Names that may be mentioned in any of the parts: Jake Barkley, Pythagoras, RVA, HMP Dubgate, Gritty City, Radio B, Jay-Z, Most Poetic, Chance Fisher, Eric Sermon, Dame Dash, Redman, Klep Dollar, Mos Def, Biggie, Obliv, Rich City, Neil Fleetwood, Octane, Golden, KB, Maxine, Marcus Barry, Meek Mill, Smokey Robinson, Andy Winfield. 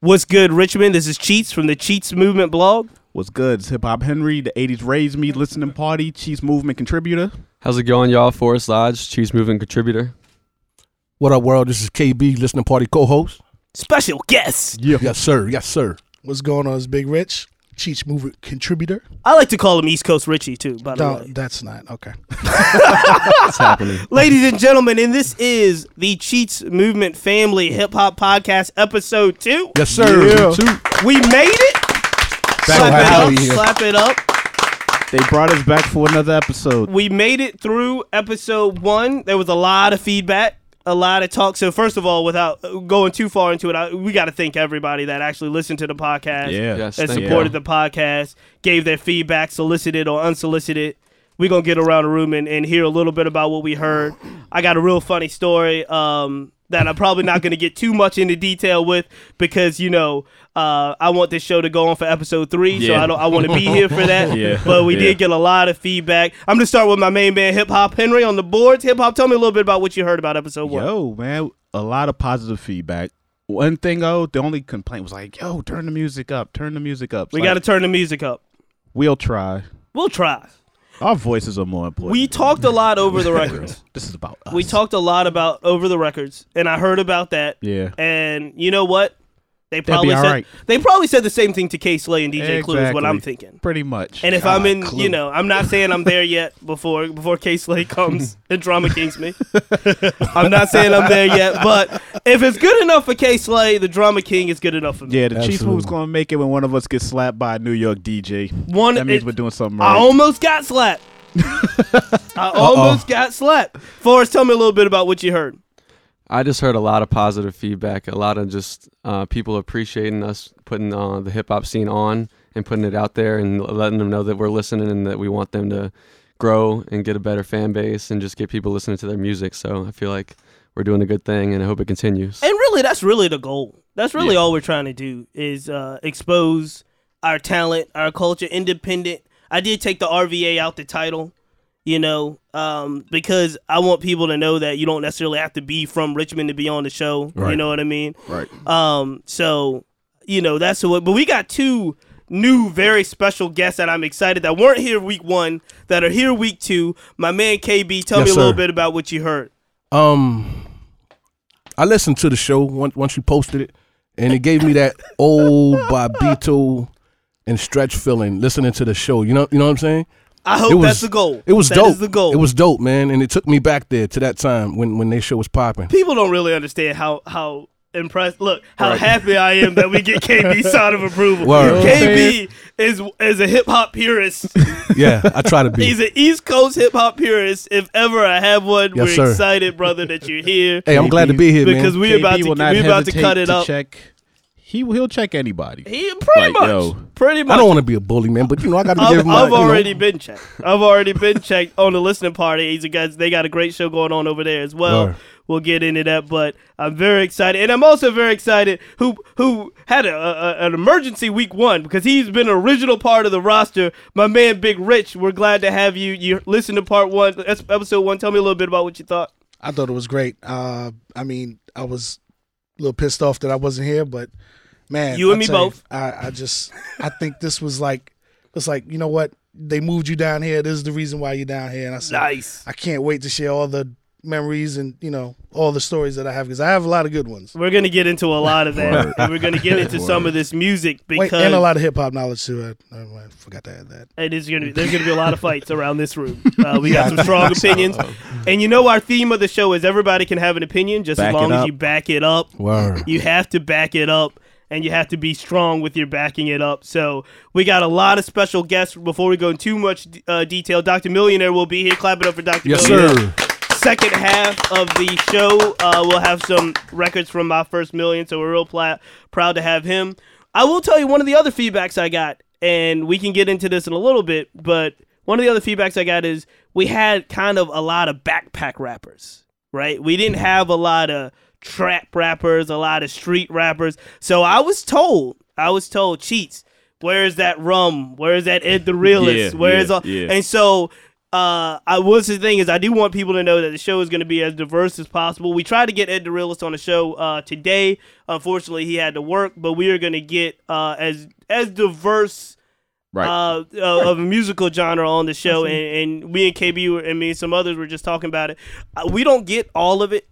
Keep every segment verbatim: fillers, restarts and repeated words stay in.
What's good, Richmond? This is Cheats from the Cheats Movement blog. What's good? It's Hip Hop Henry, the eighties raised me, listening party, Cheats Movement contributor. How's it going, y'all? Forrest Lodge, Cheats Movement contributor. What up, world? This is K B, listening party co-host. Special guest. Yeah. Yes, sir. Yes, sir. What's going on? It's Big Rich, Cheats Movement contributor. I like to call him East Coast Richie, too, by the no, way. That's not. Okay. It's happening. Ladies and gentlemen, and this is the Cheats Movement Family Hip Hop Podcast, episode two. Yes, sir. Yeah. Two. We made it. Slap it, up, slap it up. They brought us back for another episode. We made it through episode one. There was a lot of feedback, a lot of talk. So first of all, without going too far into it, I, we got to thank everybody that actually listened to the podcast, yeah. yes, that supported you. the podcast, gave their feedback, solicited or unsolicited. We're going to get around the room and, and hear a little bit about what we heard. I got a real funny story um, that I'm probably not going to get too much into detail with because, you know, Uh, I want this show to go on for episode three, yeah. so I don't. I want to be here for that. yeah. But we yeah. did get a lot of feedback. I'm going to start with my main man, Hip Hop Henry, on the boards. Hip Hop, tell me a little bit about what you heard about episode one. Yo, man, a lot of positive feedback. One thing, though, the only complaint was like, yo, turn the music up, turn the music up. It's we like, got to turn the music up. We'll try. We'll try. Our voices are more important. We talked a lot over the records. This is about us. We talked a lot about over the records, and I heard about that. Yeah. And you know what? They probably said right. they probably said the same thing to K Slay and D J exactly. Clue is what I'm thinking. Pretty much. And if God, I'm in, Clue. you know, I'm not saying I'm there yet before before K Slay comes and drama kings me. I'm not saying I'm there yet, but if it's good enough for K Slay, the drama king is good enough for me. Yeah, the Chiefs move's gonna make it when one of us gets slapped by a New York D J. One, that means it, we're doing something right. I almost got slapped. I almost Uh-oh. got slapped. Forrest, tell me a little bit about what you heard. I just heard a lot of positive feedback, a lot of just uh, people appreciating us putting uh, the hip-hop scene on and putting it out there and letting them know that we're listening and that we want them to grow and get a better fan base and just get people listening to their music. So I feel like we're doing a good thing, and I hope it continues. And really, that's really the goal. That's really yeah. all we're trying to do is uh, expose our talent, our culture, independent. I did take the R V A out the title. You know, um, because I want people to know that you don't necessarily have to be from Richmond to be on the show. Right. You know what I mean? Right. Um, so, you know, that's what. But we got two new, very special guests that I'm excited that weren't here week one, that are here week two. My man K B, tell yes, me a sir. little bit about what you heard. Um, I listened to the show once, once you posted it, and it gave me that old Bobito and Stretch feeling listening to the show. You know, you know what I'm saying? I hope was, that's the goal. It was that dope. Is the goal. It was dope, man, and it took me back there to that time when, when their show was popping. People don't really understand how how impressed. Look, how right. happy I am that we get K B's sign of approval. Word. K B is is a hip hop purist. Yeah, I try to be. He's an East Coast hip hop purist. If ever I have one, yes, we're sir. excited, brother, that you're here. Hey, I'm K B, glad to be here, because man. We're about to we're about to cut it to up. Check. He he'll check anybody. He pretty like, much, yo, pretty much. I don't want to be a bully, man, but you know I gotta give him. I've my, already you know. been checked. I've already been checked on the listening party. These guys, they got a great show going on over there as well. Right. We'll get into that, but I'm very excited, and I'm also very excited. Who who had a, a, an emergency week one because he's been an original part of the roster. My man, Big Rich. We're glad to have you. You listen to part one, episode one. Tell me a little bit about what you thought. I thought it was great. Uh, I mean, I was a little pissed off that I wasn't here, but. Man, you and I'll me both. You, I, I just, I think this was like, it's like, you know what? They moved you down here. This is the reason why you're down here. And I said, nice. I can't wait to share all the memories and, you know, all the stories that I have because I have a lot of good ones. We're going to get into a lot of that. And we're going to get into some of this music because. Wait, and a lot of hip hop knowledge too. I, I forgot to add that. And there's going to be a lot of fights around this room. Uh, we got some strong opinions. And you know, our theme of the show is everybody can have an opinion just back as long as you back it up. Word. You have to back it up. And you have to be strong with your backing it up. So we got a lot of special guests. Before we go into too much uh, detail, Doctor Millionaire will be here. Clap it up for Doctor Yes, Millionaire. Sir. Second half of the show, uh, we'll have some records from My First Million. So we're real pl- proud to have him. I will tell you one of the other feedbacks I got, and we can get into this in a little bit, but one of the other feedbacks I got is we had kind of a lot of backpack rappers, right? We didn't have a lot of trap rappers, a lot of street rappers. So I was told, I was told, Cheats, where's that rum? Where's that Ed the Realist? Yeah, where's yeah, all? Yeah. And so Uh, I was the thing is I do want people to know that the show is going to be as diverse as possible. We tried to get Ed the Realist on the show uh, today. Unfortunately, he had to work, but we are going to get uh, as as diverse right. Uh, right. Uh, of a musical genre on the show. And, and we and K B were, and me and some others were just talking about it. Uh, we don't get all of it.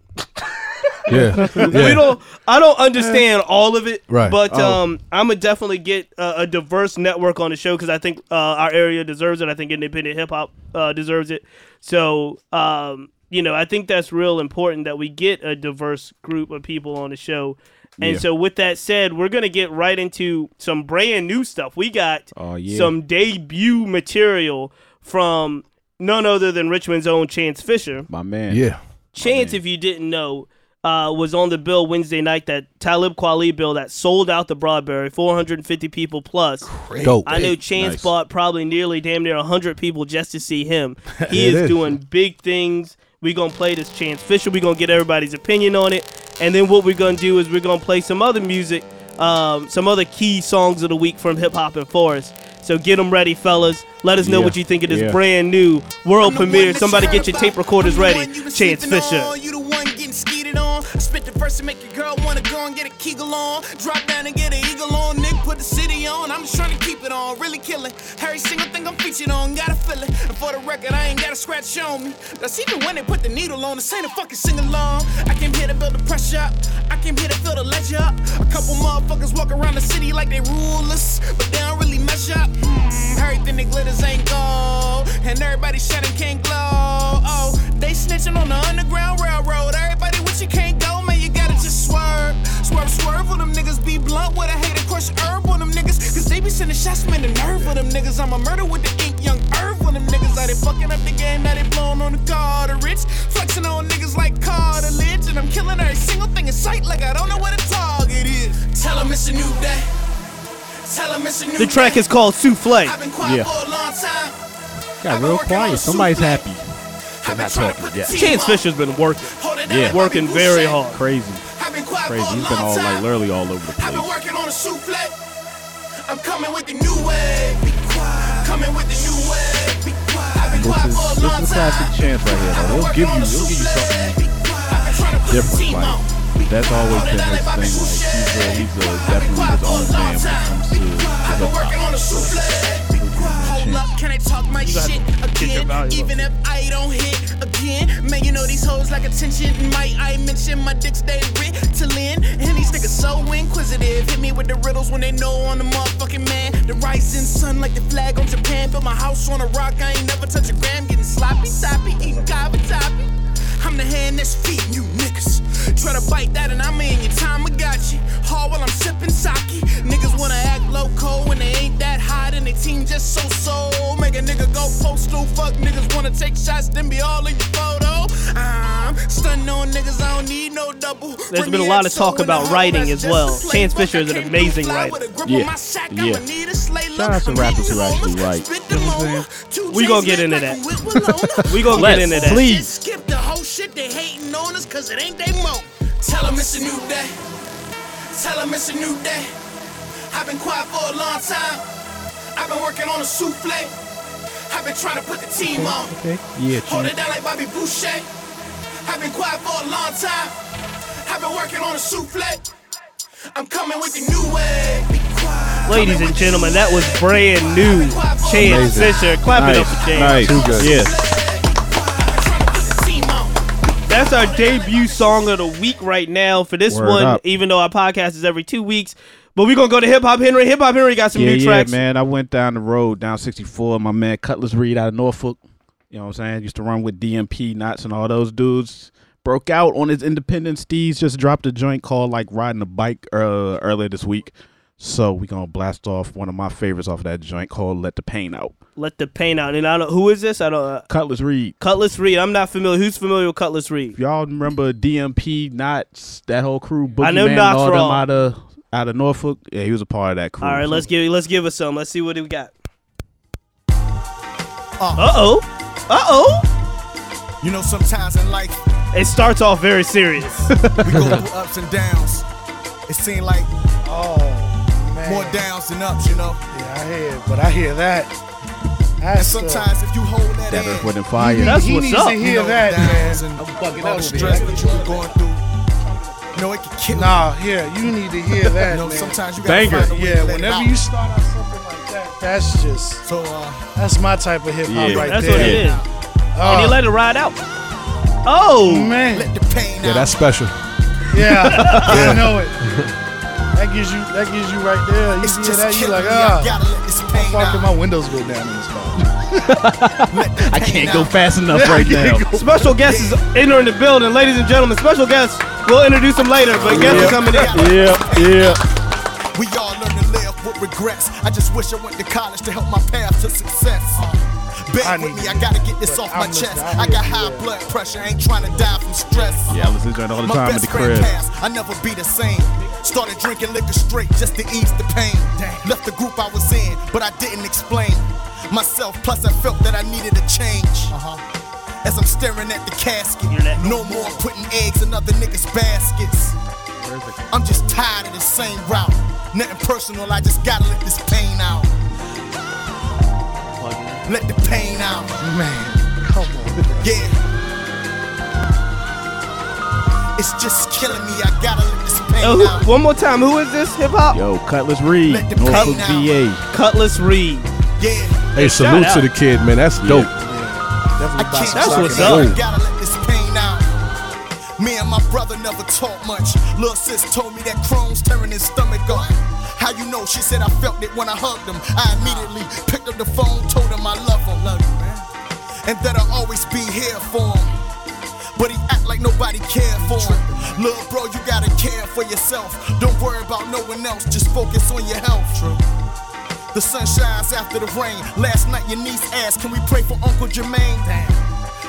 Yeah. yeah, we don't. I don't understand all of it, right. but oh. um, I'm gonna definitely get a, a diverse network on the show because I think uh, our area deserves it. I think independent hip hop uh, deserves it. So, um, you know, I think that's real important that we get a diverse group of people on the show. And yeah. so, with that said, we're gonna get right into some brand new stuff. We got oh, yeah. some debut material from none other than Richmond's own Chance Fisher. My man, yeah, Chance. Man. If you didn't know. Uh, was on the bill Wednesday night, that Talib Kweli bill that sold out the Broadberry, four hundred fifty people plus. Dope. I know Chance nice. bought probably nearly damn near one hundred people just to see him. He is, is doing big things. We're going to play this Chance Fisher. We're going to get everybody's opinion on it. And then what we're going to do is we're going to play some other music, um, some other key songs of the week from Hip Hop and Forest. So get them ready, fellas. Let us know yeah. what you think of this yeah. brand new world premiere. Somebody get your tape recorders ready. Chance Fisher. Spit the verse and make your girl wanna go and get a Kegel on. Drop down and get an eagle on. Nick put the city on. I'm just trying to keep it on, really killing. Every single thing I'm featured on, gotta feel it. And for the record, I ain't got a scratch on me. That's even when they put the needle on. This ain't a fucking sing along. I came here to build the pressure up. I came here to fill the ledger up. A couple motherfuckers walk around the city like they rulers, but they don't really measure up. Mm, everything that glitters ain't gold, and everybody shining can't glow. Oh, they snitching on the Underground Railroad. Everybody wish you can't go. Man, you gotta just swerve, swerve, swerve on them niggas. Be blunt with a hater, crush herb on them niggas. Cause they be sending shots, man, the nerve on them niggas. I'm a murder with the ink, young herb on them niggas. Are they fucking up the game? Now they blowing on the cartridge, flexing on niggas like cartilage. And I'm killing every single thing in sight like I don't know what a target is. Tell them it's a new day. Tell them it's a new day. The track is called Souffle. I've been quiet yeah. for a long time. Got real quiet. Somebody's happy. Not talking yet. Chance Fisher's been working, yeah. working very hard. Crazy, crazy. He's been all like literally all over the place. I've been working on a souffle. I'm coming with the new way. Be quiet. Coming with the new way. Be quiet. I've been quiet for a long time. This is classic Chance right here. Though. He'll give you, he'll give you something different. Like that's always been his thing. Like he's a, he's a definitely his own man when it comes to hip hop. Up, can I talk my shit again? Even if I don't hit again, man, you know these hoes like attention. Might I mention my dick stay riddling? And these niggas so inquisitive. Hit me with the riddles when they know on the motherfucking man. The rising sun like the flag on Japan. Built my house on a rock. I ain't never touch a gram. Getting sloppy, toppy, eating gobby, toppy. I'm the hand that's feeding you niggas. Try to bite that and I'm in your time, I got you. Hard while I'm sipping sake. Niggas wanna act loco when they ain't that hot and they team just so so. Make a nigga go postal. Fuck niggas wanna take shots, then be all in your photo. I'm stunning on niggas, I don't need no double. There's been a lot of talk about writing as well. Chance Fisher is an amazing writer. Yeah, yeah. Shout out to rappers who actually write. We gonna get into that. We gonna get into that. Please. Skip the whole shit, they hating on us cause it ain't they moment. Tell them it's a new day. Tell them it's a new day. I've been quiet for a long time. I've been working on a souffle. I've been trying to put the team okay, on. Okay. Yeah, hold it down like Bobby Boucher. I've been quiet for a long time. I've been working on a souffle. I'm coming with the new way. Be quiet. Ladies and gentlemen, that was brand new Chance Fisher. Clap nice. It up for Chance. Nice. Too good. Yeah. That's our debut song of the week right now for this Word one, up. Even though our podcast is every two weeks. But we're going to go to Hip Hop Henry. Hip Hop Henry got some yeah, new yeah, tracks. Yeah, man. I went down the road, down sixty-four. My man Cutlass Reed out of Norfolk. You know what I'm saying? Used to run with D M P, Knots, and all those dudes. Broke out on his independence. Steez just dropped a joint called like Riding a Bike uh, earlier this week. So we're going to blast off one of my favorites off of that joint called Let the Pain Out. Let the Pain Out. And I don't, who is this? I don't. Uh, Cutlass Reed. Cutlass Reed. I'm not familiar. Who's familiar with Cutlass Reed? Y'all remember D M P, Knots, that whole crew? Boogie I know Knots all them out of, out of Norfolk. Yeah, he was a part of that crew. All right, so. let's, give, let's give us some. Let's see what we got. Uh-oh. Uh-oh. You know, sometimes in life. It starts off very serious. We go through ups and downs. It seemed like, oh. Man. More downs than ups, you know. Yeah, I hear it, but I hear that. And sometimes if you hold that in, putting fire. He, That's he what's needs up. To hear you know, that, man. I'm fucking all the stress that you were going through. No, it can kill. Nah, here you need to hear that. You know, man. Sometimes you gotta find a way yeah, to let it out. Whenever you start out something like that, that's just so. Uh, that's my type of hip hop yeah, right that's there. That's what it is. Uh, and you let it ride out. Oh man, let the pain yeah, out. That's special. Yeah, I know it. That gives you, that gives you right there. You see that, you like, ah. Oh, fuck did my windows go down in this car? I can't out. go fast enough right now. Special guest is entering the building, ladies and gentlemen. Special guest, we'll introduce him later, but guests are coming in. Yeah, yeah. We all learn to live with regrets. I just wish I went to college to help my path to success. Bear with me, I gotta get this off my chest. I got high blood pressure, ain't trying to die from stress. Yeah, I listen to it all the time at the crib. I never be the same. Started drinking liquor straight just to ease the pain. Left the group I was in, but I didn't explain myself. Plus, I felt that I needed a change. As I'm staring at the casket, no more putting eggs in other niggas' baskets. I'm just tired of the same route. Nothing personal, I just gotta let this pain out. Let the pain out. Man, come on. Yeah. It's just killing me. I gotta let this pain uh, who, out. One more time. Who is this hip hop? Yo, Cutlass Reed. Let the North pain out. Cutlass Reed. Yeah. Hey, salute Shout to out. the kid, man. That's dope. Yeah. Yeah. I can't That's what's up. I gotta let this pain out. Me and my brother never talked much. Lil' sis told me that Crohn's tearing his stomach up. How you know? She said I felt it when I hugged him. I immediately picked up the phone, told him I love him. Love you, man. And that I'll always be here for him. But he act like nobody cared for him. Little bro, you gotta care for yourself. Don't worry about no one else, just focus on your health. True. The sun shines after the rain. Last night your niece asked, can we pray for Uncle Jermaine? Damn.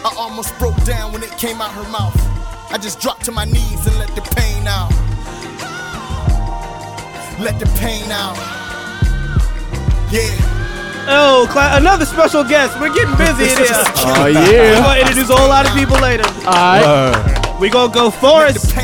I almost broke down when it came out her mouth. I just dropped to my knees and let the pain out. Let the pain out. Yeah. Oh, cl- another special guest. We're getting busy in here. Oh, uh, yeah. We're going to introduce a whole lot of people later. All right. Uh, We're going to go Forrest.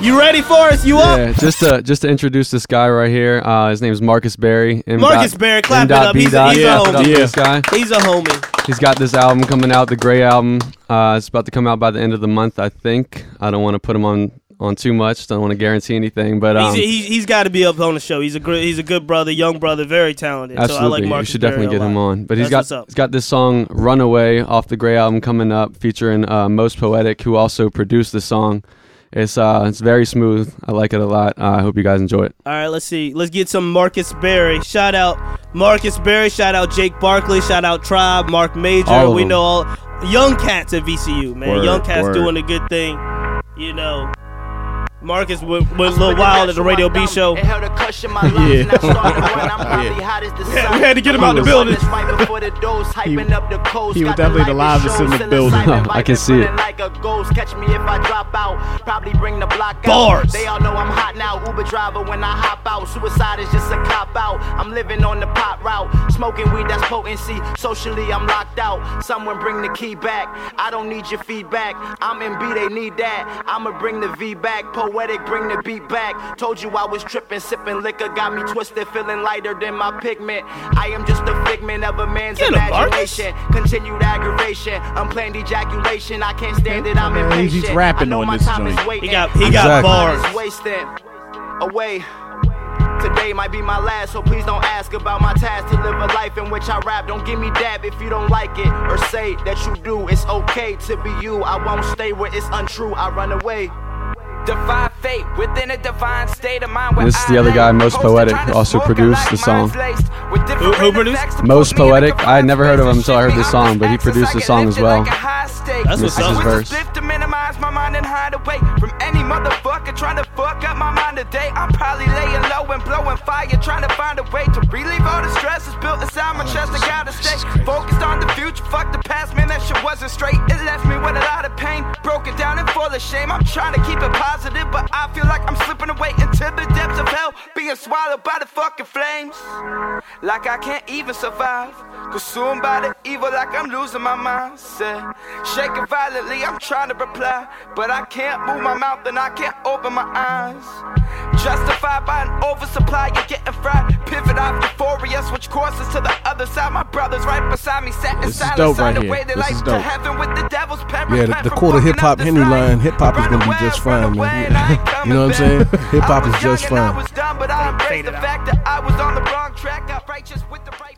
You ready, Forrest? You up? Yeah, just to, just to introduce this guy right here. Uh, his name is Marcus Barry. M. Marcus dot, Barry, clap M. it up. B. He's a, he's yeah. a homie. Yeah. This guy. He's a homie. He's got this album coming out, the Gray album. Uh, it's about to come out by the end of the month, I think. I don't want to put him on... on too much, don't want to guarantee anything, but um, he's, he's, he's got to be up on the show. He's a gr- he's a good brother, young brother, very talented. Absolutely, so I like Marcus you should definitely Barry get him on. But he's That's got he's got this song "Runaway" off the Gray album coming up, featuring uh, Most Poetic, who also produced the song. It's uh it's very smooth. I like it a lot. Uh, I hope you guys enjoy it. All right, let's see. Let's get some Marcus Barry. Shout out Marcus Barry. Shout out Jake Barkley. Shout out Tribe, Mark Major. We know all young cats at V C U, man. Word, young cats word. doing a good thing, you know. Marcus went, went a little wild at the Radio B show. Yeah. yeah, we had to get him out of the building. he, he was definitely the livest in the building. Oh, I can see it. Bars. They all know I'm hot now. Uber driver when I hop out. Suicide is just a cop out. I'm living on the pop route. Smoking weed, that's potency. Socially, I'm locked out. Someone bring the key back. I don't need your feedback. I'm in B, they need that. I'ma bring the V back. Poetic, bring the beat back. Told you I was tripping, sipping liquor, got me twisted, feeling lighter than my pigment. I am just a figment of a man's Get imagination. Up, Continued aggravation, unplanned ejaculation. I can't stand it, I'm impatient. He's rapping on this joint. He got, he got bars. Wasted away. Today might be my last, so please don't ask about my task to live a life in which I rap. Don't give me dab if you don't like it or say that you do. It's okay to be you. I won't stay where it's untrue. I run away. Divine fate within a divine state of mind. This is the other guy, Most Poetic, who also produced the song. Who, who produced? Most Poetic. I had never heard of him until I heard this song, but he produced the song as well. That's what's up. This is his verse. To minimize my mind and hide away from any motherfucker trying to fuck up my mind today. I'm probably laying low and blowing fire, trying to find a way to relieve all the stresses built inside my chest. I gotta stay focused on the future. Fuck the past, man, that shit wasn't straight. It left me with a lot of pain, broken down and full of shame. I'm trying to keep it positive. Positive, but I feel like I'm slipping away into the depths of hell, being swallowed by the fucking flames, like I can't even survive. Consumed by the evil like I'm losing my mindset. Shaking violently, I'm trying to reply, but I can't move my mouth and I can't open my eyes. Justified by an oversupply, you're getting fried. Pivot off euphoria, switch courses to the other side. My brother's right beside me, sat in silence on the way to life to heaven with the devil's parent. Yeah, the, the quarter Hip Hop Henry line, hip hop is gonna be just fine, man. Yeah. You know what I'm saying? Hip hop is just fine.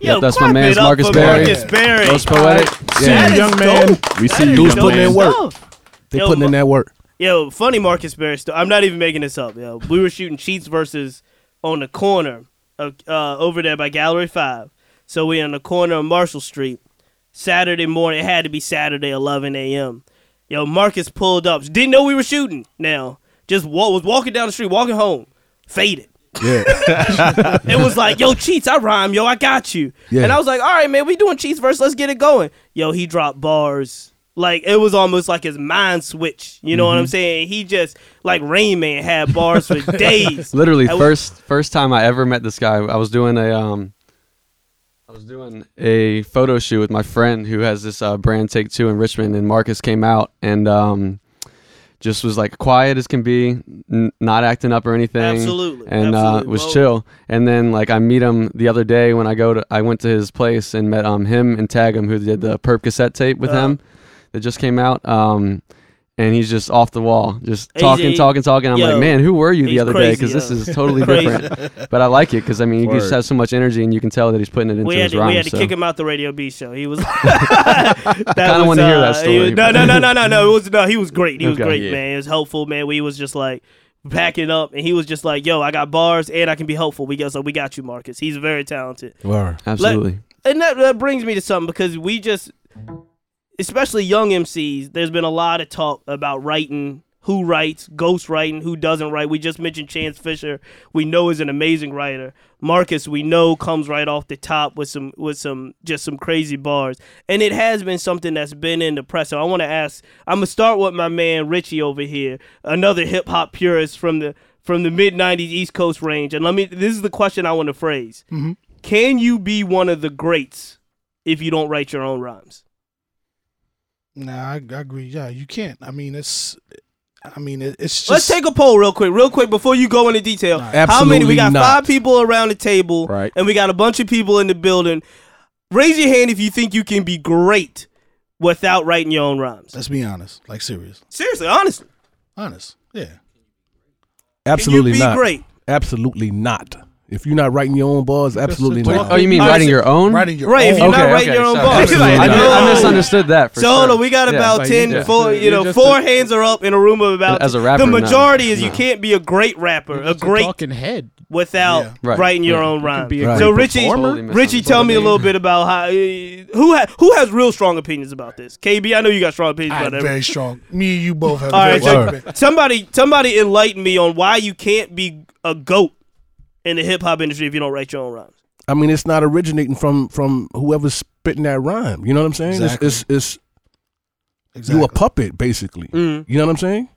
Yeah, that's my man's Marcus Barry. Marcus Barry. Most poetic. Yeah, yeah. Young man. Dope. We see that you dope. Putting in work. Dope. They yo, putting in that work. Yo, funny Marcus Barry story. I'm not even making this up. Yo, we were shooting Cheats versus on the corner of uh, over there by Gallery Five. So we on the corner of Marshall Street. Saturday morning. It had to be Saturday, eleven a.m. Yo, Marcus pulled up. Didn't know we were shooting. Now, just wa- was walking down the street, walking home, faded. Yeah. It was like, yo, Cheats, I rhyme, yo, I got you. Yeah. And I was like, all right, man, we doing Cheats verse, let's get it going. Yo, he dropped bars. Like, it was almost like his mind switch. You know mm-hmm. what I'm saying? He just, like Rain Man, had bars for days. Literally, I first was- first time I ever met this guy, I was doing a... um. I was doing a photo shoot with my friend who has this uh, brand Take Two in Richmond, and Marcus came out and um, just was like quiet as can be, n- not acting up or anything. Absolutely, and absolutely. Uh, was well, chill. And then like I meet him the other day when I go to, I went to his place and met um him and Tag him who did the Perp cassette tape with uh, him that just came out. Um, and he's just off the wall, just talking, A J, talking, talking. I'm yo, like, man, who were you the other crazy, day? Because this is totally different. But I like it because, I mean, you Word. Just have so much energy and you can tell that he's putting it into we his to, rhymes. We had so. to kick him out the Radio B show. He was. I kind of want to hear that story. Was, no, no, no, no, no, no. It was, no, he was great. He was okay, great, yeah. man. It was helpful, man. We was just like packing up and he was just like, yo, I got bars and I can be helpful. We got, so we got you, Marcus. He's very talented. Word. Absolutely. Let, and that, that brings me to something because we just. Especially young M Cs, there's been a lot of talk about writing, who writes, ghost writing, who doesn't write. We just mentioned Chance Fisher, we know is an amazing writer. Marcus, we know, comes right off the top with some with some just some crazy bars. And it has been something that's been in the press. So I want to ask, I'm going to start with my man Richie over here, another hip-hop purist from the from the mid-nineties East Coast range. And let me. This is the question I want to phrase. Mm-hmm. Can you be one of the greats if you don't write your own rhymes? Nah, I, I agree. Yeah, you can't. I mean, it's. I mean, it, it's just. Let's take a poll real quick, real quick before you go into detail. Nah, absolutely how many? We got not. five people around the table, right. And we got a bunch of people in the building. Raise your hand if you think you can be great without writing your own rhymes. Let's be honest, like serious. Seriously, honestly. Honest, yeah. Absolutely can you be not. Great. Absolutely not. If you're not writing your own bars, absolutely not. Oh, you mean writing your own? Writing your right, own. Right, if you're okay, not writing okay, your own bars. I, I misunderstood that for so, sure. So, we got yeah, about ten, yeah. four, you know, four a, hands are up in a room of about... As a rapper, The majority no, is no. you can't be a great rapper, you're a great... A talking head. Without yeah. right, writing yeah. your own rhymes. You right. So, Richie, totally Richie, tell me a little bit about how... Uh, who ha- who has real strong opinions about this? K B, I know you got strong opinions about everything. Very strong. Me and you both have very strong. Somebody, somebody enlighten me on why you can't be a GOAT in the hip hop industry if you don't write your own rhymes. I mean, it's not originating from from whoever's spitting that rhyme. You know what I'm saying? Exactly. It's it's, it's exactly. You a puppet basically. Mm-hmm. You know what I'm saying?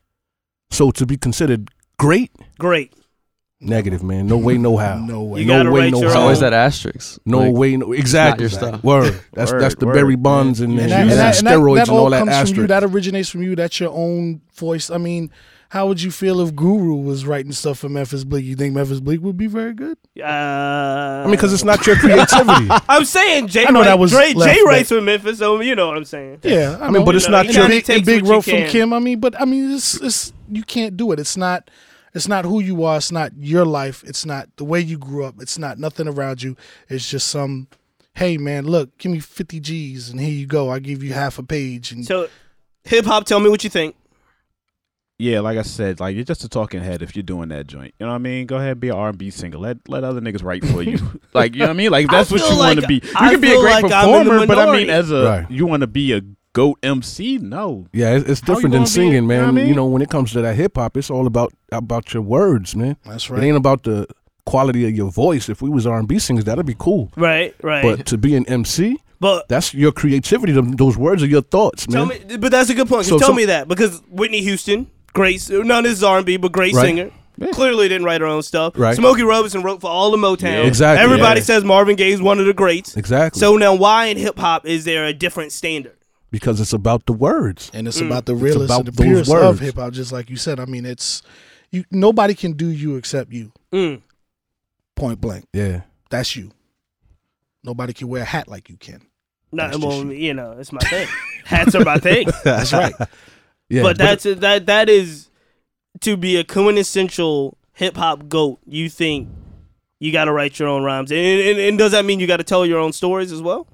So to be considered great, great, negative man. No way, no how. No way. You no gotta way, write no your how. Own. Always that asterisk. No like, way, no exactly. It's not your stuff. Word. That's word, that's the word. Barry Bonds and, and, and, and, and steroids that, that and all, all that asterisk. That originates from you. That's your own voice. I mean. How would you feel if Guru was writing stuff for Memphis Bleak? You think Memphis Bleak would be very good? Uh, I mean, because it's not your creativity. I'm saying Jay, I know that was Dre, left, Jay writes for Memphis, so you know what I'm saying. Yeah, I, I mean, know, but it's know, not your big, big rope from Kim. I mean, but I mean, it's, it's you can't do it. It's not, it's not who you are. It's not your life. It's not the way you grew up. It's not nothing around you. It's just some. Hey, man, look, give me fifty G's, and here you go. I give you half a page. And so, hip hop, tell me what you think. Yeah, like I said, like you're just a talking head if you're doing that joint. You know what I mean? Go ahead and be an R and B singer. Let let other niggas write for you. Like, you know what I mean? Like, that's what you like want to be. You I can be a great like performer, but I mean, as a right. you want to be a GOAT M C? No. Yeah, it's, it's different than singing, man. You know, I mean? You know, when it comes to that hip-hop, it's all about about your words, man. That's right. It ain't about the quality of your voice. If we was R and B singers, that'd be cool. Right, right. But to be an M C... But that's your creativity. Those words are your thoughts, man. Tell me, but that's a good point. So, tell so, me that because Whitney Houston, great. No, this is R and B, but great right. singer. Yeah. Clearly didn't write her own stuff. Right. Smokey Robinson wrote for all of Motown. Yeah, exactly. Everybody yeah. says Marvin Gaye's one of the greats. Exactly. So now why in hip hop is there a different standard? Because it's about the words. And it's mm. about the realness and the purest of hip hop, just like you said. I mean, it's you. Nobody can do you except you. Mm. Point blank. Yeah. That's you. Nobody can wear a hat like you can. No, nah, well, you. you know, it's my thing. Hats are my thing. That's right. Yeah, but, but that's it, that that is to be a quintessential hip hop goat. You think you got to write your own rhymes, and, and and does that mean you got to tell your own stories as well?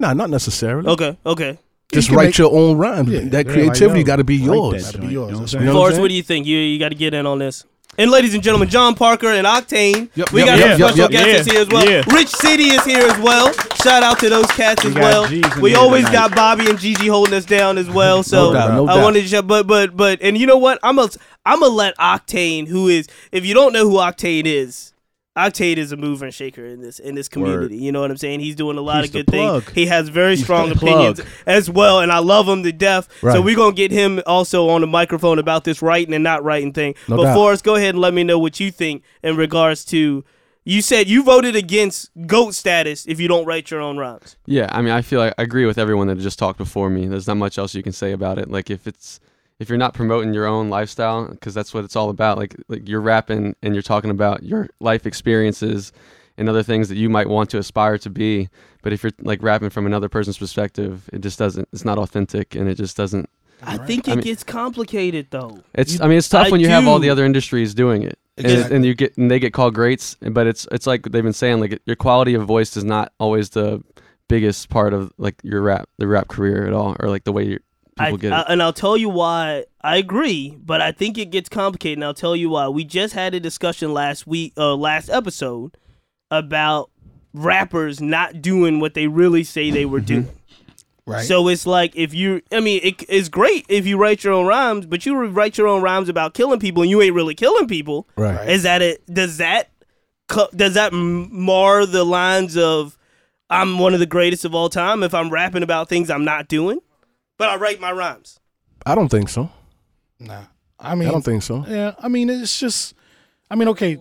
No, nah, not necessarily. Okay, okay. Just you write make, your own rhymes. Yeah, that creativity got to be yours. Got to be yours. You know what Forrest, what do you think? You you got to get in on this. And ladies and gentlemen, John Parker and Octane. Yep, we yep, got yep, special yep, guests yep, here as well. Yeah. Rich City is here as well. Shout out to those cats we as well. We always tonight. got Bobby and Gigi holding us down as well. So no doubt, no I doubt. wanted to, but but but, and you know what? I'm a I'm gonna let Octane, who is, if you don't know who Octane is, Octane is a mover and shaker in this in this community. Word. You know what I'm saying? He's doing a lot He's of good things. He has very He's strong opinions plug. as well, and I love him to death. Right. So we're going to get him also on the microphone about this writing and not writing thing. No but doubt. Forrest, go ahead and let me know what you think in regards to, you said you voted against GOAT status if you don't write your own rhymes. Yeah, I mean, I feel like I agree with everyone that just talked before me. There's not much else you can say about it. Like, if it's if you're not promoting your own lifestyle, because that's what it's all about, like like you're rapping and you're talking about your life experiences and other things that you might want to aspire to be, but if you're like rapping from another person's perspective, it just doesn't, it's not authentic, and it just doesn't. I think it I mean, gets complicated though. It's you, I mean it's tough I when you do. have all the other industries doing it. Exactly. And, and you get and they get called greats, but it's it's like they've been saying, like your quality of voice is not always the biggest part of like your rap the rap career at all, or like the way you're I, I, and I'll tell you why I agree, but I think it gets complicated, and I'll tell you why. We just had a discussion last week, uh, last episode, about rappers not doing what they really say they were doing. Right. So it's like if you, I mean, it, it's great if you write your own rhymes, but you write your own rhymes about killing people, and you ain't really killing people. Right. Is that it? Does that does that mar the lines of I'm one of the greatest of all time if I'm rapping about things I'm not doing? But I write my rhymes. I don't think so. Nah. I mean I don't think so. Yeah, I mean it's just I mean okay.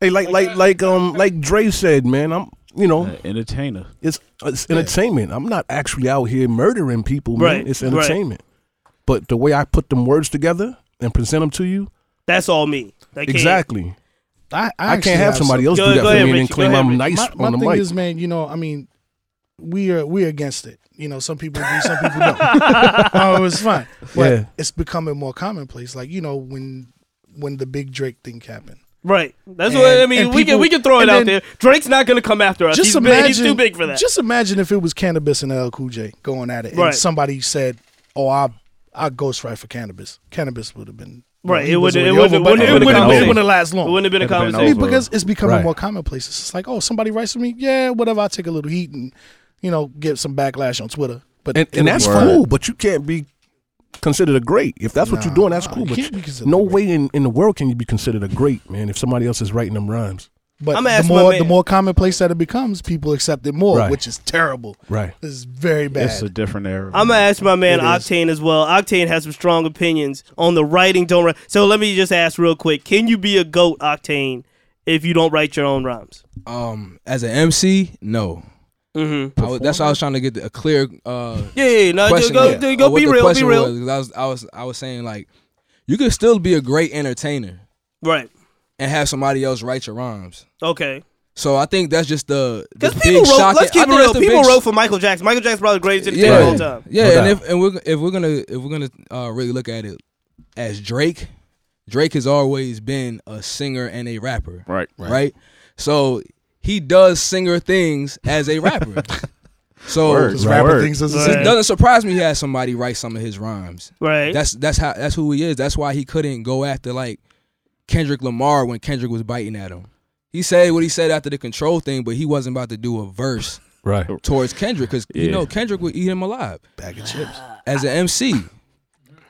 Hey, like like like um like Dre said, man, I'm you know, uh, entertainer. It's it's yeah. entertainment. I'm not actually out here murdering people, man. Right. It's entertainment. Right. But the way I put them words together and present them to you, that's all me. That exactly. Can't, I I, I can't have somebody else go, do that for ahead, me Richie, and claim ahead, I'm nice my, on my the mic. My thing is, man, you know, I mean we are we're against it. You know, some people do, some people don't. Oh, it's fine. But yeah. it's becoming more commonplace. Like, you know, when when the big Drake thing happened. Right. That's and, what I mean. We people, can we can throw it out there. Drake's not going to come after us. Just he's, imagine, big, he's too big for that. Just imagine if it was Cannabis and L L Cool J going at it. Right. And somebody said, oh, I I ghostwrite for Cannabis. Cannabis would have been. Right. It wouldn't have it wouldn't last long. It wouldn't have been a conversation. Been because it's becoming right. more commonplace. It's just like, oh, somebody writes for me. Yeah, whatever. I'll take a little heat and. You know, get some backlash on Twitter, but and, and that's word. cool. But you can't be considered a great if that's nah, what you're doing. That's nah, cool, but you, no way in, in the world can you be considered a great, man. If somebody else is writing them rhymes, but I'm the more the more commonplace that it becomes, people accept it more, right. which is terrible. Right, this is very bad. It's a different era. I'm gonna ask my man it Octane is. as well. Octane has some strong opinions on the writing. Don't write. So let me just ask real quick: can you be a GOAT, Octane, if you don't write your own rhymes? Um, as an M C, no. Mm-hmm. I was, that's why I was trying to get a clear uh, yeah, yeah, no, question. Go, yeah. go be real, be real. Was, I was, I was, I was saying like, you could still be a great entertainer, right? And have somebody else write your rhymes. Okay. So I think that's just the because people wrote. Shocking, let's keep it real. People wrote for Michael Jackson. Michael Jackson's probably the greatest entertainer yeah, of all time. Yeah, no and doubt. if and we're if we're gonna if we're gonna uh, really look at it as Drake, Drake has always been a singer and a rapper. Right. Right. right? So. He does singer things as a rapper. So Words, right. rapper things as a singer. It doesn't surprise me he had somebody write some of his rhymes. Right. That's that's how that's who he is. That's why he couldn't go after like Kendrick Lamar when Kendrick was biting at him. He said what he said after the Control thing, but he wasn't about to do a verse right. towards Kendrick because yeah. you know Kendrick would eat him alive. Bag of chips. As an M C.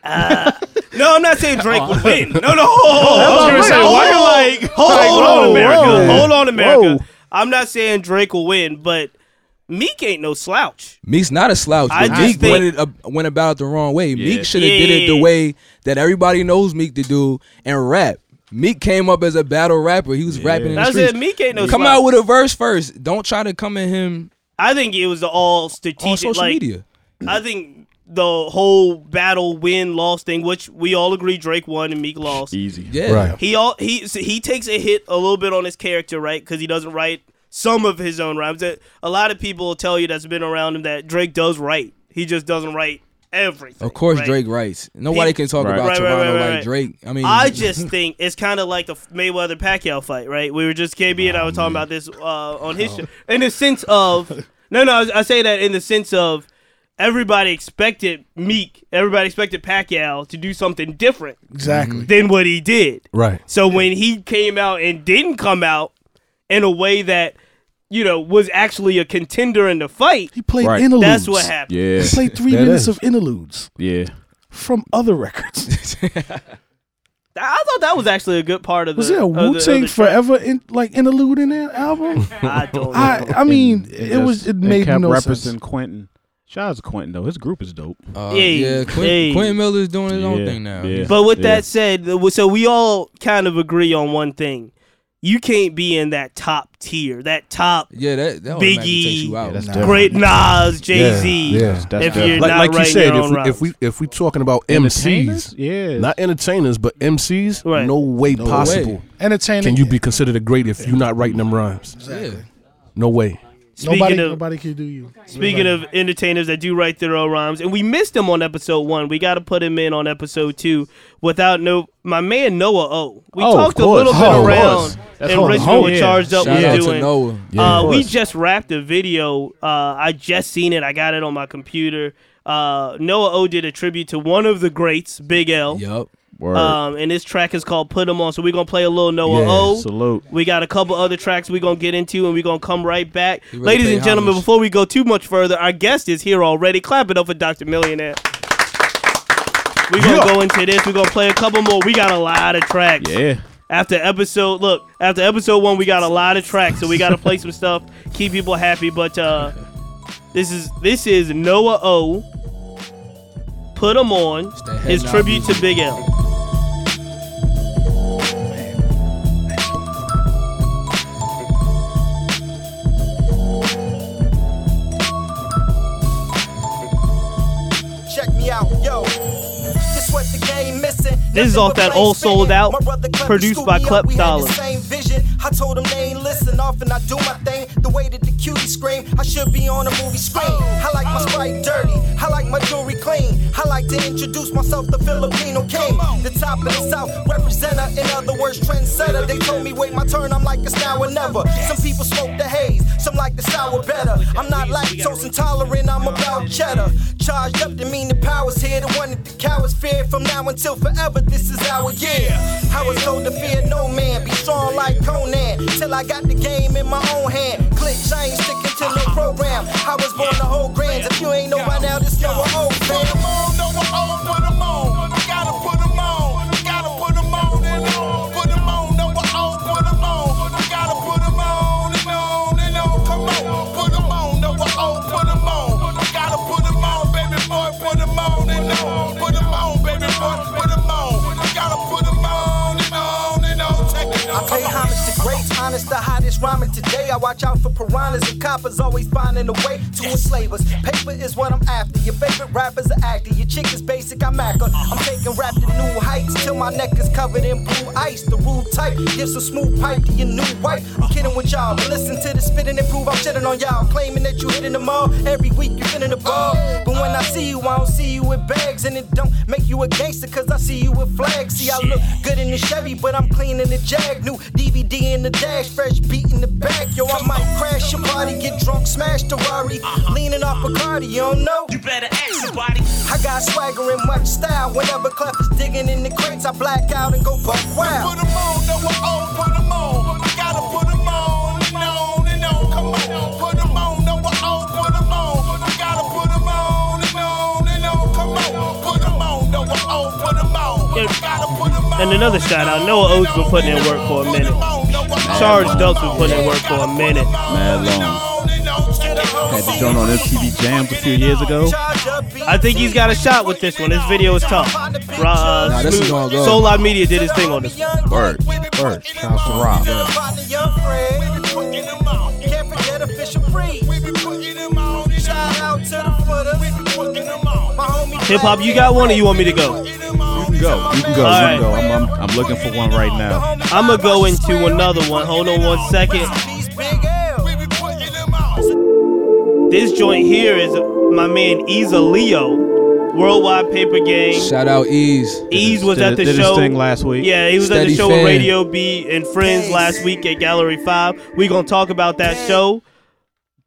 Uh, no, I'm not saying Drake would win. No, no. Hold on, America. Hold on, America. Whoa. I'm not saying Drake will win, but Meek ain't no slouch. Meek's not a slouch. But I Meek went, it, uh, went about it the wrong way. Yeah. Meek should have yeah. did it the way that everybody knows Meek to do and rap. Meek came up as a battle rapper. He was yeah. rapping in the streets. I said Meek ain't no Come spot. Out with a verse first. Don't try to come at him. I think it was all strategic. On social like, media. I think the whole battle win-loss thing, which we all agree Drake won and Meek lost. Easy. Yeah. Right. He, all, he, he takes a hit a little bit on his character, right? Because he doesn't write some of his own rhymes. A lot of people will tell you that's been around him that Drake does write. He just doesn't write everything. Of course, right? Drake writes. Nobody he, can talk right. about right, Toronto right, right, right, like right. Drake. I mean, I just think it's kind of like the Mayweather-Pacquiao fight, right? We were just K B oh, and I were talking man. about this uh, on his oh. show. In the sense of, no, no, I, I say that in the sense of everybody expected Meek, everybody expected Pacquiao to do something different, exactly, than what he did. Right. So when he came out and didn't come out in a way that, you know, was actually a contender in the fight. He played right. interludes. That's what happened. Yeah. He played three that minutes is. of interludes. Yeah. From other records. I thought that was actually a good part of the. Was there a Wu-Tang Forever in, like interlude in that album? I don't know. I, I mean, and, it was it made kept no sense. And Quentin. Shout out to Quentin though. His group is dope. Uh, yeah, yeah. Quentin, hey. Quentin Miller's doing his yeah, own thing now. Yeah, but with yeah. that said, so we all kind of agree on one thing. You can't be in that top tier, that top yeah, that, that Biggie, takes you out. Yeah, great Nas, Jay-Z. Yeah, yeah, that's if definitely. You're like, not like you said, if we, if we if we talking about M Cs, yeah, not entertainers, but M Cs, right. no way no possible. Way. Entertaining. Can you be considered a great if you're not writing them rhymes? Exactly. Yeah. No way. Speaking nobody, of, nobody can do you. Speaking nobody. of entertainers that do write their own rhymes, and we missed him on episode one. We got to put him in on episode two. Without no, my man Noah O. We oh, talked a little bit oh, around, and Richmond was charged up. Shout out to Noah. Yeah, uh, we just wrapped a video. Uh, I just seen it. I got it on my computer. Uh, Noah O did a tribute to one of the greats, Big L. Yep. Word. Um, and this track is called Put 'Em On. So we're going to play a little Noah yeah, O. Salute. We got a couple other tracks we're going to get into, and we're going to come right back. Really Ladies and gentlemen, homage. Before we go too much further, our guest is here already. Clap it up for Doctor Millionaire. We're going to yeah. go into this. We're going to play a couple more. We got a lot of tracks. Yeah. After episode, look, after episode one, we got a lot of tracks. So we got to play some stuff, keep people happy. But uh, this is this is Noah O. Put 'Em On. His tribute to Big L. This is off that old sold out, produced by Klep Dollar. I told them they ain't listen often. I do my thing the way that the cutie scream. I should be on a movie screen. I like my Sprite dirty. I like my jewelry clean. I like to introduce myself the Filipino king. The top of the South representer. In other words, trendsetter. They told me wait my turn. I'm like it's now or never. Some people smoke the haze. Some like the sour better. I'm not lactose intolerant. I'm about cheddar. Charged up to mean the power's here. The one that the cowards fear. From now until forever, this is our year. I was told to fear no man. Be strong like Conan. Till I got the game in my own hand. Glitch, I ain't sticking to no program. I was born to hold grands. If you ain't know by now, this Noah O, man. Put 'em on, Noah O, put 'em on. Gotta put 'em on, gotta put 'em on and on. Put 'em on, Noah O, put 'em on. Gotta put 'em on and on and on. Come on, put 'em on, Noah O, put 'em on. Gotta put 'em on, baby boy, put 'em on and on. Put 'em on, baby boy, put 'em on. Gotta put 'em on and on and on. Take it on. I pay homage to greats, honest, the hottest rhyming today. I watch out for piranhas and coppers always finding a way to enslave us. Paper is what I'm after. Your favorite rapper's an actor. Your chick is basic, I'm actor. I'm taking rap to new heights till my neck is covered in blue ice. The rude type gives a smooth pipe to your new wife. I'm kidding with y'all, but listen to the spitting and prove I'm shitting on y'all. Claiming that you hitting them all. Every week you're hitting the ball. But when I see you, I don't see you with bags. And it don't make you a gangster cause I see you with flags. See, I look good in the Chevy, but I'm clean in the Jag. New D V D in the dash, fresh beat in the back. Yo, I might crash your body, get drunk, smash the Rari. Leaning off Bacardi, you don't know. You better ask somebody. I got swagger and much style. Whenever Clef is digging in the crates, I black out and go buck wild. Put 'em on, no one on, put 'em on. I gotta put 'em on and on and on. Come on, put 'em on, no one on, put 'em on. I gotta put 'em on and on and on. Come on, put 'em on, no one on, put 'em on. I gotta put 'em on. And another shout out, Noah O's been putting in work for a minute. Charge Ducks been putting in work for a minute. Mad long. Had the joint on M T V Jams a few years ago. I think he's got a shot with this one. This video is tough. Uh, nah, this is all good. Soul Live Media did his thing on this one. Bird. Bird. Sounds to rock. Hip Hop, you got one or you want me to go? You can go. You can go. Right. You can go. I'm, I'm, I'm looking for one right now. I'm going to go into another one. Hold on one second. This joint here is my man Eza Leo, Worldwide Paper Gang. Shout out Ease. Ease was did, at the did show. Did his thing last week. Yeah, he was Steady at the show fan. With Radio B and Friends last week at Gallery five. We're going to talk about that show.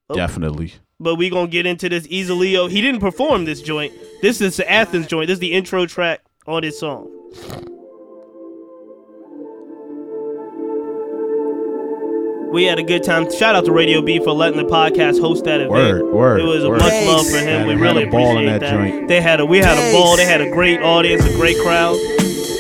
Oh. Definitely. But we're going to get into this Eza Leo. He didn't perform this joint. This is the Athens joint. This is the intro track on his song. We had a good time. Shout out to Radio B for letting the podcast host that event. Word, word, it was word. Much love for him. We really appreciate that. That. They had a, we had a ball. They had a great audience, a great crowd.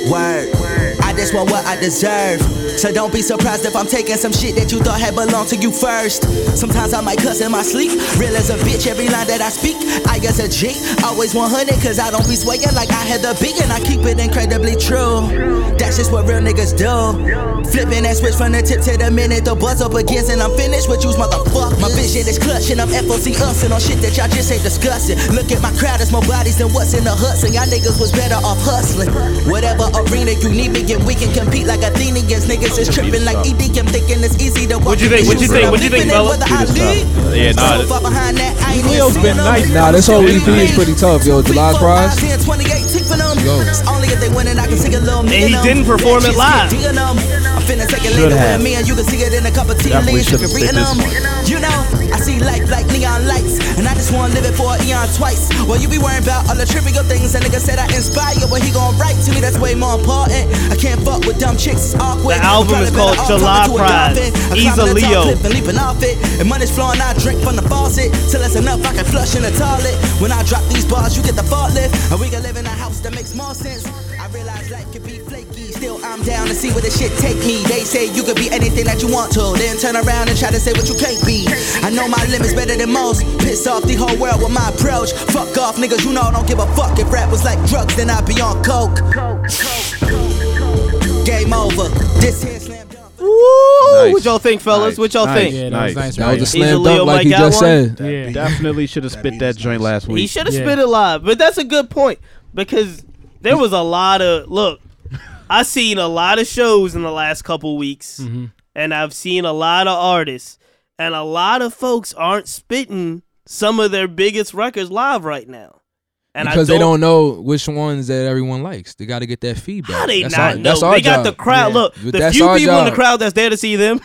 Word, word. I just want what I deserve. So don't be surprised if I'm taking some shit that you thought had belonged to you first. Sometimes I might cuss in my sleep. Real as a bitch, every line that I speak. I guess a G, always one hundred, cause I don't be swaying like I had the big, and I keep it incredibly true. That's just what real niggas do. Flipping that switch from the tip to the minute the buzz up against, and I'm finished with you, motherfucker. My vision is clutch, and I'm F O C ussing on shit that y'all just ain't discussing. Look at my crowd, there's more bodies than what's in the huts, and y'all niggas was better off hustling. Whatever arena you need me in, we can compete like Athenians. Niggas is tripping like E D M, thinking it's easy to walk. What you think? What you think? What you think, fella? Uh, yeah, nah. Leo's been nice. Nah, this whole E P is pretty tough, yo. July's prize. And he didn't perform it live. Should have. Definitely should have picked this one. You know, I see life like neon lights, and I just want to live it for a eon twice. Well, you be worrying about all the trivial things that nigga said I inspire, but he gon' write to me. That's way more important. I can't fuck with dumb chicks. Awkward. The album is called July Pride. Eza Leo. And money's flowing, I drink from the faucet till it's enough I can flush in the toilet. When I drop these bars, you get the forklift, and we can live in a house that makes more sense. I realize life could be flaky. Still, I'm down to see where the shit take me. They say you could be anything that you want to, then turn around and try to say what you can't be. I know my limits better than most. Piss off the whole world with my approach. Fuck off, niggas, you know I don't give a fuck. If rap was like drugs, then I'd be on coke. Coke, coke, coke. Game over. This here slam dunk. Woo! Nice. What y'all think, fellas? Nice. What y'all nice. think? Yeah, that nice. was nice. That right was a slam dunk, like he just one? said. Yeah. Definitely should have spit that joint last week. He should have yeah. spit it live, but that's a good point because. There was a lot of, look, I've seen a lot of shows in the last couple weeks, mm-hmm. and I've seen a lot of artists, and a lot of folks aren't spitting some of their biggest records live right now. And because I don't, they don't know which ones that everyone likes. They got to get that feedback. How they that's not our, know? That's our they job. Got the crowd. Yeah. Look, the that's few people job. in the crowd that's there to see them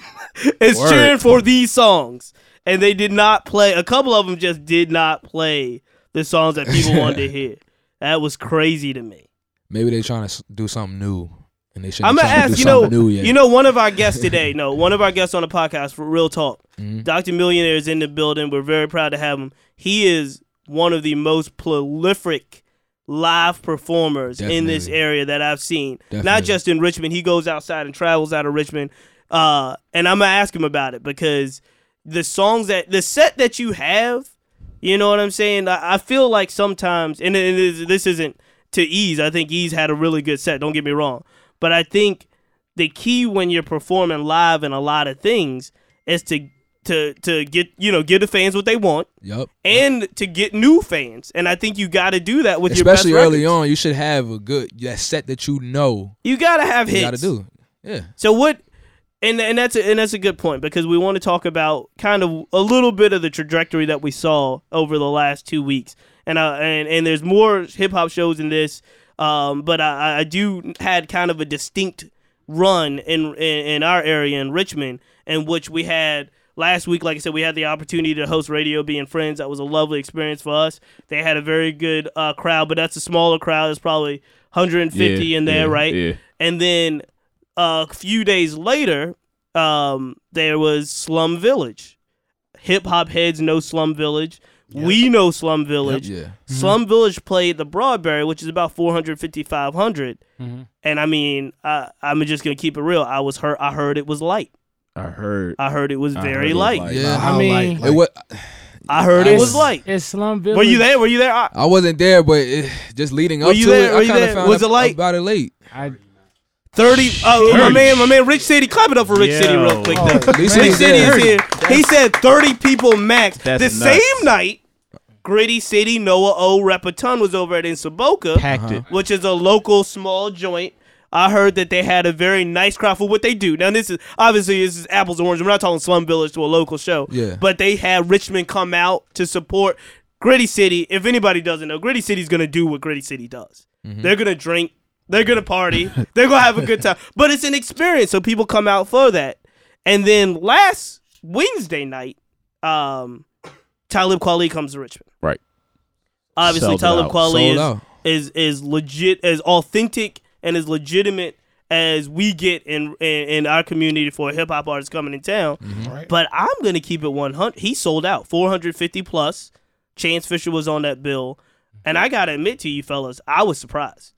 is Word. cheering for these songs, and they did not play. A couple of them just did not play the songs that people wanted to hear. That was crazy to me. Maybe they're trying to do something new, and they shouldn't. I'm gonna ask, you know, new yet. you know, one of our guests today. no, one of our guests on the podcast for Real Talk. Mm-hmm. Doctor Millionaire is in the building. We're very proud to have him. He is one of the most prolific live performers Definitely. in this area that I've seen. Definitely. Not just in Richmond. He goes outside and travels out of Richmond. Uh, and I'm gonna ask him about it because the songs that the set that you have. You know what I'm saying? I feel like sometimes, and it is, this isn't to Ease. I think Ease had a really good set. Don't get me wrong. But I think the key when you're performing live in a lot of things is to to to get, you know, give the fans what they want. Yep. And yep. to get new fans. And I think you got to do that with Especially your best Especially early records. on. You should have a good that set that you know. You got to have hits. You got to do. Yeah. So what... And and that's a, and that's a good point because we want to talk about kind of a little bit of the trajectory that we saw over the last two weeks. And uh, and, and there's more hip hop shows in this, um, but I, I do had kind of a distinct run in, in in our area in Richmond, in which we had last week. Like I said, we had the opportunity to host Radio B and Friends. That was a lovely experience for us. They had a very good uh, crowd, but that's a smaller crowd. There's probably one hundred fifty yeah, in there, yeah, right? Yeah. And then. Uh, a few days later, um, there was Slum Village. Hip hop heads know Slum Village. Yep. We know Slum Village. Yep, yeah. mm-hmm. Slum Village played the Broadberry, which is about four fifty, five hundred Mm-hmm. And I mean, I, I'm just gonna keep it real. I was hurt. I heard it was light. I heard. I heard it was very heard it was light. light. Yeah, I mean, light, light. It was. I heard it was like it's Slum Village. Were you there? Were you there? I, I wasn't there, but it, just leading up to there? it, I kind of found was out it like, about it late. I, Thirty, oh uh, my man, my man, Rich City, clap it up for Rich Yo. City real quick. Oh, Rich City is here. That's, he said thirty people max. The nuts. Same night, Gritty City, Noah O, Reperton was over at in Saboka, uh-huh. which is a local small joint. I heard that they had a very nice crowd for what they do. Now this is obviously this is apples and oranges. We're not talking Slum Village to a local show, yeah. But they had Richmond come out to support Gritty City. If anybody doesn't know, Gritty City's gonna do what Gritty City does. Mm-hmm. They're gonna drink. They're going to party. They're going to have a good time. But it's an experience, so people come out for that. And then last Wednesday night, um, Talib Kweli comes to Richmond. Right. Obviously, Talib Kweli is, is is legit, as authentic and as legitimate as we get in in, in our community for a hip-hop artist coming in town. Mm-hmm. Right. But I'm going to keep it one hundred. He sold out, four hundred fifty plus. Chance Fisher was on that bill. And I got to admit to you, fellas, I was surprised.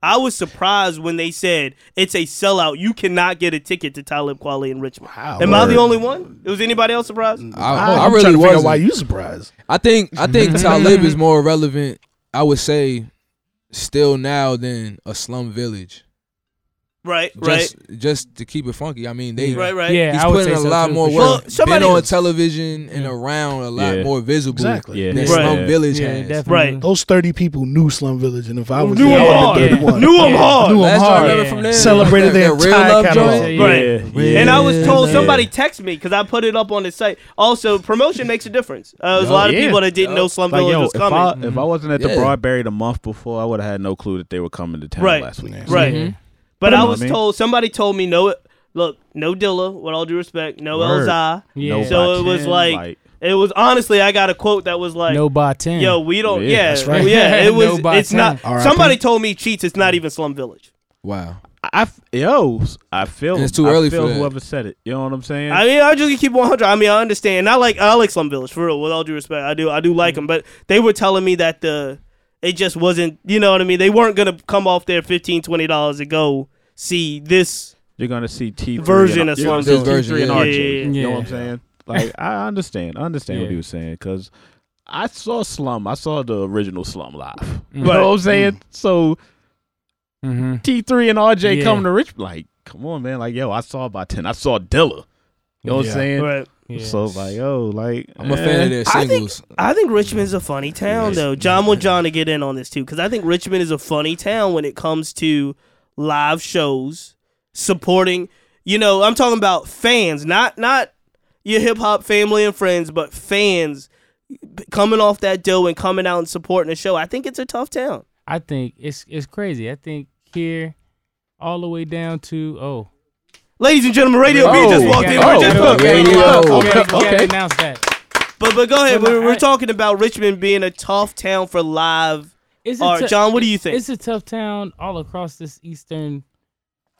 I was surprised when they said it's a sellout. You cannot get a ticket to Talib Kweli in Richmond. Wow, Am word. I the only one? Was anybody else surprised? I, I, I really wasn't. Why you surprised? I think I think Talib is more relevant. I would say still now than a Slum Village. Right, just, right. Just to keep it funky. I mean, they. Right, right. Yeah, he's I putting a so lot too, more sure. work. Well, somebody been on television and yeah. around a lot yeah. more visible. Exactly. Yeah. Than right. Slum yeah. Village yeah, has. Right. Those thirty people knew Slum Village, and if I was knew there, I would have thirty-one. Knew them hard. Knew them hard. Yeah. From there, celebrated their real love joint. Yeah. Right. Yeah. Yeah. And I was told somebody text me because I put it up on the site. Also, promotion makes a difference. Uh, There's a lot of people that didn't know Slum Village was coming. If I wasn't at the Broadberry the month before, I would have had no clue that they were coming to town last week. Right. But I, I was mean. told, somebody told me, no, look, no Dilla, with all due respect, no Elzai. Yeah. So no it was ten, like, like, it was honestly, I got a quote that was like, no by ten. Yo, we don't, yeah, yeah, that's right. yeah it was, no it's ten. Not, R. somebody R. told me Cheats, it's not even Slum Village. Wow. I, yo, I feel and it's too early I feel for whoever that. Said it. You know what I'm saying? I mean, I just keep one hundred. I mean, I understand. I like, I like Slum Village, for real, with all due respect. I do, I do like mm-hmm. them, but they were telling me that the, it just wasn't, you know what I mean? They weren't going to come off their fifteen dollars, twenty dollars and go see this. You're going to see T three version of Slum Village. Version, yeah. Yeah. Yeah. You know what I'm saying? Like, I understand. I understand yeah. what he was saying because I saw Slum. I saw the original Slum live. Mm-hmm. You know what I'm saying? Mm-hmm. So mm-hmm. T three and R J yeah. coming to Richmond. Like, come on, man. Like, yo, I saw about ten. I saw Dilla. You know what yeah. I'm saying? Right. Yes. So like, oh, like I'm a fan of their singles. I think, I think Richmond's a funny town, yes. though. John want John to get in on this too, because I think Richmond is a funny town when it comes to live shows, supporting. You know, I'm talking about fans, not not your hip hop family and friends, but fans coming off that dough and coming out and supporting the show. I think it's a tough town. I think it's it's crazy. I think here, all the way down to oh. Ladies and gentlemen, Radio oh, B just walked in. Oh, just oh, radio. Oh, okay, okay. Announce that. But but go ahead. We're, we're talking about Richmond being a tough town for live art. T- John, what do you think? It's a tough town all across this eastern,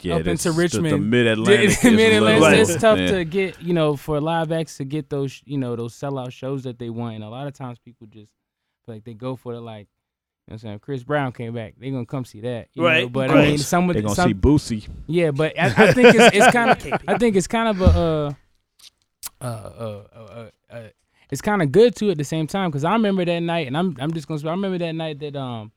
yeah, up into Richmond, the, the mid-Atlantic. The, the mid-Atlantic. Right. It's tough yeah. to get, you know, for live acts to get those, you know, those sellout shows that they want. And a lot of times people just like they go for the like. You know what I'm saying? Chris Brown came back. They're going to come see that. You right. know? But I mean, some they're going to see Boosie. Yeah, but I, I think it's, it's kind of I think it's kind of a uh, uh, uh, uh, uh, uh, it's kind of good too at the same time, cuz I remember that night and I'm I'm just going to I remember that night that um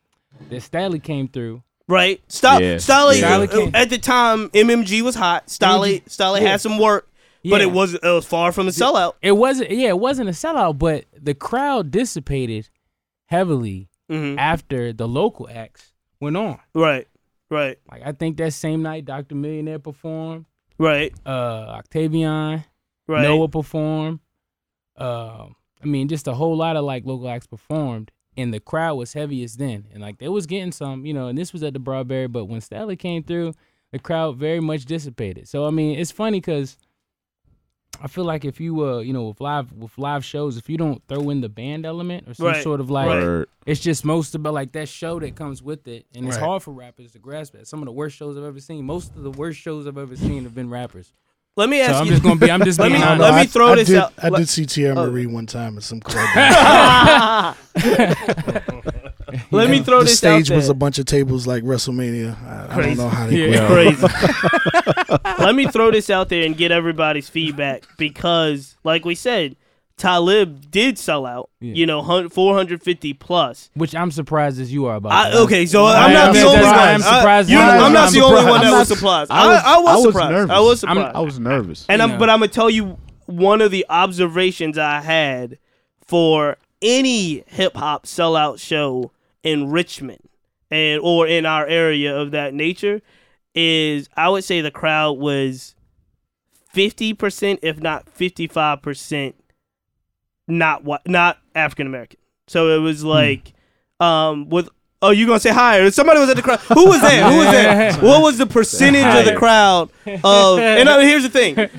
that Staley came through. Right. St- yeah. Staley yeah. uh, at the time M M G was hot. Staley Staley yeah. had some work, yeah. but it was it was far from a sellout. It wasn't yeah, it wasn't a sellout, but the crowd dissipated heavily. Mm-hmm. After the local acts went on. Right, right. Like, I think that same night, Doctor Millionaire performed. Right. Uh, Octavian. Right. Noah performed. Uh, I mean, just a whole lot of, like, local acts performed. And the crowd was heaviest then. And, like, they was getting some, you know, and this was at the Broadberry. But when Stanley came through, the crowd very much dissipated. So, I mean, it's funny because I feel like if you, uh, you know, with live with live shows, if you don't throw in the band element or some right. sort of like, right. it's just most about like that show that comes with it, and it's right. hard for rappers to grasp that. Some of the worst shows I've ever seen, most of the worst shows I've ever seen have been rappers. Let me ask so you. I'm just gonna be. I'm just. Let me let know, me throw I, I this did, out. I did see Tierra oh. Marie one time at some club. Let me throw the this out. The stage was a bunch of tables like WrestleMania. I, I don't know how they yeah, crazy. Let me throw this out there and get everybody's feedback because, like we said, Talib did sell out, yeah. you know, four hundred fifty plus. Which I'm surprised as you are about. I, okay, so I I'm not the only one. I'm surprised. I'm not the only one that was surprised. I was, I, I was, I was surprised. Nervous. I was surprised. I'm, I was nervous. And I'm, but I'm gonna tell you one of the observations I had for any hip hop sellout show in Richmond and or in our area of that nature is I would say the crowd was fifty percent, if not fifty-five percent. Not what? Not African American. So it was like, mm. um, with oh, you gonna say higher? Somebody was at the crowd. Who was that? Who was that? What was the percentage of the crowd? Of and I mean, here's the thing. The,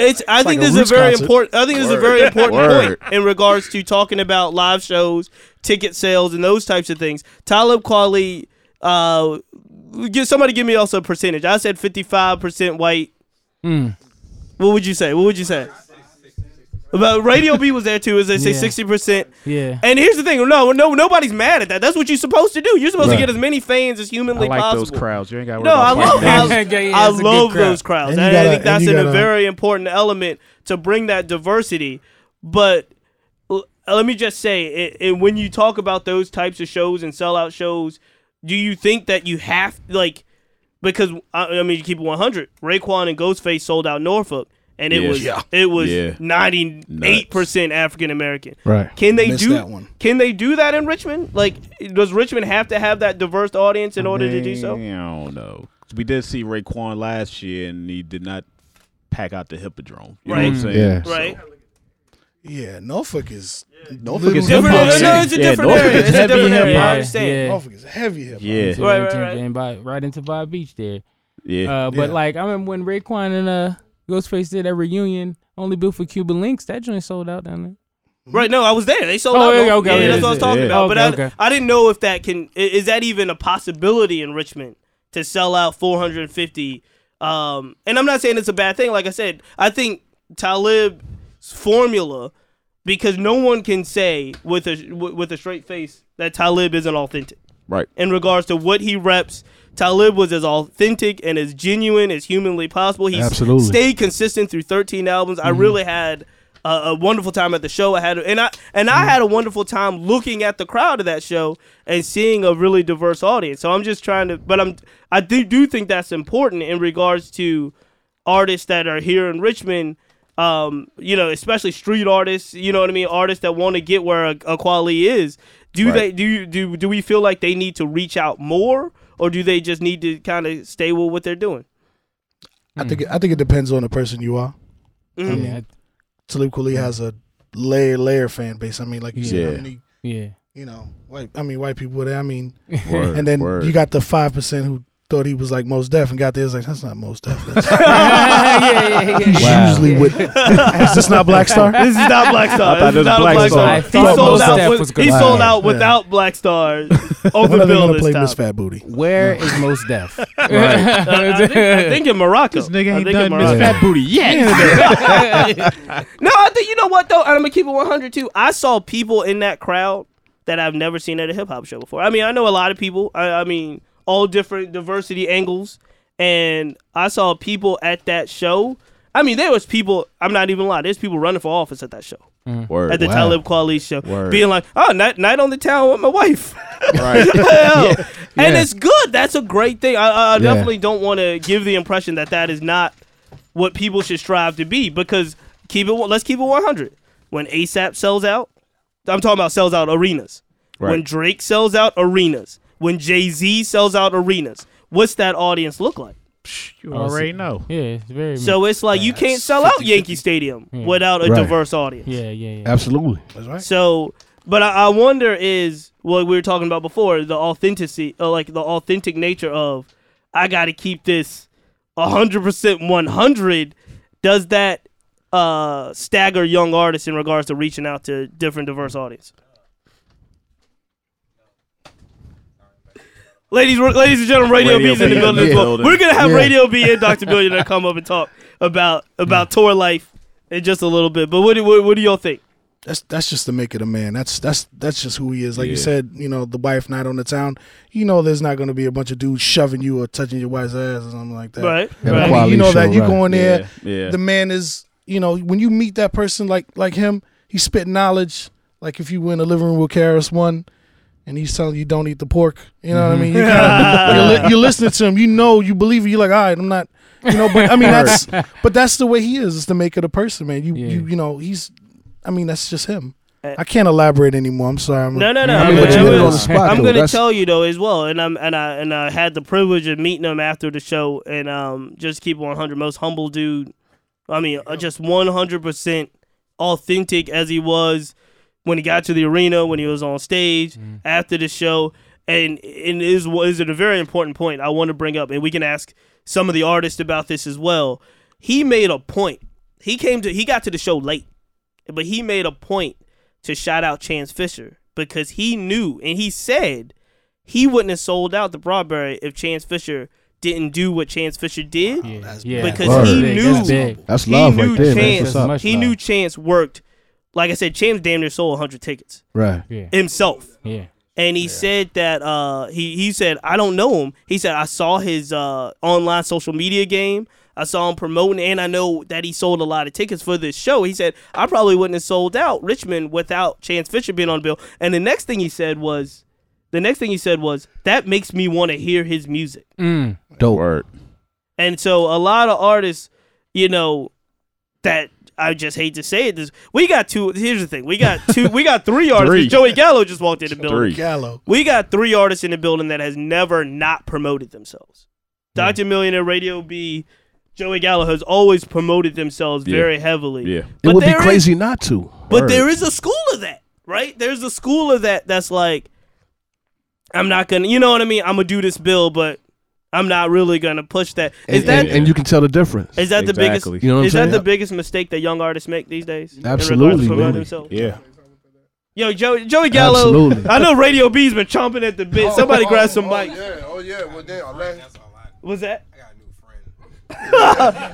it's, I, it's think like a a very important, I think this is a very important. I think this is a very important point in regards to talking about live shows, ticket sales, and those types of things. Talib Kweli, uh, somebody give me also a percentage. I said fifty-five percent white. Mm. What would you say? What would you say? But Radio B was there too, as they say, sixty yeah. percent. Yeah. And here's the thing: no, no, nobody's mad at that. That's what you're supposed to do. You're supposed right. to get as many fans as humanly possible. I like possible. those crowds. You ain't got to worry no, about I love, I, yeah, yeah, I love crowd. those crowds. Gotta, I think that's gotta, a very important element to bring that diversity. But l- let me just say, it, it, when you talk about those types of shows and sellout shows, do you think that you have like because I, I mean, you keep it one hundred. Raekwon and Ghostface sold out Norfolk. And it yeah. was yeah. it was ninety eight percent African American. Right? Can they Missed do that one. Can they do that in Richmond? Like, does Richmond have to have that diverse audience in I order mean, to do so? I don't know. We did see Raekwon last year, and he did not pack out the Hippodrome. You right? Know what I'm saying? Yeah. Right. So. Yeah, Norfolk is yeah. Norfolk is different. No, no, it's a different yeah, area. It's a different area. I understand. Yeah. Norfolk is heavy hip hop. Yeah, so right, right, right. By, right into Vibe Beach there. Yeah, uh, but yeah. like I remember when Raekwon and uh. Ghostface did that reunion, only built for Cuban Links. That joint sold out down there. Right, no, I was there. They sold oh, out. Okay, no, okay, yeah, that's what I was talking yeah. about. Okay, but I, okay. I didn't know if that can, is that even a possibility in Richmond to sell out four hundred fifty? Um, and I'm not saying it's a bad thing. Like I said, I think Talib's formula, because no one can say with a, with a straight face that Talib isn't authentic. Right. In regards to what he reps, Talib was as authentic and as genuine as humanly possible. He Absolutely. stayed consistent through thirteen albums. Mm-hmm. I really had a, a wonderful time at the show. I had and I and mm-hmm. I had a wonderful time looking at the crowd of that show and seeing a really diverse audience. So I'm just trying to, but I'm I do, do think that's important in regards to artists that are here in Richmond. Um, you know, especially street artists. You know what I mean? Artists that want to get where a, a Kweli is. Do right. they do do do we feel like they need to reach out more, or do they just need to kind of stay with what they're doing? I mm. think it, I think it depends on the person you are. Mm. I mean, yeah. Talib Kweli has a layer layer fan base. I mean, like you yeah. said, I mean, he, yeah, you know, white. I mean, white people were there. I mean, word, and then word. you got the five percent who thought he was like Mos Def and got there. It's like that's not Mos Def. That's yeah, yeah, yeah, he's wow. usually yeah. with. Is this not Black Star? This is not Black Star. I thought this was not Black, Black Star. Star. He sold out. With, he sold out yeah. without Black Star. Over the building. Play Miss Fat Booty. Where no. is Mos Def? Right. uh, I, think, I think in Morocco. This nigga ain't done Miss Fat Booty yet. No, I think you know what though. I'm gonna keep it one hundred too. I saw people in that crowd that I've never seen at a hip hop show before. I mean, I know a lot of people. I, I mean. all different diversity angles, and I saw people at that show. I mean, there was people, I'm not even lying, there's people running for office at that show. Mm. Word, at the wow. Talib Kweli show. Word. Being like, oh, night, night on the town with my wife. Right. yeah. Yeah. And it's good. That's a great thing. I, I definitely yeah. don't want to give the impression that that is not what people should strive to be, because keep it. let's keep it one hundred. When ASAP sells out, I'm talking about sells out arenas. Right. When Drake sells out arenas. When Jay-Z sells out arenas, what's that audience look like? You already know. Yeah, it's very. So it's like you can't sell out Yankee Stadium yeah. without a right. diverse audience. Yeah, yeah, yeah. Absolutely. That's right. So, but I, I wonder is what we were talking about before, the authenticity, or like the authentic nature of, I got to keep this one hundred percent one hundred. Does that uh, stagger young artists in regards to reaching out to different diverse audiences? Ladies, ladies and gentlemen, Radio, Radio B's B in the building as well. We're gonna have yeah. Radio B and Doctor Millionaire come up and talk about about tour life in just a little bit. But what do what, what do y'all think? That's that's just to make it a man. That's that's that's just who he is. Like yeah. you said, you know, the wife not on the town. You know, there's not gonna be a bunch of dudes shoving you or touching your wife's ass or something like that. Right, right. I mean, you know that you go in there. Yeah. Yeah. The man is, you know, when you meet that person like like him. he spit knowledge. Like if you were in the living room with Karis One, and he's telling you don't eat the pork. You know what I mean? You're, kind of, you're, you're listening to him. You know, you believe it. You're like, all right, I'm not. You know, but I mean that's but that's the way he is. It's the make of the person, man. You yeah. you you know he's. I mean that's just him. I can't elaborate anymore. I'm sorry. I'm, no, no, no. I'm, I'm going to tell you though as well, and I'm and I and I had the privilege of meeting him after the show, and um just keep one hundred, most humble dude. I mean, just one hundred percent authentic as he was when he got to the arena, when he was on stage, mm. after the show, and and is is it a very important point I want to bring up, and we can ask some of the artists about this as well. He made a point. He came to he got to the show late, but he made a point to shout out Chance Fisher because he knew, and he said he wouldn't have sold out the Broadberry if Chance Fisher didn't do what Chance Fisher did. Yeah, that's yeah. Because Word. he big, knew that's, big. that's love he knew right there. Chance, that's that's he love. knew Chance worked. Like I said, Chance damn near sold one hundred tickets. Right. Yeah. Himself. Yeah. And he yeah. said that uh, he he said I don't know him. He said I saw his uh, online social media game. I saw him promoting, and I know that he sold a lot of tickets for this show. He said, I probably wouldn't have sold out Richmond without Chance Fisher being on the bill. And the next thing he said was, the next thing he said was, that makes me want to hear his music. Mm. Dope. Word. And so a lot of artists, you know, that I just hate to say it. This we got two. Here's the thing. We got two. We got three artists. Three. Joey Gallo just walked in the building. Three. Gallo. We got three artists in the building that has never not promoted themselves. Mm. Doctor Millionaire, Radio B, Joey Gallo has always promoted themselves yeah. very heavily. Yeah. But it would be crazy is, not to. But Word. there is a school of that, right? There's a school of that that's like, I'm not going to, you know what I mean? I'm going to do this bill, but I'm not really going to push that. Is and, that and, and you can tell the difference. Is that exactly. the biggest you know Is that the biggest mistake that young artists make these days? Absolutely. Really. Yeah. Yo, Joey, Joey Gallo. Absolutely. I know Radio B's been chomping at the bit. Oh, Somebody oh, grab some oh, mics. Yeah. Oh, yeah. Well, they are last. That's all I What's that?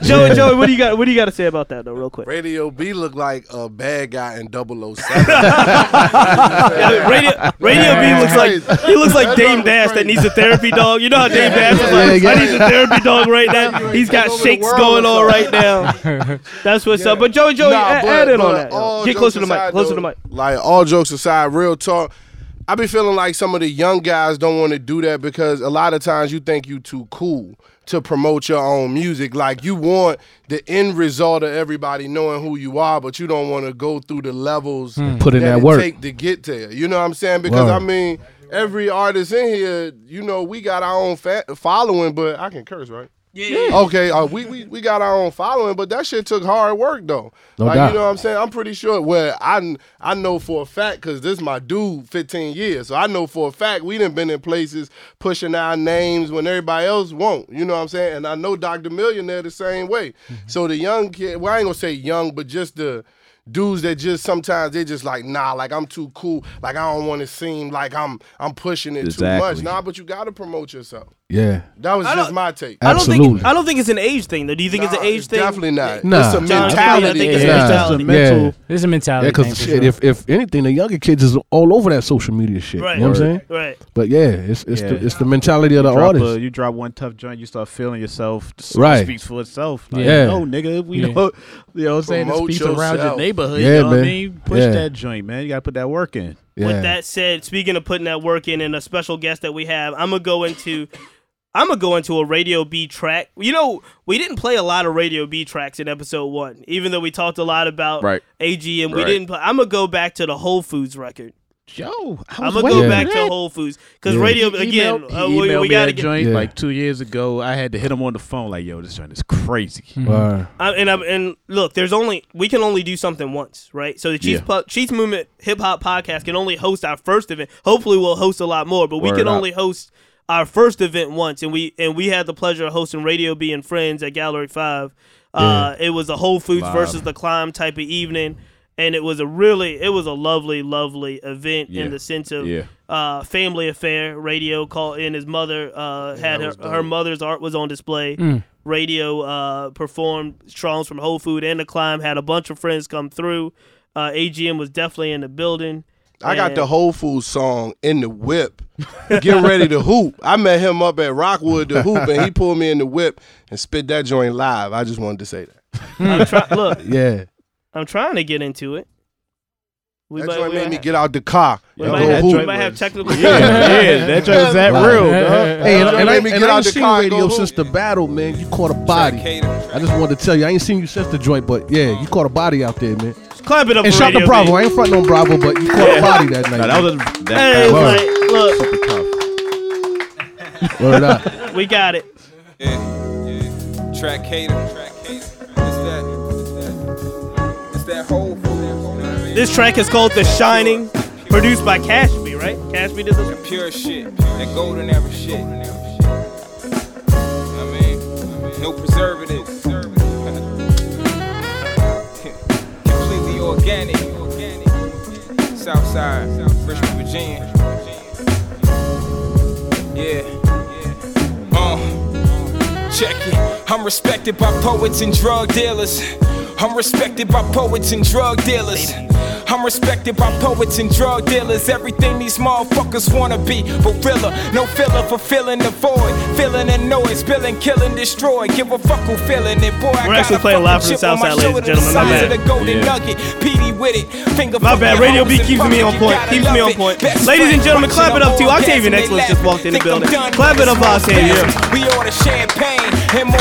Joey, Joey, what do you got? What do you got to say about that, though, real quick? Radio B looked like a bad guy in double oh seven. yeah, Radio, Radio B looks like he looks like Dame Dash that needs a therapy dog. You know how Dame Dash is like, I need a therapy dog right now. He's got shakes going on right now. That's what's yeah. up. But Joey, Joey, nah, add, but, add in on that. Get closer to the mic. Closer though, to the mic. Like all jokes aside, real talk. I be feeling like some of the young guys don't want to do that because a lot of times you think you too cool to promote your own music. Like you want the end result of everybody knowing who you are, but you don't want to go through the levels mm. Put in that, that it work. take to get there. You know what I'm saying? Because Word. I mean, every artist in here, you know, we got our own fa- following, but I can curse, right? Yeah. Okay, uh, we, we we got our own following, but that shit took hard work, though. No like, doubt. You know what I'm saying? I'm pretty sure. Well, I, I know for a fact, because this is my dude fifteen years, so I know for a fact we done been in places pushing our names when everybody else won't. You know what I'm saying? And I know Doctor Millionaire the same way. Mm-hmm. So the young kid, well, I ain't going to say young, but just the dudes that just sometimes they just like, nah, like I'm too cool. Like I don't want to seem like I'm I'm pushing it exactly. too much. Nah, but you got to promote yourself. Yeah. That was just my take. Absolutely. I don't think, I don't think it's an age thing, though. Do you think nah, it's an age it's thing? Definitely not. Nah. It's a mentality. I think it's yeah. mentality. Yeah. It's a mental. Yeah. It's a mentality. Yeah, because shit, sure. if, if anything, the younger kids is all over that social media shit. Right. You know what I'm saying? Right. But yeah, it's it's, yeah. The, it's the mentality of the artist. You drop one tough joint, you start feeling yourself. Right. It speaks for itself. Like, yeah. No, nigga, we yeah. know. You know what I'm saying? Promote it speaks yourself. Around your neighborhood. Yeah, you know man. what I mean? Push yeah. that joint, man. You got to put that work in. Yeah. With that said, speaking of putting that work in and a special guest that we have, I'm going to go into... I'm going to go into a Radio B track. You know, we didn't play a lot of Radio B tracks in episode one, even though we talked a lot about right. A G, and right. we didn't play. I'm going to go back to the Whole Foods record. Yo, I'm going to go back to Whole Foods. Because yeah. Radio, he again, emailed, uh, we, we got to get. Joint, yeah. Like two years ago, I had to hit him on the phone like, yo, this joint is crazy. Mm-hmm. Wow. I, and, I, and look, there's only, we can only do something once, right? So the Cheats, yeah. po- Cheats Movement Hip Hop Podcast can only host our first event. Hopefully we'll host a lot more, but Word we can up. only host our first event once, and we and we had the pleasure of hosting Radio B and Friends at Gallery five. Uh, yeah. It was a Whole Foods Live. versus the Climb type of evening, and it was a really, it was a lovely, lovely event yeah. in the sense of yeah. uh, family affair. Radio called in his mother, uh, yeah, had her, her mother's art was on display. Mm. Radio uh, performed songs from Whole Foods and the Climb, had a bunch of friends come through. Uh, A G M was definitely in the building. I got the Whole Foods song in the whip, getting ready to hoop. I met him up at Rockwood to hoop, and he pulled me in the whip and spit that joint live. I just wanted to say that. I'm try- look, yeah, I'm trying to get into it. We that joint made have, me get out the car. We, might have, we might have technical. yeah, yeah, that joint's that real, dog. Hey, and, and, and I, me get and out I ain't the seen car radio since the battle, man. You caught a body. I just wanted to tell you, I ain't seen you since the joint, but yeah, you caught a body out there, man. Clap it up, and shout to Bravo. Man. I ain't fronting on Bravo, but you caught yeah. a body that night. No, that was a, that hey, like, look. Super tough. Word up. We got it. Yeah, yeah. Track hater, track hater. It's that. It's that. It's that whole. This track is called The Shining, produced by Cashby, right? Cashby does this? Pure shit, that golden era shit. I mean, no preservatives. Completely organic. Southside, Richmond, Virginia. Yeah. Uh, check it. I'm respected by poets and drug dealers. I'm respected by poets and drug dealers. I'm respected by poets and drug dealers. Everything these motherfuckers wanna be, but realer. No filler for filling the void. Feeling annoyed, spilling, killing, destroy. Give a fuck who feeling it, boy. We're I actually playing live from the South Side, ladies and gentlemen. My bad. Yeah. My bad. Radio B keeps me on point. Keeps me on point. Ladies and gentlemen, clap it up to Octavian Excellence. Just walked in the building. Clap it up, Octavian. We order champagne.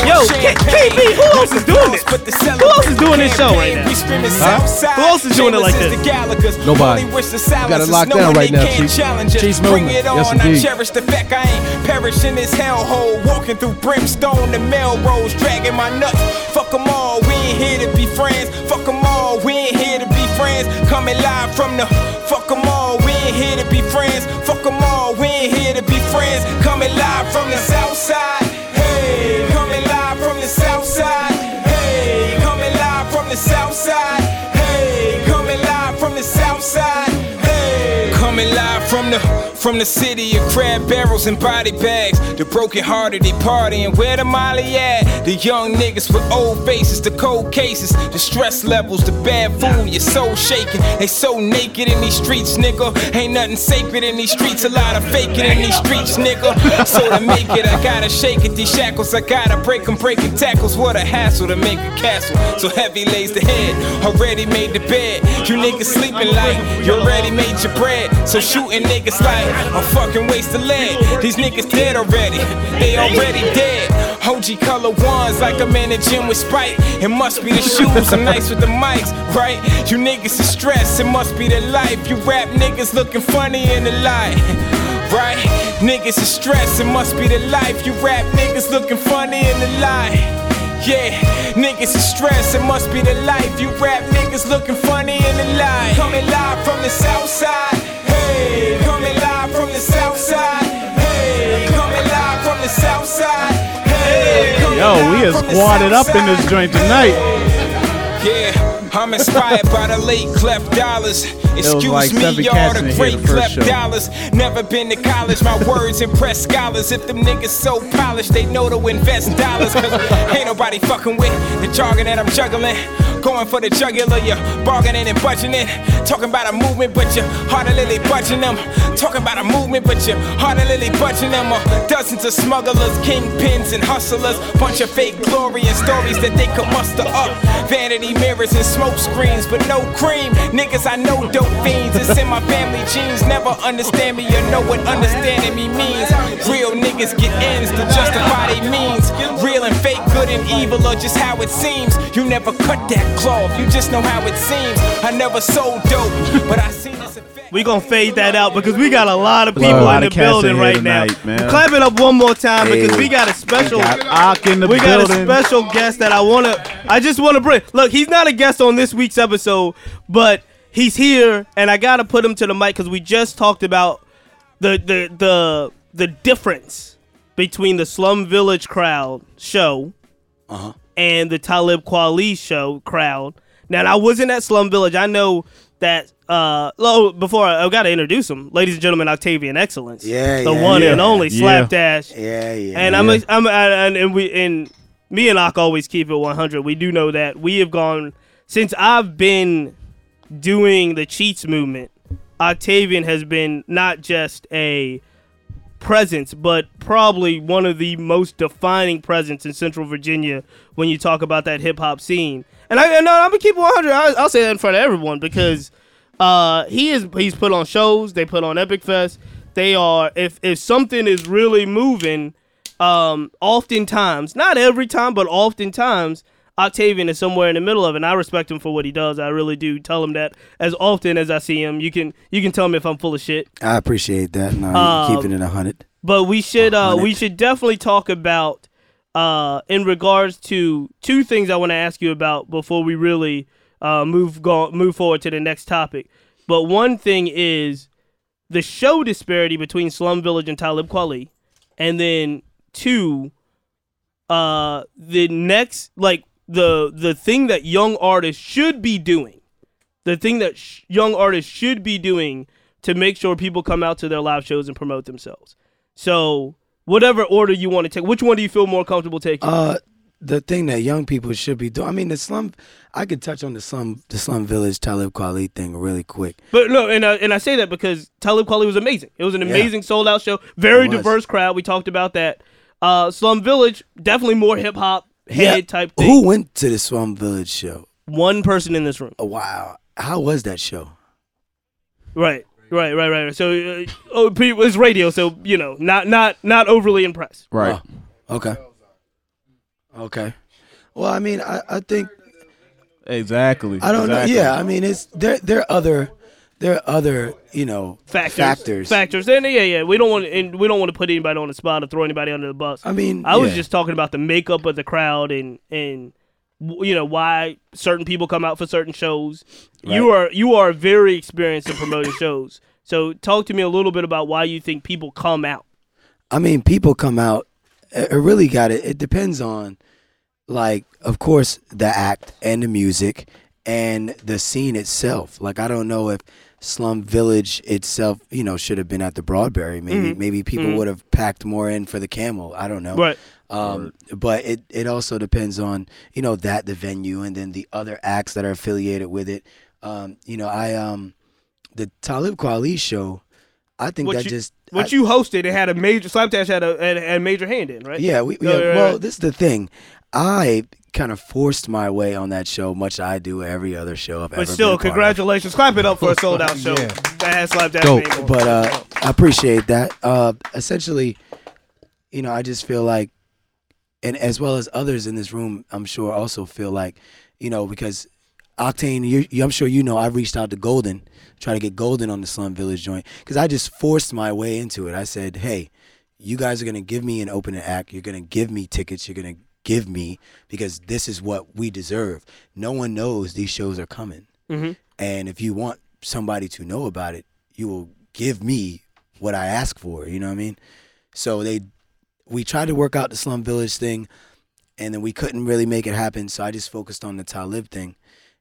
Yo, K B, who else is doing this? Who else is doing this show right now? Huh? Who else is doing it like this? Nobody. You got it locked down right now, Cheats. Cheats Movement. Yes, indeed. I cherish the fact I ain't perish in this hellhole. Walking through brimstone and Melrose, dragging my nuts. Fuck them all, we ain't here to be friends. Fuck them all, we ain't here to be friends. Coming live from the... Fuck them all, we ain't here to be friends. Fuck them all, we ain't here to be friends. Coming live from the South Side. Hey, coming live from the South Side. Hey, coming live from the South Side. Hey, coming live from the South Side. Hey, coming live from the from the city of crab barrels and body bags. The broken hearted they partying. Where the Molly at? The young niggas with old faces, the cold cases, the stress levels, the bad food. Your soul shaking. They so naked in these streets, nigga. Ain't nothing sacred in these streets. A lot of faking in these streets, nigga. So to make it, I gotta shake it. These shackles, I gotta break them, breaking tackles. What a hassle to make a castle. So heavy lays the head. Already made the bed. You niggas sleeping like you already made your bread. So shooting niggas like a fucking waste of lead. These niggas dead already. They already dead. O G color ones like I'm in the gym with Sprite. It must be the shoes. I'm nice with the mics, right? You niggas is stressed. It must be the life. You rap niggas looking funny in the light. Right? Niggas is stressed. It must be the life. You rap niggas looking funny in the light. Yeah, niggas is stressed, it must be the life. You rap niggas looking funny in the light. Coming live from the South Side. Hey, coming live from the South Side. Hey, coming live from the South Side. Hey, yo, we are squatted up in this joint tonight. Yeah. I'm inspired by the late Clef Dollars. Excuse like me, y'all, the great Clef Dollars. Never been to college, my words impress scholars. If them niggas so polished, they know to invest dollars. Cause ain't nobody fucking with the jargon that I'm juggling. Going for the jugular, you're bargaining and budgeting. Talking about a movement, but you're hardly budging them. Talking about a movement, but you're hardly budging them. Or dozens of smugglers, kingpins and hustlers. Bunch of fake glory and stories that they could muster up. Vanity mirrors and smoke screens, but no cream. Niggas, I know dope fiends. It's in my family genes. Never understand me or know what understanding me means. Real niggas get ends to justify they means. Real and fake, good and evil, or just how it seems. You never cut that cloth, you just know how it seems. I never sold dope, but I seen this effect. We gonna fade that out because we got a lot of people lot in the building right tonight, now. Man. Clap it up one more time because hey, we got a special. We got, in the we got a special guest that I wanna. I just wanna bring. Look, he's not a guest on this week's episode, but he's here, and I gotta put him to the mic because we just talked about the the the the difference between the Slum Village crowd show. Uh huh. And the Talib Kweli show crowd. Now, I wasn't at Slum Village. I know that. Uh, oh, before I, I got to introduce him, ladies and gentlemen, Octavian Excellence. Yeah, the yeah, one yeah. and only Slapdash. Yeah, yeah. And yeah. I'm, a, I'm, a, and, and we, and me and Ock always keep it one hundred. We do know that we have gone since I've been doing the Cheats Movement. Octavian has been not just a presence, but probably one of the most defining presence in Central Virginia when you talk about that hip hop scene. And I, and I'm gonna keep it one hundred. I'll, I'll say that in front of everyone because Uh, he is he's put on shows. They put on Epic Fest. They are if if something is really moving, um, oftentimes, not every time, but oftentimes, Octavian is somewhere in the middle of it, and I respect him for what he does. I really do tell him that as often as I see him. You can you can tell me if I'm full of shit. I appreciate that. No, um, keep it in a hundred. But we should uh, we should definitely talk about uh, in regards to two things I want to ask you about before we really uh, move go- move forward to the next topic. But one thing is the show disparity between Slum Village and Talib Kweli, and then two, uh, the next like. The the thing that young artists should be doing, the thing that sh- young artists should be doing to make sure people come out to their live shows and promote themselves. So whatever order you want to take, which one do you feel more comfortable taking? Uh, the thing that young people should be doing. I mean, the slum. I could touch on the slum, the Slum Village Talib Kweli thing really quick. But no, and I, and I say that because Talib Kweli was amazing. It was an amazing yeah. sold out show, very diverse crowd. We talked about that. Uh, Slum Village definitely more hip hop. Head yeah. type thing. Who went to the Slum Village show? One person in this room. Oh, wow. How was that show? Right, right, right, right. So uh, oh, it's radio, so, you know, not not, not overly impressed. Right. Oh, okay. Okay. Well, I mean, I, I think... Exactly. I don't exactly. know. Yeah, I mean, it's there, there are other... There are other, you know, factors. Factors. factors. And yeah, yeah. We don't want, and we don't want to put anybody on the spot or throw anybody under the bus. I mean, I was yeah. just talking about the makeup of the crowd and, and you know, why certain people come out for certain shows. Right. You are you are very experienced in promoting shows. So talk to me a little bit about why you think people come out. I mean, people come out. It really got it. It depends on, like, of course, the act and the music and the scene itself. Like, I don't know if Slum Village itself, you know, should have been at the Broadberry. Maybe mm-hmm. maybe people mm-hmm. would have packed more in for the Camel. I don't know. Right. Um, right. But it, it also depends on, you know, that, the venue, and then the other acts that are affiliated with it. Um, you know, I um, the Talib Kweli show, I think what that you, just... What I, you hosted, it had a major... Slapdash had a, had a major hand in, right? Yeah. We, so, yeah right, well, right. this is the thing. I... kind of forced my way on that show, much I do every other show I've but ever still, been. But still, congratulations. Of. Clap it up for a sold out show. Yeah. That has slapped that dope. Anymore. But uh, oh. I appreciate that. Uh, essentially, you know, I just feel like, and as well as others in this room, I'm sure also feel like, you know, because Octane, you, you, I'm sure you know, I reached out to Golden, trying to get Golden on the Slum Village joint, because I just forced my way into it. I said, hey, you guys are going to give me an opening act. You're going to give me tickets. You're going to give me, because this is what we deserve. No one knows these shows are coming. Mm-hmm. And if you want somebody to know about it, you will give me what I ask for. You know what I mean? So they, we tried to work out the Slum Village thing, and then we couldn't really make it happen. So I just focused on the Talib thing.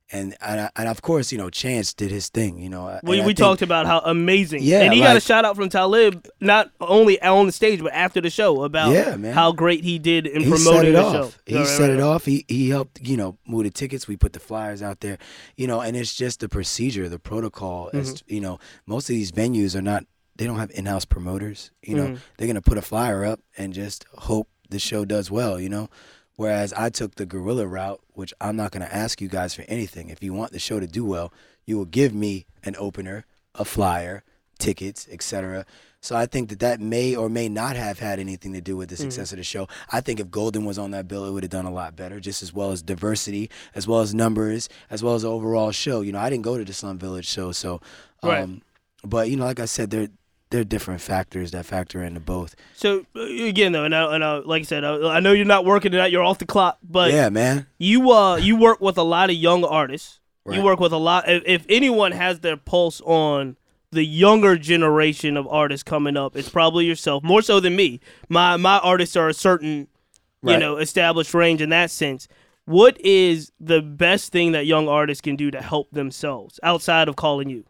And, and, and of course, you know, Chance did his thing, you know. We, we think, talked about how amazing. Yeah, and he like, got a shout out from Talib, not only on the stage, but after the show about yeah, how great he did in he promoting the off. show. He right, set right, it right. off. He he helped, you know, move the tickets. We put the flyers out there, you know, and it's just the procedure, the protocol. Mm-hmm. As, you know, most of these venues are not, they don't have in-house promoters. You know, mm-hmm. they're going to put a flyer up and just hope the show does well, you know. Whereas I took the guerrilla route, which I'm not going to ask you guys for anything. If you want the show to do well, you will give me an opener, a flyer, tickets, et cetera. So I think that that may or may not have had anything to do with the success mm-hmm. of the show. I think if Golden was on that bill, it would have done a lot better, just as well as diversity, as well as numbers, as well as the overall show. You know, I didn't go to the Slum Village show, so. Um, right. But, you know, like I said, there. There are different factors that factor into both. So, again, though, and, I, and I, like I said, I, I know you're not working it out. You're off the clock. But yeah, man. You, uh, you work with a lot of young artists. Right. You work with a lot. If, if anyone has their pulse on the younger generation of artists coming up, it's probably yourself, more so than me. My my artists are a certain, right. you know, established range in that sense. What is the best thing that young artists can do to help themselves outside of calling you?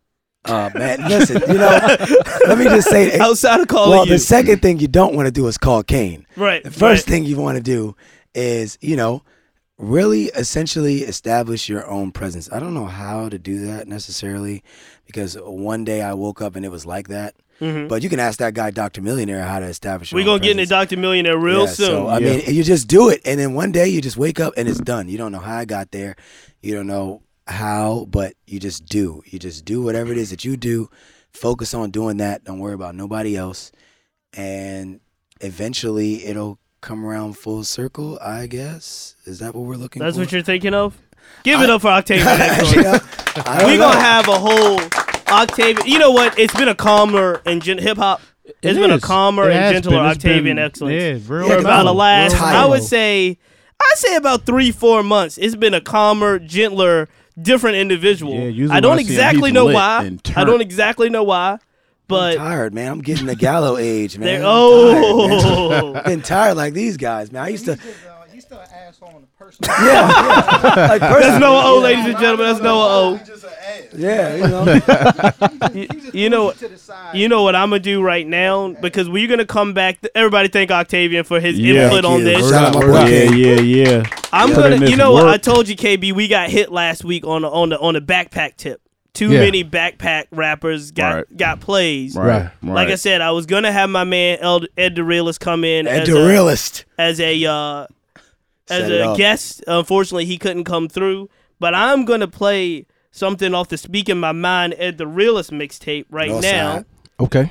Oh, man, listen, you know, let me just say, outside of calling well, you. the second thing you don't want to do is call Kane. Right. The first right. thing you want to do is, you know, really essentially establish your own presence. I don't know how to do that necessarily, because one day I woke up and it was like that. Mm-hmm. But you can ask that guy, Doctor Millionaire, how to establish your We're going to get into Doctor Millionaire real yeah, soon. So, I yeah. mean, you just do it. And then one day you just wake up and it's done. You don't know how I got there. You don't know. how, but you just do. You just do whatever it is that you do. Focus on doing that. Don't worry about nobody else. And eventually it'll come around full circle, I guess. Is that what we're looking That's for? That's what you're thinking of? Give I, it up for Octavian. Yeah, we're going to have a whole Octavian. You know what? It's been a calmer and gen- hip hop. It's it been is. a calmer it and gentler been. Octavian been, Excellence. Yeah, real, For about the last, real, I would say, I say about three, four months. It's been a calmer, gentler, different individual. Yeah, I don't exactly know why. I don't exactly know why. But I'm tired, man. I'm getting the Gallo age, man. Oh, tired, man. tired like these guys, man. I used to. He's still an asshole on the personal. Yeah, yeah. Like personal. That's Noah O, ladies and gentlemen. That's Noah O. He's just an ass. Yeah, you know. you, you know what? You know what I'm gonna do right now, because we're gonna come back. Th- Everybody, thank Octavian for his yeah, input on this. Shout out yeah, yeah, yeah. I'm yeah. gonna. You know what? I told you, K B, we got hit last week on the, on the on the backpack tip. Too yeah. many backpack rappers got right. got plays. Right. right. Like I said, I was gonna have my man Ed, Ed the Realist come in. Ed as the a, Realist as a. Uh, As a up. guest, unfortunately, he couldn't come through. But I'm going to play something off the Speak in My Mind Ed the Realist mixtape right no now. Side. Okay.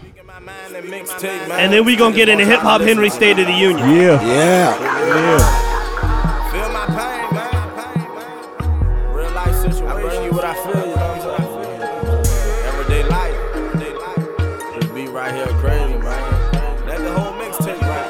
And then we're going to get into Hip Hop Henry State of the Union. Yeah. Yeah. Yeah. Feel my pain, man. Real life situation. I bring you what I feel, you know what I'm saying? Everyday life. Everyday life. This beat right here crazy, man. That's the whole mixtape, right?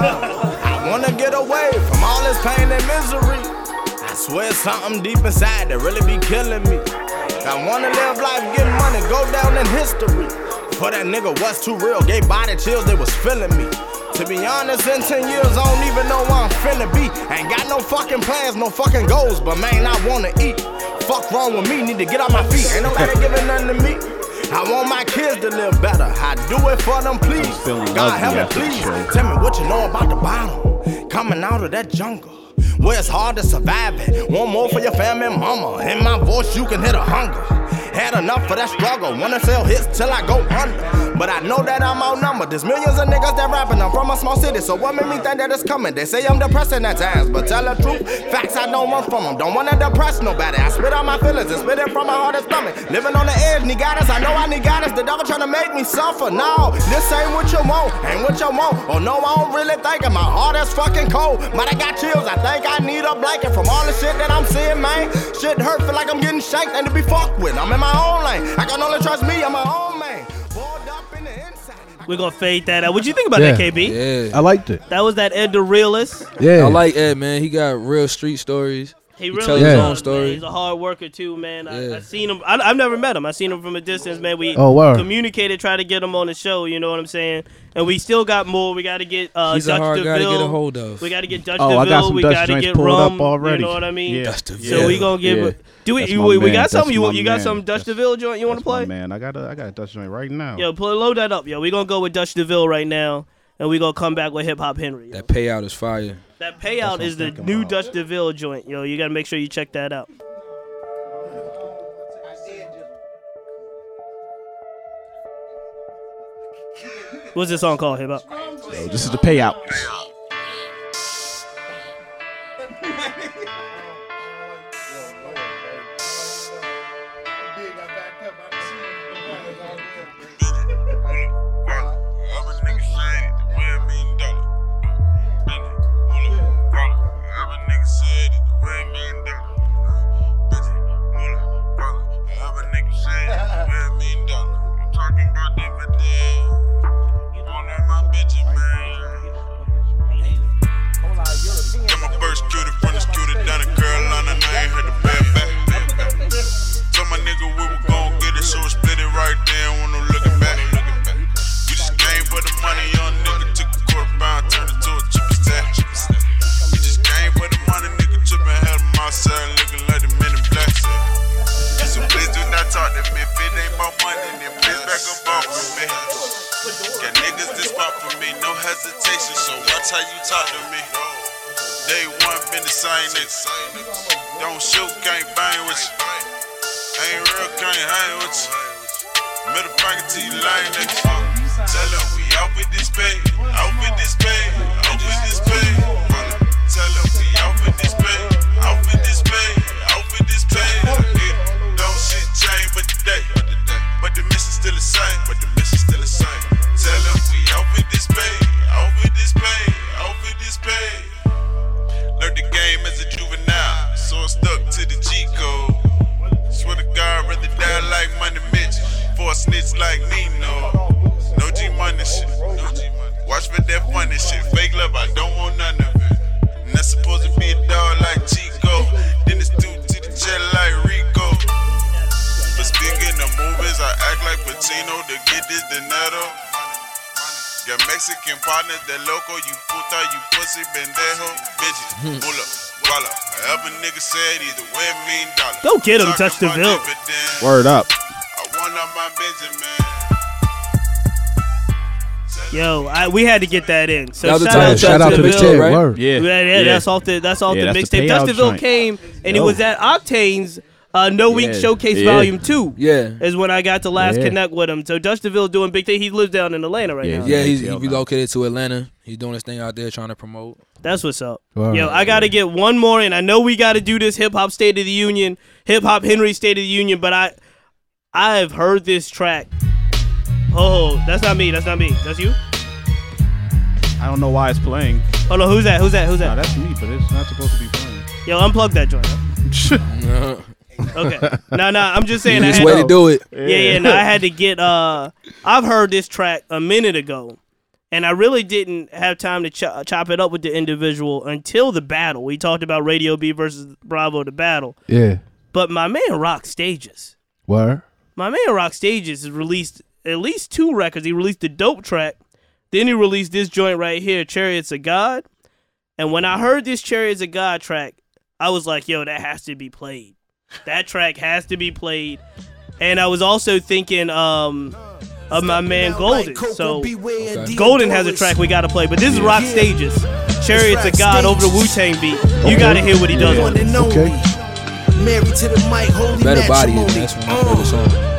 I wanna get away from all this pain and misery. I swear something deep inside that really be killing me. I wanna live life, get money, go down in history. For that nigga was too real, gave body chills, they was feeling me. To be honest, in ten years, I don't even know where I'm finna be. Ain't got no fucking plans, no fucking goals, but man, I wanna eat. Fuck wrong with me, need to get on my feet. Ain't nobody giving nothing to me. I want my kids to live better. I do it for them, please. God help me, please. Tell me what you know about the bottom. Coming out of that jungle where it's hard to survive it. One more for your family, mama. In my voice, you can hear the hunger. Had enough for that struggle. Wanna sell hits till I go under. But I know that I'm outnumbered. There's millions of niggas that rapping. I'm from a small city, so what made me think that it's coming? They say I'm depressing at times, but tell the truth. Facts, I don't run from them. Don't wanna depress nobody. I spit out my feelings and spit it from my heart and stomach. Living on the edge, need guidance. I know I need guidance. The devil trying to make me suffer. No, this ain't what you want. Ain't what you want. Oh no, I don't really think it. My heart is fucking cold. But I got chills. I think I need a blanket from all the shit that I'm seeing, man. Shit hurt, feel like I'm getting shanked and to be fucked with. I'm in my own lane. I can only trust me. I'm my own man. We're going to fade that out. What you think about yeah. that, K B? Yeah. I liked it. That was that Ed the Realist. Yeah. I like Ed, man. He got real street stories. He really tells yeah. his own story. Man, he's a hard worker, too, man. Yeah. I, I seen him. I, I've never met him. I seen him from a distance, man. We oh, wow. communicated, tried to get him on the show. You know what I'm saying? And we still got more. We got to get uh, He's Dutch a hard DeVille. Guy to get a hold of. We got to get Dutch oh, DeVille. I got some we got to get Rum. You know what I mean? Yeah. Dutch DeVille. So we gonna give. Yeah. Do we? You, we, we got something. You, you got some Dutch DeVille joint you want to play? Man, I got a I got a Dutch joint right now. Yo, play, load that up, yo. We gonna go with Dutch DeVille right now, and we gonna come back with Hip Hop Henry. Yo. That payout is fire. That payout is the new about. Dutch DeVille joint, yo. You gotta make sure you check that out. What's this song called, Hip Hop? Yo, this is the payout. Don't shoot, can't bang with you. Ain't real, can't hang with you. Middle finger to you lying niggas. Tell her we out with this pain, out with this pain, out with this pain. Tell her we out with this pain, out with this pain, out with this pain. Don't shit change but the day, but the mission still the same, but the mission still the same. Tell her we out with this pain, out with this pain, out with this pain. Learned the game as a juvenile, so I'm stuck to the G code. Swear to God, rather die like Money Mitch for a snitch like Nino. No G money shit. No G money. Watch for that funny shit. Fake love, I don't want none of it. And that's supposed to be a dog like Chico. Then it's due to the jet like Rico. But speaking of movies, I act like Pacino to get this Donato. Your Mexican partners, that loco, you puta, you pussy, bendejo, bitches, pull up. Walla, nigga said he's a win mean dollar. Go get him, touch the bill. Word up. I want up my Benjamin. Yo, I, we had to get that in. So that shout, out, touch shout touch out to the mixtape, right? Word. Yeah. Yeah, yeah, yeah, that's off the that's off yeah, the mixtape. Touchdeville came and Yo. It was at Octane's. Uh, no Week yeah. Showcase yeah. Volume two yeah. is when I got to last yeah. connect with him. So Dutch DeVille doing big thing. He lives down in Atlanta right yeah. now. Yeah, he's, he relocated to Atlanta. He's doing his thing out there trying to promote. That's what's up. Wow. Yo, I got to get one more, and I know we got to do this hip-hop State of the Union, hip-hop Henry State of the Union, but I I have heard this track. Oh, that's not me. That's not me. That's you? I don't know why it's playing. Oh, no, who's that? Who's that? Who's that? No, that's me, but it's not supposed to be playing. Yo, unplug that joint. No. Okay. No, no, I'm just saying. That's the way to do it. Yeah, yeah, no, I had to get, uh, I've heard this track a minute ago, and I really didn't have time to ch- chop it up with the individual until the battle. We talked about Radio B versus Bravo, the battle. Yeah. But my man Rock Stages. Where? My man Rock Stages has released at least two records. He released the Dope track, then he released this joint right here, Chariots of God. And when I heard this Chariots of God track, I was like, yo, that has to be played. That track has to be played. And I was also thinking um, of my man Golden. So okay. Golden has a track we gotta play, but this is Rock Stages, Chariots of God over the Wu-Tang beat. You okay. gotta hear what he does yeah. on it. Okay. Married to the mic, holy better body is that's one of my favorite songs.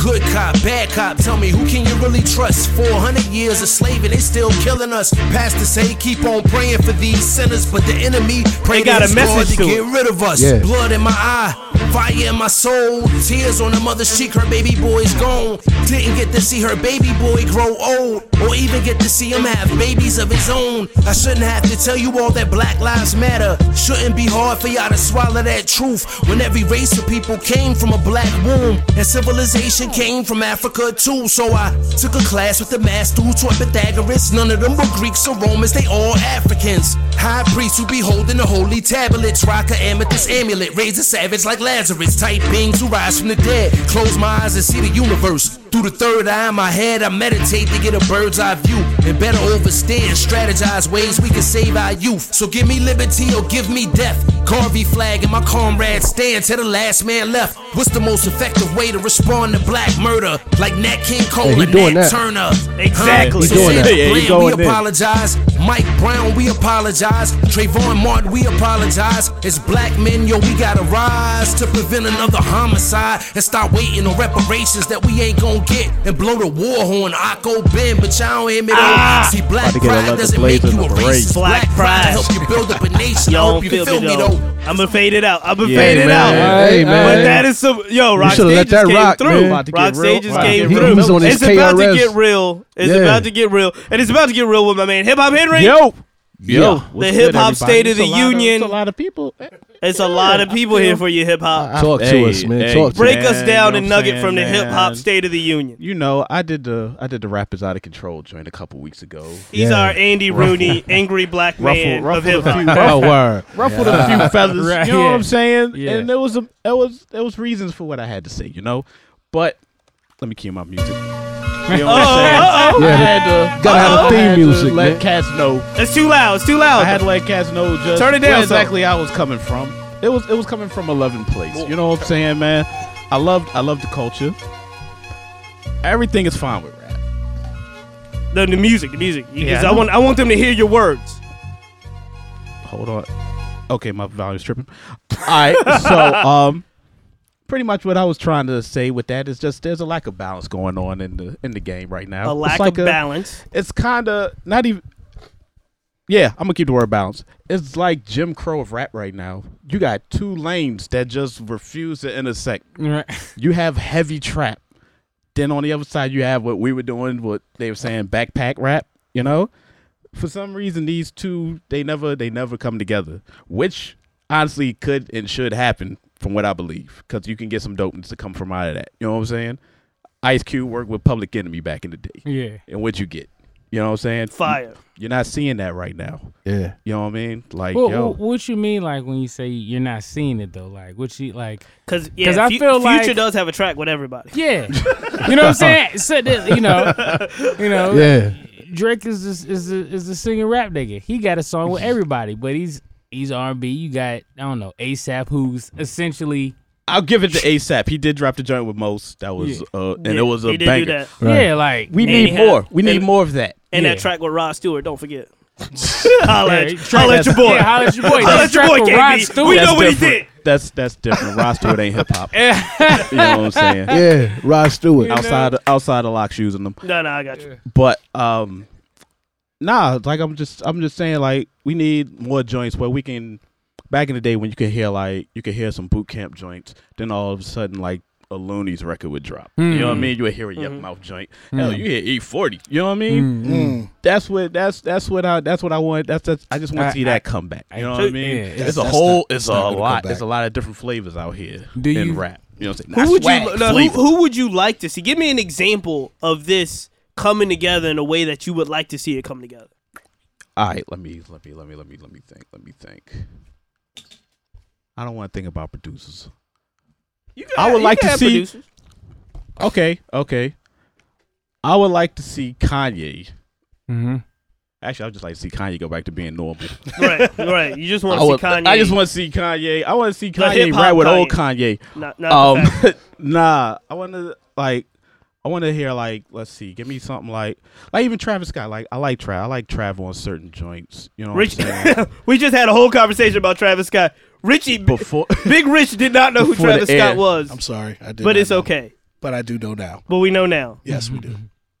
Good cop, bad cop, tell me who can you really trust? four hundred years of slaving, they still killing us. Pastor say keep on praying for these sinners, but the enemy prayed got a message to get rid of us. Yeah. Blood in my eye, fire in my soul, tears on the mother's cheek, her baby boy's gone. Didn't get to see her baby boy grow old, or even get to see him have babies of his own. I shouldn't have to tell you all that Black Lives Matter. Shouldn't be hard for y'all to swallow that truth, when every race of people came from a black womb, and civilization came from Africa too. So I took a class with the master who taught Pythagoras. None of them were Greeks or Romans, they all Africans. High priest who be holding the holy tablets, rock a amethyst amulet, raise a savage like Lazarus, type beings who rise from the dead. Close my eyes and see the universe through the third eye in my head. I meditate to get a bird's eye view, and better overstand, strategize ways we can save our youth. So give me liberty or give me death. Carvey flag and my comrade stand till the last man left. What's the most effective way to respond to black murder? Like Nat King Cole yeah, and Nat that. Turner. Exactly. Huh? Doing so that. Yeah, doing we apologize. In. Mike Brown, we apologize. Trayvon Martin, we apologize. As black men, yo, we gotta rise to prevent another homicide and stop waiting on reparations that we ain't gonna get, and blow the war horn. I go Ben, but y'all don't hear me ah. though. See, black pride doesn't make you a racist. Black, black pride helps you build up a nation. I hope you feel, feel me though. though. I'm gonna fade it out. I'm gonna yeah, fade man. it out. Hey, man. But that is some yo. Rock Stages let that came rock, through. Man. Rock Stages wow. came he, through. He on it's K R S. About to get real. It's yeah. about to get real, and it's about to get real with my man Hip Hop Henry. Yo, yo. yo. The Hip Hop State of the Union. Of, it's a lot of people. It's yeah, a lot of people here for you, Hip Hop. Talk hey, to us, man. Hey, Talk break to us man, down and nugget saying, from the Hip Hop State of the Union. You know, I did the I did the rappers out of control joint a couple weeks ago. He's yeah. our Andy Rooney, angry black man ruffled, ruffled of hip hop. Oh, word. Ruffled yeah. a few feathers. Right. You know what I'm saying? Yeah. And there was a there was there was reasons for what I had to say, you know. But let me cue my music. You know what I'm saying? Yeah, I had to, gotta uh-oh. have a theme music. Let man. cats know. It's too loud. It's too loud. I had to let cats know just Turn it down, where exactly so. I was coming from. It was it was coming from a loving place. You know what I'm saying, man? I loved I loved the culture. Everything is fine with rap. The, the music, the music. Yeah, I, I want I want them to hear your words. Hold on. Okay, my volume's tripping. All right, so um. pretty much what I was trying to say with that is just there's a lack of balance going on in the in the game right now. A lack like of a, balance. It's kind of not even. Yeah, I'm gonna keep the word balance. It's like Jim Crow of rap right now. You got two lanes that just refuse to intersect. Right. You have heavy trap. Then on the other side, you have what we were doing, what they were saying, backpack rap. You know, for some reason, these two they never they never come together, which honestly could and should happen. From what I believe, because you can get some dopeness to come from out of that. You know what I'm saying? Ice Cube worked with Public Enemy back in the day. Yeah. And what'd you get? You know what I'm saying? Fire. You're not seeing that right now. Yeah. You know what I mean? Like, well, yo. Well, what you mean, like, when you say you're not seeing it, though? Like, what you, like... Because yeah, I feel Future like... Future does have a track with everybody. Yeah. You know what I'm saying? So this, you know, you know... Yeah. Drake is this, is a, is a singer rap nigga. He got a song with everybody, but he's... He's R and B. You got, I don't know, ASAP, who's essentially... I'll give it to ASAP. He did drop the joint with Mos. That was, yeah. uh, and yeah. it was a banger. Right. Yeah, like... We need had, more. We need and, more of that. And yeah. that track with Rod Stewart, don't forget. Holla at your boy. Holla at your boy. Holla at your boy, K B. We know what he did. That's that's different. Rod Stewart ain't hip hop. You know what I'm saying? Yeah, Rod Stewart. You outside of, outside of Lock Shoes and them. No, no, I got you. But, um... Nah, like I'm just, I'm just saying, like we need more joints where we can. Back in the day, when you could hear like you could hear some boot camp joints, then all of a sudden like a Looney's record would drop. Mm. You know what I mean? You would hear a mm-hmm. Yep Mouth joint. Mm. Hell, you hear E forty. You know what I mean? Mm. Mm. That's what that's that's what I that's what I want. That's, that's I just want to see I, that I, comeback. You know what I mean? Yeah, it's that's, a that's whole, not, it's a lot, it's a lot of different flavors out here Do in you, rap. You know what I'm saying? Who would swag, you, no, who, who would you like to see? Give me an example of this coming together in a way that you would like to see it come together. All right, let me let me let me let me let me think. Let me think. I don't want to think about producers. You can, I would you like to see. Producers. Okay, okay. I would like to see Kanye. Mm-hmm. Actually, I would just like to see Kanye go back to being normal. Right, right. You just want to see would, Kanye. I just want to see Kanye. I want to see Kanye right with Kanye. Old Kanye. Not, not um, nah, I want to like. I want to hear, like, let's see, give me something like, like even Travis Scott. Like, I like Trav. I like Trav on certain joints. You know what Rich, I'm saying? We just had a whole conversation about Travis Scott. Richie, before, Big Rich did not know who Travis Scott was. I'm sorry. I did. But it's know. Okay. But I do know now. But we know now. Yes, we do.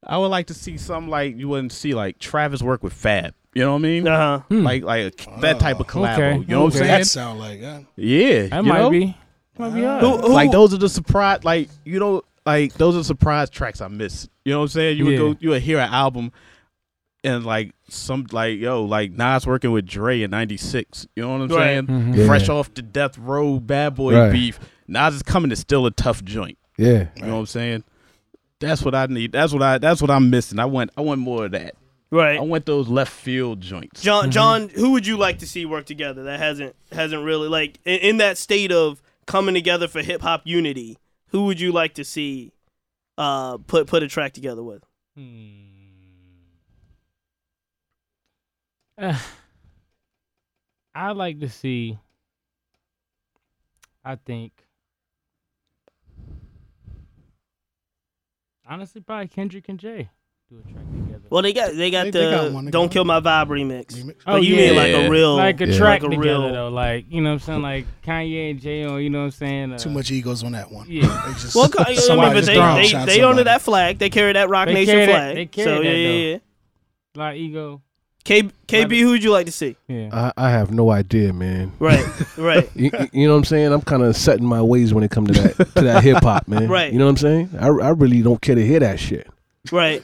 I would like to see something like, you wouldn't see, like, Travis work with Fab. You know what I mean? Uh-huh. Like, like a, that type of collab. Okay. You know what I'm okay. saying? That sound like that. Yeah. That might know? be. Might be uh, who, who, like, those are the surprise, like, you know, like those are surprise tracks I miss. You know what I'm saying? You yeah. would go, you would hear an album, and like some like yo, like Nas working with Dre in ninety-six. You know what I'm right. saying? Mm-hmm. Yeah. Fresh off the Death Row Bad Boy right. beef, Nas is coming to steal a tough joint. Yeah, you right. know what I'm saying? That's what I need. That's what I. That's what I'm missing. I want. I want more of that. Right. I want those left field joints. John, mm-hmm. John, who would you like to see work together that hasn't hasn't really like in, in that state of coming together for hip hop unity? Who would you like to see uh, put put a track together with? Hmm. Uh, I'd like to see, I think, honestly, probably Kendrick and Jay do a track together. Well, they got they got they, the they got one, Don't Kill My Vibe remix. remix. Oh, but you yeah. mean like a real like a yeah. track like a together real... though, like you know what I'm saying, like Kanye and J L, you know what I'm saying. Uh, Too much egos on that one. Yeah. just, well, I mean, but they they, they, they honor that flag. They carry that Rock they Nation flag. That, they carry so, that. Yeah, yeah, yeah. A lot of ego. K B, K B who'd you like to see? Yeah. I, I have no idea, man. Right, right. you, you know what I'm saying? I'm kind of setting my ways when it comes to that to that hip hop, man. Right. You know what I'm saying? I I really don't care to hear that shit. Right.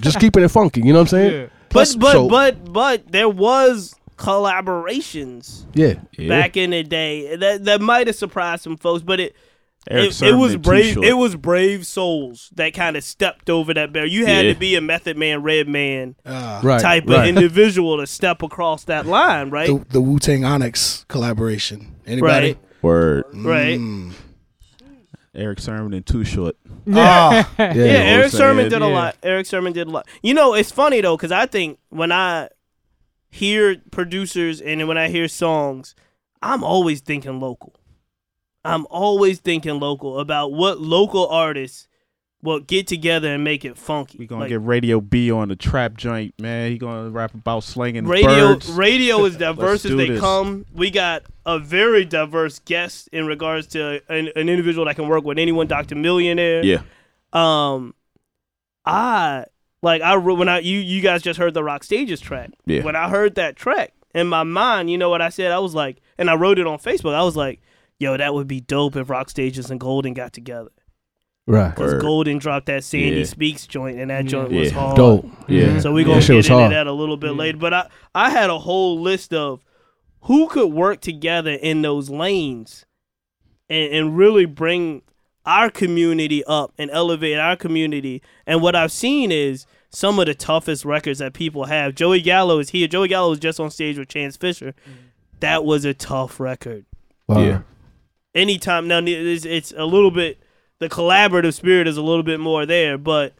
Just keeping it funky, you know what I'm saying? Yeah. Plus, but but so, but but there was collaborations yeah, yeah. back in the day. That that might have surprised some folks, but it it, it was brave t-shirt. it was brave souls that kind of stepped over that barrier. You had yeah. to be a Method Man, Red Man uh, right, type of right. individual to step across that line, right? The, the Wu-Tang Onyx collaboration. Anybody? Right. Word. Right. Mm. Eric Sermon and Too Short. Oh, yeah, yeah Eric Sermon did yeah. a lot. Eric Sermon did a lot. You know, it's funny, though, because I think when I hear producers and when I hear songs, I'm always thinking local. I'm always thinking local about what local artists Well, get together and make it funky. We're going like, to get Radio B on the trap joint, man. He's going to rap about slanging radio, birds. Radio is diverse as they this. come. We got a very diverse guest in regards to an, an individual that can work with anyone, Doctor Millionaire. Yeah. Um, I, like, I, when I, you, you guys just heard the Rock Stages track. Yeah. When I heard that track, in my mind, you know what I said? I was like, and I wrote it on Facebook. I was like, yo, that would be dope if Rock Stages and Golden got together. Right, because Golden dropped that Sandy yeah. Speaks joint, and that joint yeah. was hard. Dope. Yeah. So we're gonna yeah, get into hard. that a little bit yeah. later. But I, I had a whole list of who could work together in those lanes, and, and really bring our community up and elevate our community. And what I've seen is some of the toughest records that people have. Joey Gallo is here. Joey Gallo was just on stage with Chance Fisher. That was a tough record. Wow. Yeah. Anytime now, it's, it's a little bit. The collaborative spirit is a little bit more there, but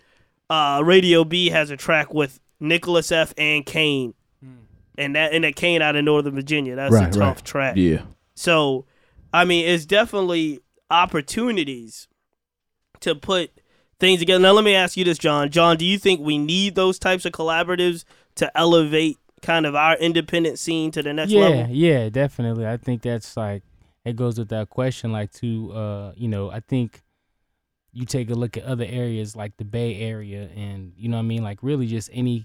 uh, Radio B has a track with Nicholas F. and Kane, mm. and that and that Kane out of Northern Virginia. That's right, a tough right. track. Yeah. So, I mean, it's definitely opportunities to put things together. Now, let me ask you this, John. John, do you think we need those types of collaboratives to elevate kind of our independent scene to the next yeah, level? Yeah, yeah, definitely. I think that's like it goes with that question. Like to uh, you know, I think. You take a look at other areas like the Bay Area and, you know what I mean, like really just any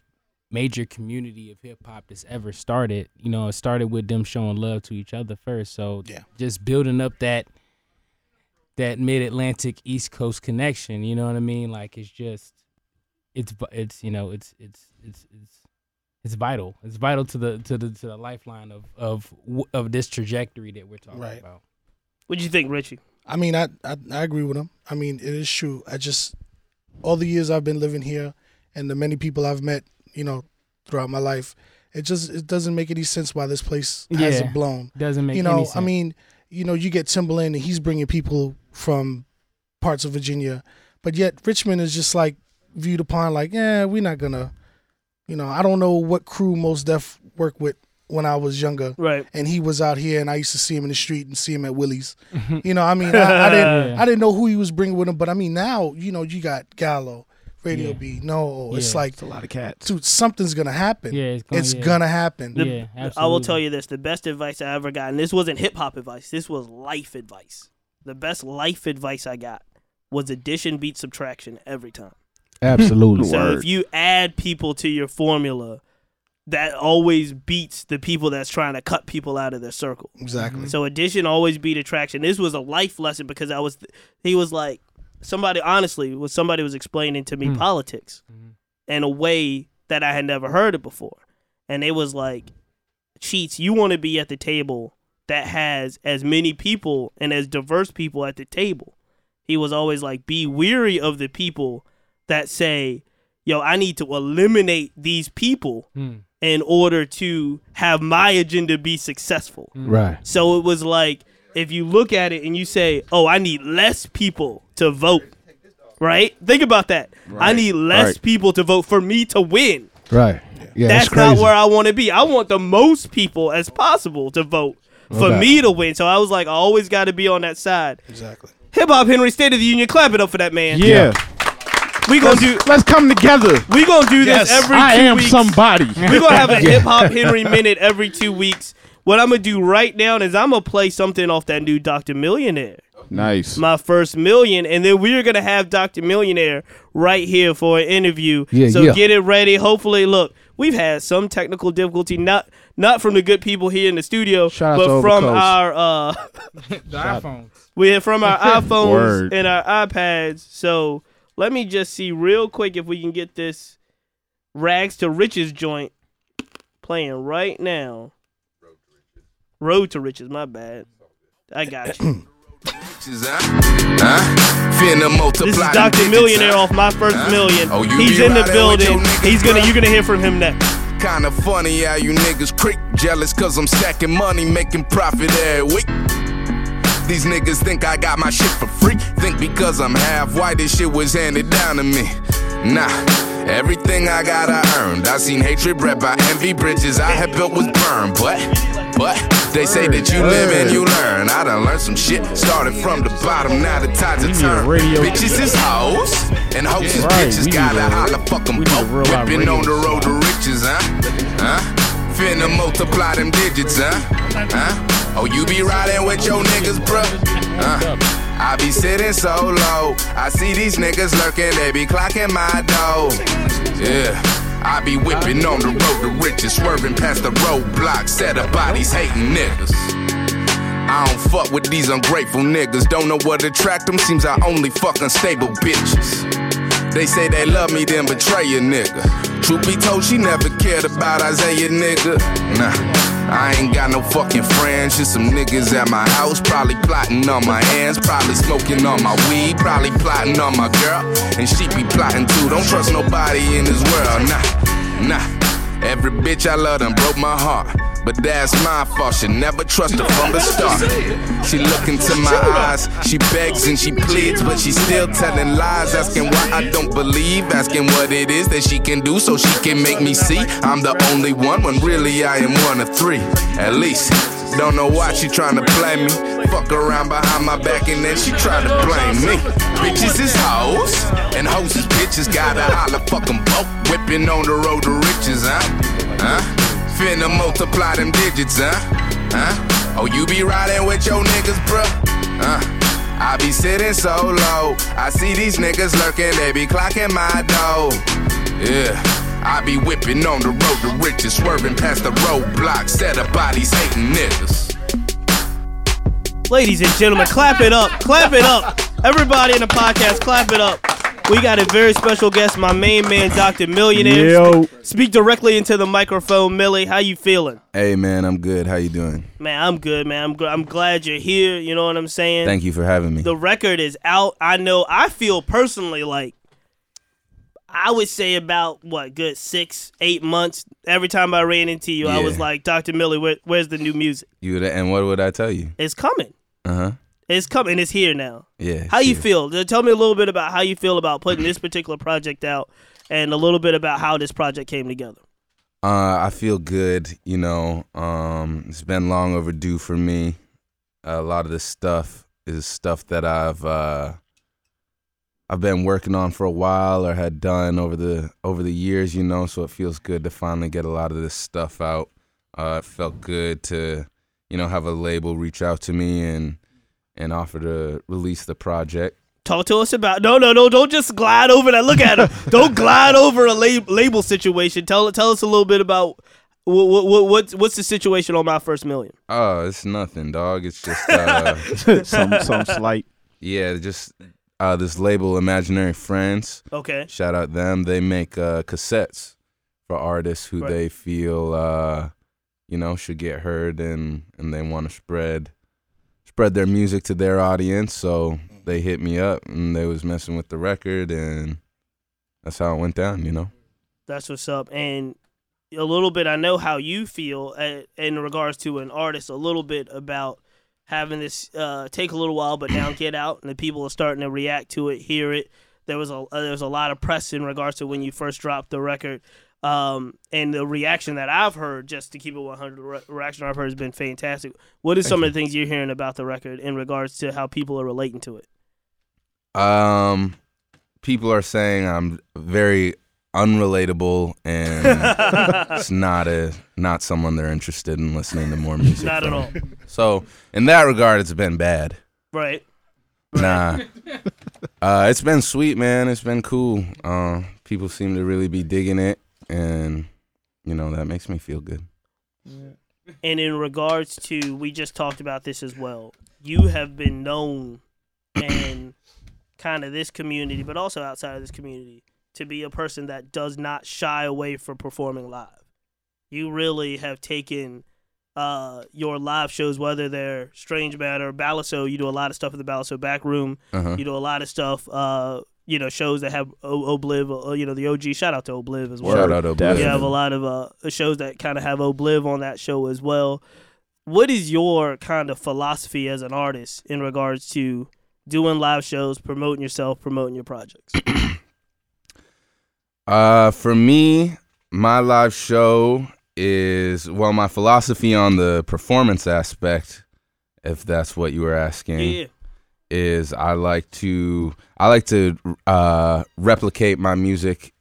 major community of hip-hop that's ever started, you know, it started with them showing love to each other first. So yeah. just building up that that mid-Atlantic East Coast connection, you know what I mean? Like it's just, it's, it's you know, it's it's it's it's, it's vital. It's vital to the to the, to the lifeline of, of, of this trajectory that we're talking right. about. What do you think, Richie? I mean, I, I I agree with him. I mean, it is true. I just, all the years I've been living here and the many people I've met, you know, throughout my life, it just, it doesn't make any sense why this place yeah. hasn't blown. Doesn't make you know, any sense. I mean, you know, you get Timberland and he's bringing people from parts of Virginia, but yet Richmond is just like viewed upon like, yeah, we're not going to, you know, I don't know what crew Mos Def worked with when I was younger, right, and he was out here, and I used to see him in the street and see him at Willie's. You know, I mean, I, I didn't, I didn't know who he was bringing with him, but I mean, now you know, you got Gallo, Radio yeah. B. No, yeah. it's like it's a lot of cats. Dude, something's gonna happen. Yeah, it's gonna, it's yeah. gonna happen. The, yeah, absolutely. I will tell you this: the best advice I ever got, and this wasn't hip hop advice, this was life advice. The best life advice I got was addition beats subtraction every time. Absolutely. So Word. if you add people to your formula, that always beats the people that's trying to cut people out of their circle. Exactly. So addition always beat attraction. This was a life lesson because I was, th- he was like, somebody, honestly, was somebody was explaining to me mm. politics mm. in a way that I had never heard it before. And it was like, Cheats, you want to be at the table that has as many people and as diverse people at the table. He was always like, be weary of the people that say, yo, I need to eliminate these people mm. in order to have my agenda be successful. Right. So it was like, if you look at it and you say, oh, I need less people to vote, right? Think about that. Right. I need less right. people to vote for me to win. Right. Yeah, that's that's not where I want to be. I want the most people as possible to vote for okay. me to win. So I was like, I always got to be on that side. Exactly. Hip Hop Henry, State of the Union. Clap it up for that man. Yeah. yeah. We gonna let's, do. Let's come together. We gonna do yes, this every. I two am weeks. somebody. We gonna have a yeah. Hip Hop Henry minute every two weeks. What I'm gonna do right now is I'm gonna play something off that new Doctor Millionaire. Nice. My First Million, and then we are gonna have Doctor Millionaire right here for an interview. Yeah, so yeah. get it ready. Hopefully, look, we've had some technical difficulty, not not from the good people here in the studio, Shout but from our uh, the iPhones. We from our iPhones Word. and our iPads. So. Let me just see real quick if we can get this Rags to Riches joint playing right now. Road to Riches. Road to Riches, my bad. I got you. This is Doctor Millionaire off My First Million. He's in the building. He's gonna you're gonna hear from him next. Kinda funny how you niggas creep jealous cause I'm stacking money, making profit every week. These niggas think I got my shit for free. Think because I'm half white, this shit was handed down to me. Nah, everything I got I earned. I seen hatred bred by envy, bridges I had built was burned. But But they say that you live and you learn. I done learned some shit. Started from the bottom, now the tides are turned. Bitches is hoes, and hoes is bitches. Gotta holla, fuck them both. Whipping on the road to riches, huh? Huh? Finna multiply them digits, huh? Huh? Oh, you be riding with your niggas, bruh? Huh? I be sitting so low, I see these niggas lurking, they be clocking my dough. Yeah, I be whipping on the road to riches, swerving past the roadblocks, set up by these hating niggas. I don't fuck with these ungrateful niggas, don't know what attract them, seems I only fuck unstable bitches. They say they love me, then betray a nigga. Truth be told, she never cared about Isaiah, nigga. Nah. I ain't got no fucking friends, just some niggas at my house. Probably plotting on my hands, probably smoking on my weed, probably plotting on my girl, and she be plotting too. Don't trust nobody in this world, nah, nah. Every bitch I love done broke my heart, but that's my fault, should never trust her from the start. She look into my eyes, she begs and she pleads, but she still telling lies, asking why I don't believe, asking what it is that she can do so she can make me see I'm the only one, when really I am one of three, at least. Don't know why she tryna play me, fuck around behind my back and then she try to blame me. Bitches is hoes, and hoes is bitches, gotta holla, fuck them both. Whipping on the road to riches, huh? Huh? Finna multiply them digits, huh? Huh? Oh, you be riding with your niggas, bruh? Huh? I be sitting so low, I see these niggas lurking, they be clocking my dough. Yeah, I be whipping on the road to riches, swerving past the roadblocks, set up by these hating niggas. Ladies and gentlemen, clap it up, clap it up. Everybody in the podcast, clap it up. We got a very special guest, my main man, Doctor Millionaire. Yo. Speak directly into the microphone, Millie. How you feeling? Hey, man, I'm good. How you doing? Man, I'm good, man. I'm, gl- I'm glad you're here. You know what I'm saying? Thank you for having me. The record is out. I know. I feel personally like I would say about, what, good six, eight months. Every time I ran into you, yeah. I was like, Doctor Millie, where, where's the new music? You would, and what would I tell you? It's coming. Uh-huh. It's coming. It's here now. Yeah. How you feel? Tell me a little bit about how you feel about putting this particular project out and a little bit about how this project came together. Uh, I feel good. You know, um, it's been long overdue for me. A lot of this stuff is stuff that I've uh, I've been working on for a while or had done over the over the years, you know, so it feels good to finally get a lot of this stuff out. Uh, it felt good to, you know, have a label reach out to me and and offer to release the project. Talk to us about... No, no, no, don't just glide over that. Look at him. Don't glide over a lab, label situation. Tell tell us a little bit about what, what, what what's the situation on My First Million. Oh, it's nothing, dog. It's just... Uh, some, some slight. Yeah, just uh, this label, Imaginary Friends. Okay. Shout out them. They make uh, cassettes for artists who right. they feel, uh, you know, should get heard and, and they want to spread... spread their music to their audience, so they hit me up and they was messing with the record and that's how it went down, you know? That's what's up. And a little bit, I know how you feel at, in regards to an artist, a little bit about having this uh, take a little while, but now get out and the people are starting to react to it, hear it. There was a, there was a lot of press in regards to when you first dropped the record. Um, and the reaction that I've heard, just to keep it one hundred, the re- reaction I've heard has been fantastic. What are some Thank of the you. Things you're hearing about the record in regards to how people are relating to it? Um, people are saying I'm very unrelatable and it's not a not someone they're interested in listening to more music. Not from. At all. So in that regard, it's been bad. Right. Nah. uh, it's been sweet, man. It's been cool. Uh, people seem to really be digging it. And, you know, that makes me feel good. And in regards to, we just talked about this as well. You have been known in kind of this community, but also outside of this community, to be a person that does not shy away from performing live. You really have taken uh, your live shows, whether they're Strange Matter, Balasso. You do a lot of stuff in the Balasso back room. Uh-huh. You do a lot of stuff... Uh, you know, shows that have o- Obliv, you know, the O G. Shout out to Obliv as well. Shout out to Obliv. You have a lot of uh, shows that kind of have Obliv on that show as well. What is your kind of philosophy as an artist in regards to doing live shows, promoting yourself, promoting your projects? uh, for me, my live show is, well, my philosophy on the performance aspect, if that's what you were asking, yeah. is I like to I like to uh, replicate my music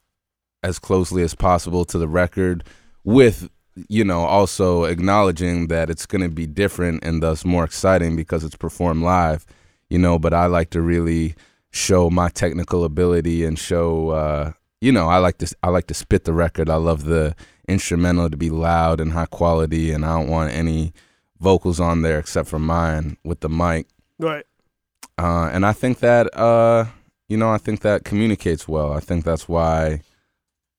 as closely as possible to the record, with, you know, also acknowledging that it's going to be different and thus more exciting because it's performed live, you know. But I like to really show my technical ability and show, uh, you know, I like to I like to spit the record. I love the instrumental to be loud and high quality, and I don't want any vocals on there except for mine with the mic. Right. Uh, and I think that uh, you know, I think that communicates well. I think that's why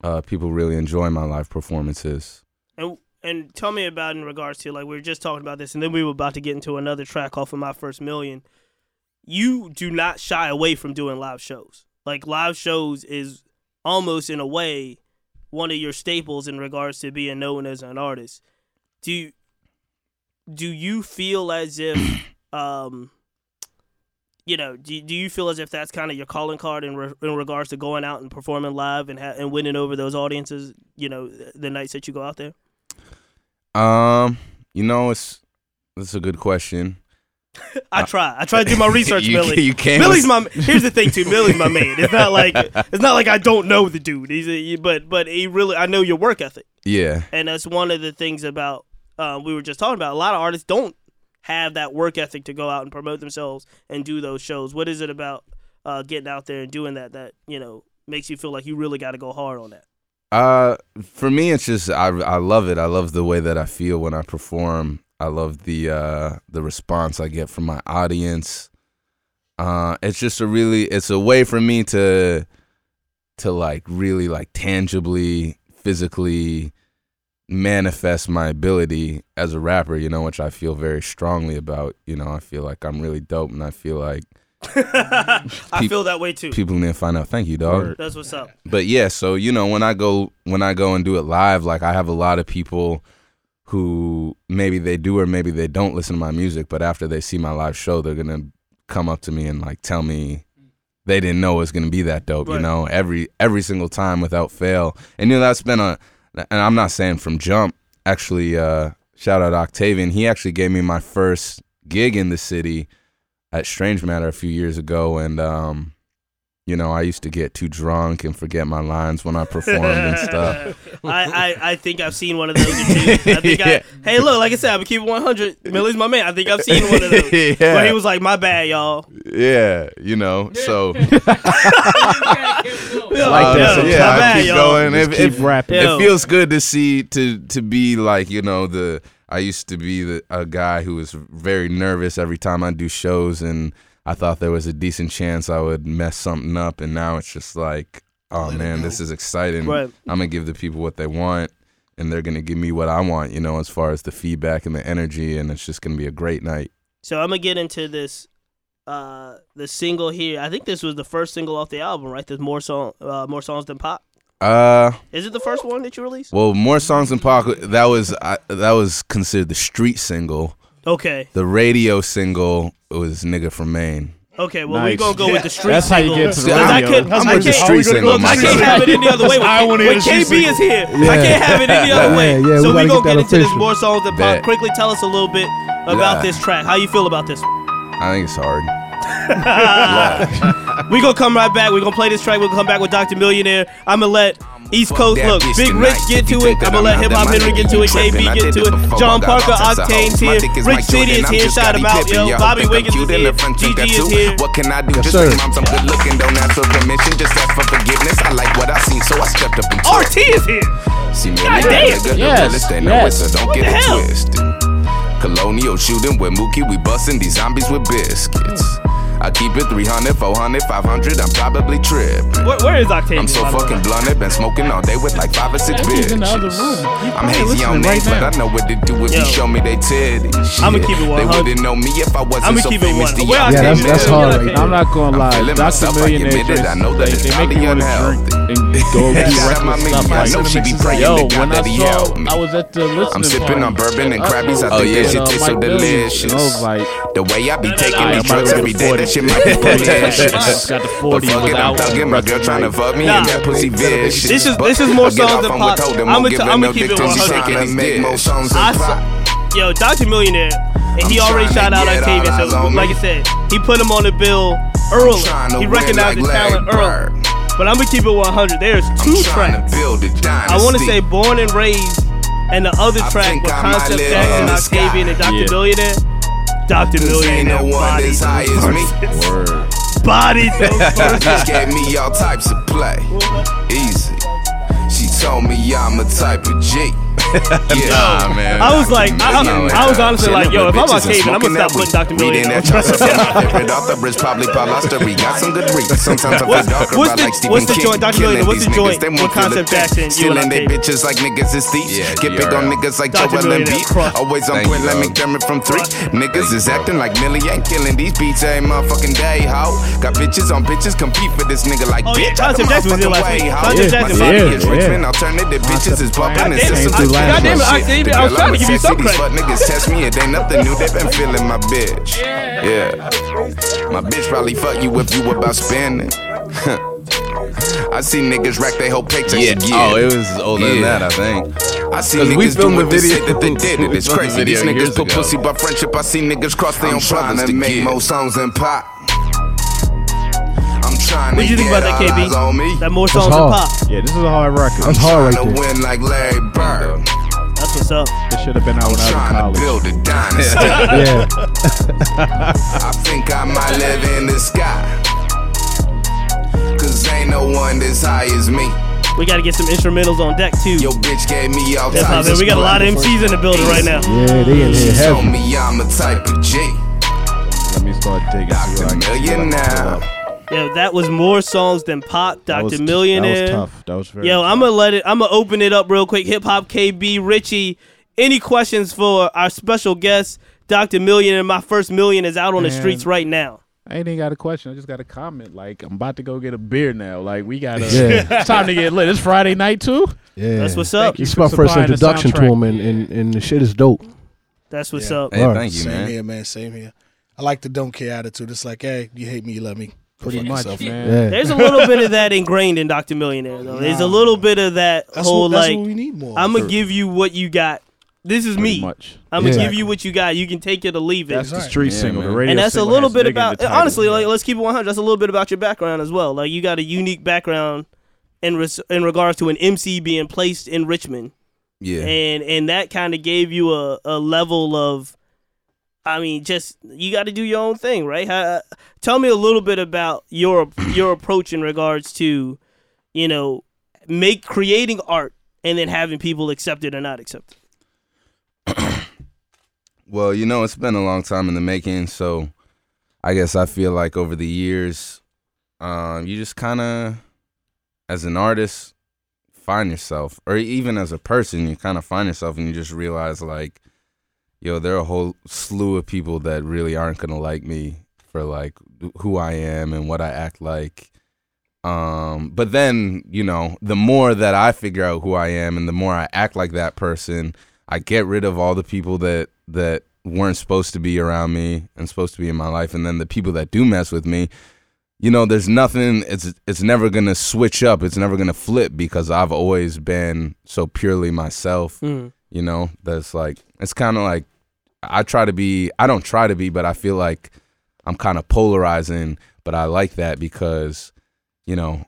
uh, people really enjoy my live performances. And and tell me about, in regards to, like, we were just talking about this, and then we were about to get into another track off of My First Million. You do not shy away from doing live shows. Like, live shows is almost, in a way, one of your staples in regards to being known as an artist. Do you, do you feel as if, um, you know, do, do you feel as if that's kind of your calling card in re- in regards to going out and performing live and ha- and winning over those audiences, you know, the nights that you go out there? Um, you know, it's that's a good question. I try. I try to do my research, you, Millie. You can't. Millie's my. Here's the thing, too. Millie's my man. It's not like it's not like I don't know the dude. He's a, but but he really. I know your work ethic. Yeah. And that's one of the things about uh, we were just talking about. A lot of artists don't have that work ethic to go out and promote themselves and do those shows. What is it about uh, getting out there and doing that that, you know, makes you feel like you really got to go hard on that? Uh, for me, it's just I I love it. I love the way that I feel when I perform. I love the uh, the response I get from my audience. Uh, it's just a really, it's a way for me to, to like really like tangibly, physically manifest my ability as a rapper, you know, which I feel very strongly about. You know, I feel like I'm really dope, and I feel like. pe- I feel that way too. People need to find out. Thank you, dog. That's what's up. But yeah, so, you know, when I go, when I go and do it live, like, I have a lot of people who maybe they do or maybe they don't listen to my music, but after they see my live show, they're going to come up to me and, like, tell me they didn't know it was going to be that dope, right. You know, every every single time without fail. And, you know, that's been a, and I'm not saying from jump, actually, uh, shout out Octavian. He actually gave me my first gig in the city at Strange Matter a few years ago, and, um, you know, I used to get too drunk and forget my lines when I performed and stuff. I, I, I think I've seen one of those, too. I think yeah. I, hey, look, like I said, I'm going to keep it one hundred. Millie's my man. I think I've seen one of those. Yeah. But he was like, my bad, y'all. Yeah, you know, so. like that. Um, yeah, my I bad, keep y'all. Going. It, keep it, rapping. It feels good to see, to, to be like, you know, the, I used to be the, a guy who was very nervous every time I do shows, and I thought there was a decent chance I would mess something up, and now it's just like, oh, let man, this is exciting. Right. I'm going to give the people what they want, and they're going to give me what I want, you know, as far as the feedback and the energy, and it's just going to be a great night. So I'm going to get into this, uh, the single here. I think this was the first single off the album, right? There's more song, uh, More Songs Than Pop. Uh, is it the first one that you released? Well, More Songs Than Pop, that was, I, that was considered the street single. Okay. The radio single was Nigga From Maine. Okay, well, nice. We're going to go yeah. with the street That's single. That's how you get to the radio. I could, I'm with the street single. Look, I can't have it any other way. When, I when, when K B is here, yeah. I can't have it any other yeah, way. Yeah, yeah, so we're going to get, get into this More Songs Than Pop. Quickly tell us a little bit about yeah. this track. How you feel about this one? I think it's hard. We're going to come right back. We're going to play this track. We're going to come back with Doctor Millionaire. I'm going to let... East Coast, look, Big Rich get to it. I'ma let Hip Hop Henry get to it. K B get to it. John Parker, Octane's here. Rich City is here. Shout him out, yo. Bobby Wiggins is here. G G is here. What can I do? Just like moms, I'm good looking. Don't ask for permission. Just ask for forgiveness. I like what I seen, so I stepped up and R T is here. See me, nigga, yes, yes. Don't get it twisted. Colonial shooting with Mookie. We busting these zombies with biscuits. I keep it three hundred, four hundred, five hundred, I'm probably tripping. Where, where is Octane? I'm so fucking blunted, been smoking all day with like five or six bitches. I'm hazy on names, right, but I know what to do if Yo. You show me they titties. I'ma keep it one. They wouldn't know me if I wasn't so famous. Yeah, that's, that's hard. Right? I'm not gonna lie. That's a millionaire. I know that it's probably unhealthy. I know she be praying to God that he help me. I'm sipping on bourbon and crabbies. I think this shit tastes so delicious. The way I be taking these drugs every day. shit might be vicious. Got the forty without my girl trying to fuck me and that pussy vicious. This is this is more songs than pop. I'm gonna keep it one hundred. Yo, Doctor Millionaire, and he already shout out Octavian. So like I said, he put him on the bill early. He recognized his talent early. But I'm gonna keep it one hundred. There's two tracks. I want to say Born and Raised, and the other track with Concept Jackson, Octavian, and Doctor Millionaire. Doctor Millionaire bodied those verses. Bodied those verses. Just gave me all types of play. Easy. She told me I'm a type of G. Yeah, nah, man. I was like, I, I, I was honestly like, yo, if I'm Octavian, I'm gonna stop putting Doctor Millionaire on. Off the bridge, probably we got some good reads. Sometimes I feel darker about like Stephen King. What's the joint, Doctor Millionaire? What's the joint? What Concept Jackson? Stealing they bitches like niggas is thieves. Get big on niggas like Joel and B. Always on point like McDermott from three. Niggas is acting like Millie ain't killing these beats every motherfucking day, ho. Got bitches on bitches compete for this nigga like bitch. Concept Jackson was here last week. Concept Jackson is Richmond alternative bitches is bumping and sisters. God damn it, Octavian, I was trying to give you some credit. Niggas test me, it ain't nothing new. They been feeling my bitch. Yeah. My bitch probably fuck you if you about spending. I see niggas rack they whole paychecks yeah. again. Oh, it was older yeah. than that, I think. I see niggas doing the video shit that they did it. It's crazy. These niggas put pussy by friendship. I see niggas cross their own brothers to make more songs than pop. What do you think about that, K B? That more songs than pop. Yeah, this is a hard record. That's hard right there. Win like Larry Bird. That's what's up. This should have been out when I was in college. Build a dynasty. Yeah. I think I might live in the sky, 'cause ain't no one this high as me. We gotta get some instrumentals on deck too. Yo, bitch gave me all that's how, man. We got a lot of M Cs in the building right now. Yeah, they in here heavy. She told me I'm a type of G. Let me start digging. Doctor Millionaire. Yo, that was more songs than pop. Doctor Millionaire. That was tough. That was very Yo, tough. I'm gonna let it. I'm gonna open it up real quick. Hip Hop, K B, Richie. Any questions for our special guest, Doctor Millionaire? My First Million is out on Man. the streets right now. I ain't even got a question. I just got a comment. Like, I'm about to go get a beer now. Like, we got to. Yeah. It's time to get lit. It's Friday night too. Yeah, that's what's up. It's my first introduction to him, and, and and the shit is dope. That's what's yeah. up. Hey, thank you, man. Same here, man. Same here. I like the don't care attitude. It's like, hey, you hate me, you love me. Pretty much, man. Yeah. There's a little bit of that ingrained in Doctor Millionaire, though. Nah, There's a little bit of that that's whole, what, like, I'm going to give you what you got. This is Pretty me. Much. I'm going to yeah. give you what you got. You can take it or leave it. That's the street yeah, single. The radio and that's a little bit about, honestly, like, let's keep it one hundred. That's a little bit about your background as well. Like, you got a unique background in res- in regards to an M C being placed in Richmond. Yeah. And, and that kind of gave you a, a level of, I mean, just you got to do your own thing, right? How, tell me a little bit about your your approach in regards to, you know, make creating art and then having people accept it or not accept it. Well, you know, it's been a long time in the making, so I guess I feel like over the years, um, you just kind of, as an artist, find yourself, or even as a person, you kind of find yourself, and you just realize like, yo, there are a whole slew of people that really aren't gonna like me for like who I am and what I act like. Um, but then, you know, the more that I figure out who I am and the more I act like that person, I get rid of all the people that that weren't supposed to be around me and supposed to be in my life. And then the people that do mess with me, you know, there's nothing. It's it's never gonna switch up. It's never gonna flip because I've always been so purely myself. Mm. You know, that's like it's kind of like. I try to be, I don't try to be, but I feel like I'm kind of polarizing, but I like that because, you know,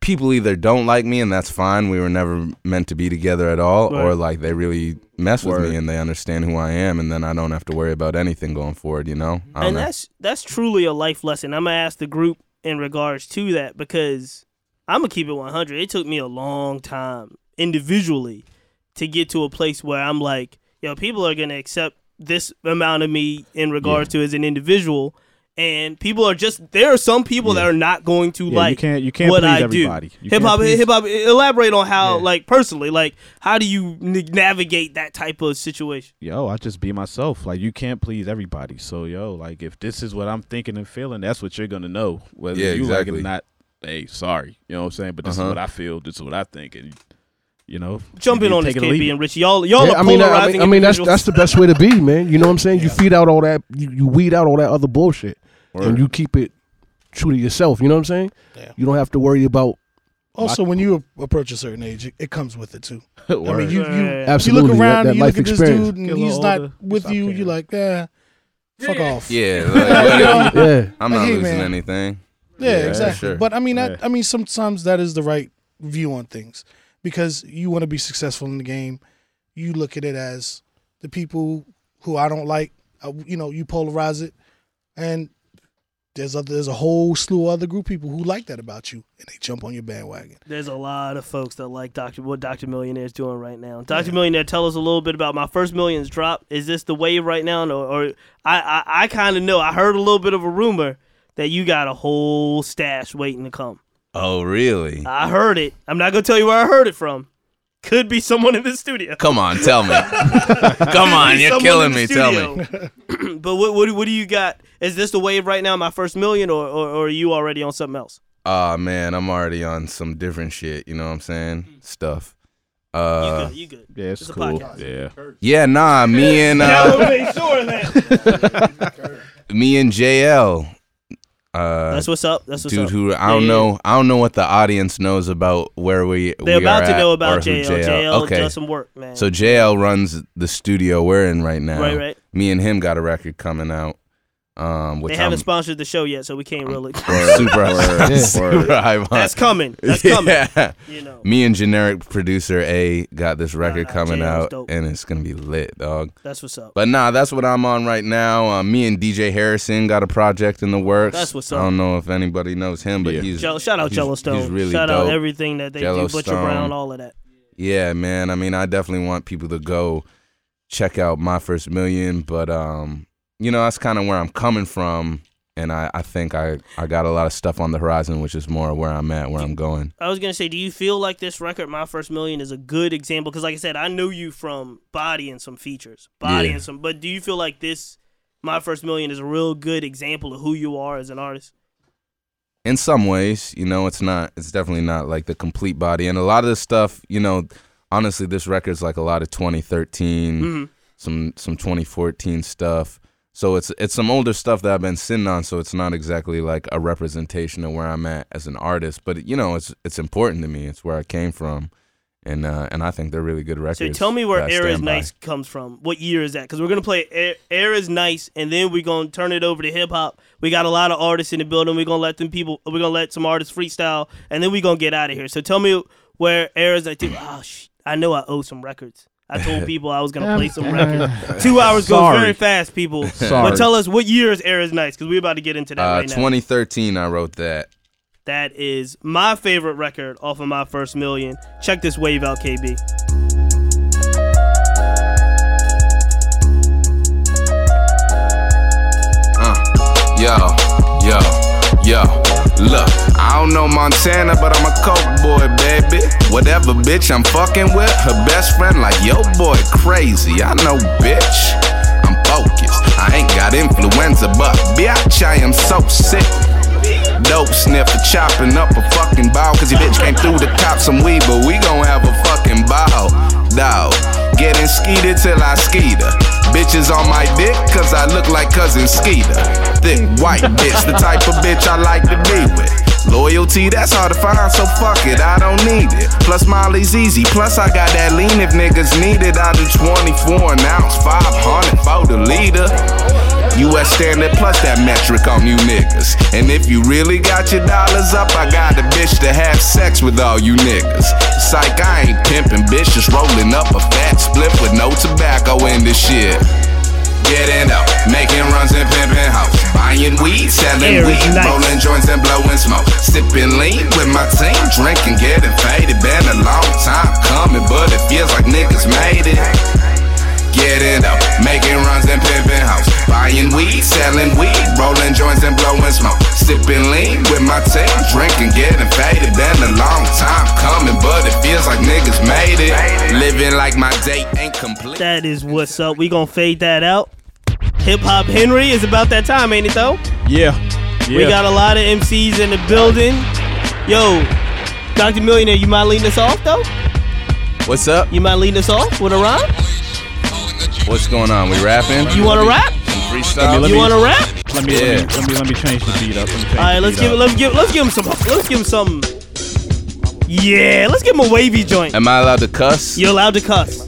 people either don't like me and that's fine. We were never meant to be together at all. Right. Or like they really mess Word. with me and they understand who I am. And then I don't have to worry about anything going forward, you know? I don't and know. that's, that's truly a life lesson. I'm going to ask the group in regards to that because I'm going to keep it one hundred. It took me a long time individually to get to a place where I'm like, yo, people are going to accept this amount of me in regards yeah. to as an individual, and people are just there are some people yeah. that are not going to yeah, like you can't, you can't what I everybody. do. Hip hop, hip hop. Elaborate on how, yeah. like personally, like how do you navigate that type of situation? Yo, I just be myself. Like you can't please everybody. So yo, like if this is what I'm thinking and feeling, that's what you're gonna know whether yeah, you exactly. like it or not. Hey, sorry, you know what I'm saying, but this uh-huh. is what I feel. This is what I think. And, you know, jump in on this, K B and Richie. Y'all, y'all yeah, are I mean, polarizing. I mean, I mean that's that's the best way to be, man. You know what I'm saying? Yeah. You feed out all that, you, you weed out all that other bullshit. Word. And you keep it true to yourself. You know what I'm saying? Yeah. You don't have to worry about. Also, my, when you approach a certain age, it, it comes with it too. I mean, you you, absolutely. you look around, that, that and you life look at experience. This dude, and he's older, not with you. Caring. You're like, yeah, fuck yeah. off. Yeah, like, yeah. I'm not like, hey, losing man. anything. Yeah, yeah exactly. Sure. But I mean, yeah. I, I mean, sometimes that is the right view on things because you want to be successful in the game. You look at it as the people who I don't like. I, you know, you polarize it, and. There's a, there's a whole slew of other group of people who like that about you, and they jump on your bandwagon. There's a lot of folks that like Doctor what Doctor Millionaire is doing right now. Doctor Yeah. Millionaire, tell us a little bit about My First Million's drop. Is this the wave right now? Or, or I, I, I kind of know. I heard a little bit of a rumor that you got a whole stash waiting to come. Oh, really? I heard it. I'm not going to tell you where I heard it from. Could be someone in the studio. Come on, tell me. Come on, you're killing me. Studio. Tell me. But what, what what do you got? Is this the wave right now, My First Million, or, or, or are you already on something else? Ah, uh, man, I'm already on some different shit. You know what I'm saying? Mm. Stuff. Uh, you good? You good? Yeah, it's, it's cool. Yeah. Yeah, nah. Me and uh, make sure that. Me and J L. Uh, that's what's up. That's what's dude up. Dude, who I don't yeah, know, I don't know what the audience knows about where we. They're we about are to know about J L. J L. J L okay. does some work, man. So J L runs the studio we're in right now. Right, right. Me and him got a record coming out. Um, which they haven't I'm, sponsored the show yet, so we can't I'm, really. We're super hype. Super hype. That's coming. That's coming. Yeah. You know. Me and generic producer A got this record nah, nah, coming J L's out, dope. And it's gonna be lit, dog. That's what's up. But nah, that's what I'm on right now. Uh, me and D J Harrison got a project in the works. That's what's up. I don't know if anybody knows him, but yeah. he's Jell- shout out he's, Jellostone. He's really shout dope. Out everything that they Jell-O do, Butcher Stone. Brown, all of that. Yeah, man. I mean, I definitely want people to go check out My First Million, but um. You know, that's kind of where I'm coming from, and I, I think I, I got a lot of stuff on the horizon, which is more where I'm at, where I'm going. I was going to say, do you feel like this record, My First Million, is a good example? Because like I said, I knew you from Body and some features, Body yeah. and some, but do you feel like this, My First Million, is a real good example of who you are as an artist? In some ways, you know, it's not, it's definitely not like the complete Body. And a lot of this stuff, you know, honestly, this record's like a lot of twenty thirteen, mm-hmm. some some twenty fourteen stuff. So it's it's some older stuff that I've been sitting on, so it's not exactly like a representation of where I'm at as an artist. But, you know, it's it's important to me. It's where I came from, and uh, and I think they're really good records. So tell me where Air Is Nice comes from. What year is that? Because we're going to play Air, Air Is Nice, and then we're going to turn it over to hip-hop. We got a lot of artists in the building. We're going to let them people. We're going to let some artists freestyle, and then we're going to get out of here. So tell me where Air Is Nice. Oh, shit. I know I owe some records. I told people I was going to play some records. Two hours Sorry. Goes very fast, people. Sorry. But tell us, what year is Air Is Nice? Because we're about to get into that uh, right now. twenty thirteen, I wrote that. That is my favorite record off of My First Million. Check this wave out, K B. Uh, yo, yo, yo. Look, I don't know Montana, but I'm a coke boy, baby. Whatever bitch I'm fucking with, her best friend like, yo boy, crazy. I know, bitch, I'm focused. I ain't got influenza, but bitch, I am so sick. Dope sniffer chopping up a fucking ball, cause your bitch came through the cop some weed, but we gon' have a fucking ball. Dog, getting skeeted till I skeeter. Bitches on my dick, cause I look like cousin Skeeter. Thick white bitch, the type of bitch I like to be with. Loyalty, that's hard to find, so fuck it, I don't need it. Plus Molly's easy, plus I got that lean if niggas need it. I do twenty-four an ounce, five hundred for the liter. U S standard plus that metric on you niggas. And if you really got your dollars up, I got a bitch to have sex with all you niggas. Psych, I ain't pimping, bitch, just rolling up a fat split with no tobacco in this shit. Getting up, making runs and pimping hoes, buying weed, selling weed, nice. Rolling joints and blowing smoke, sipping lean with my team, drinking, getting faded. Been a long time coming, but it feels like niggas made it. Getting up, making runs and pimping hoes, buying weed, selling weed, rolling joints and blowing smoke, sipping lean with my team, drinking, getting faded. Been a long time coming, but it feels like niggas made it. Living like my date ain't complete. That is what's up. We gonna fade that out. Hip Hop Henry is about that time, ain't it though? Yeah. yeah. We got a lot of M Cs in the building. Yo, Doctor Millionaire, you mind leading us off though? What's up? You mind leading us off with a rhyme? What's going on? We rapping? You want to rap? Freestyle. You want to rap? Let me, yeah. let, me let me let me change the beat up. All right, let's give up. let's give let's give him some let's give him some. Yeah, let's give him a wavy joint. Am I allowed to cuss? You're allowed to cuss.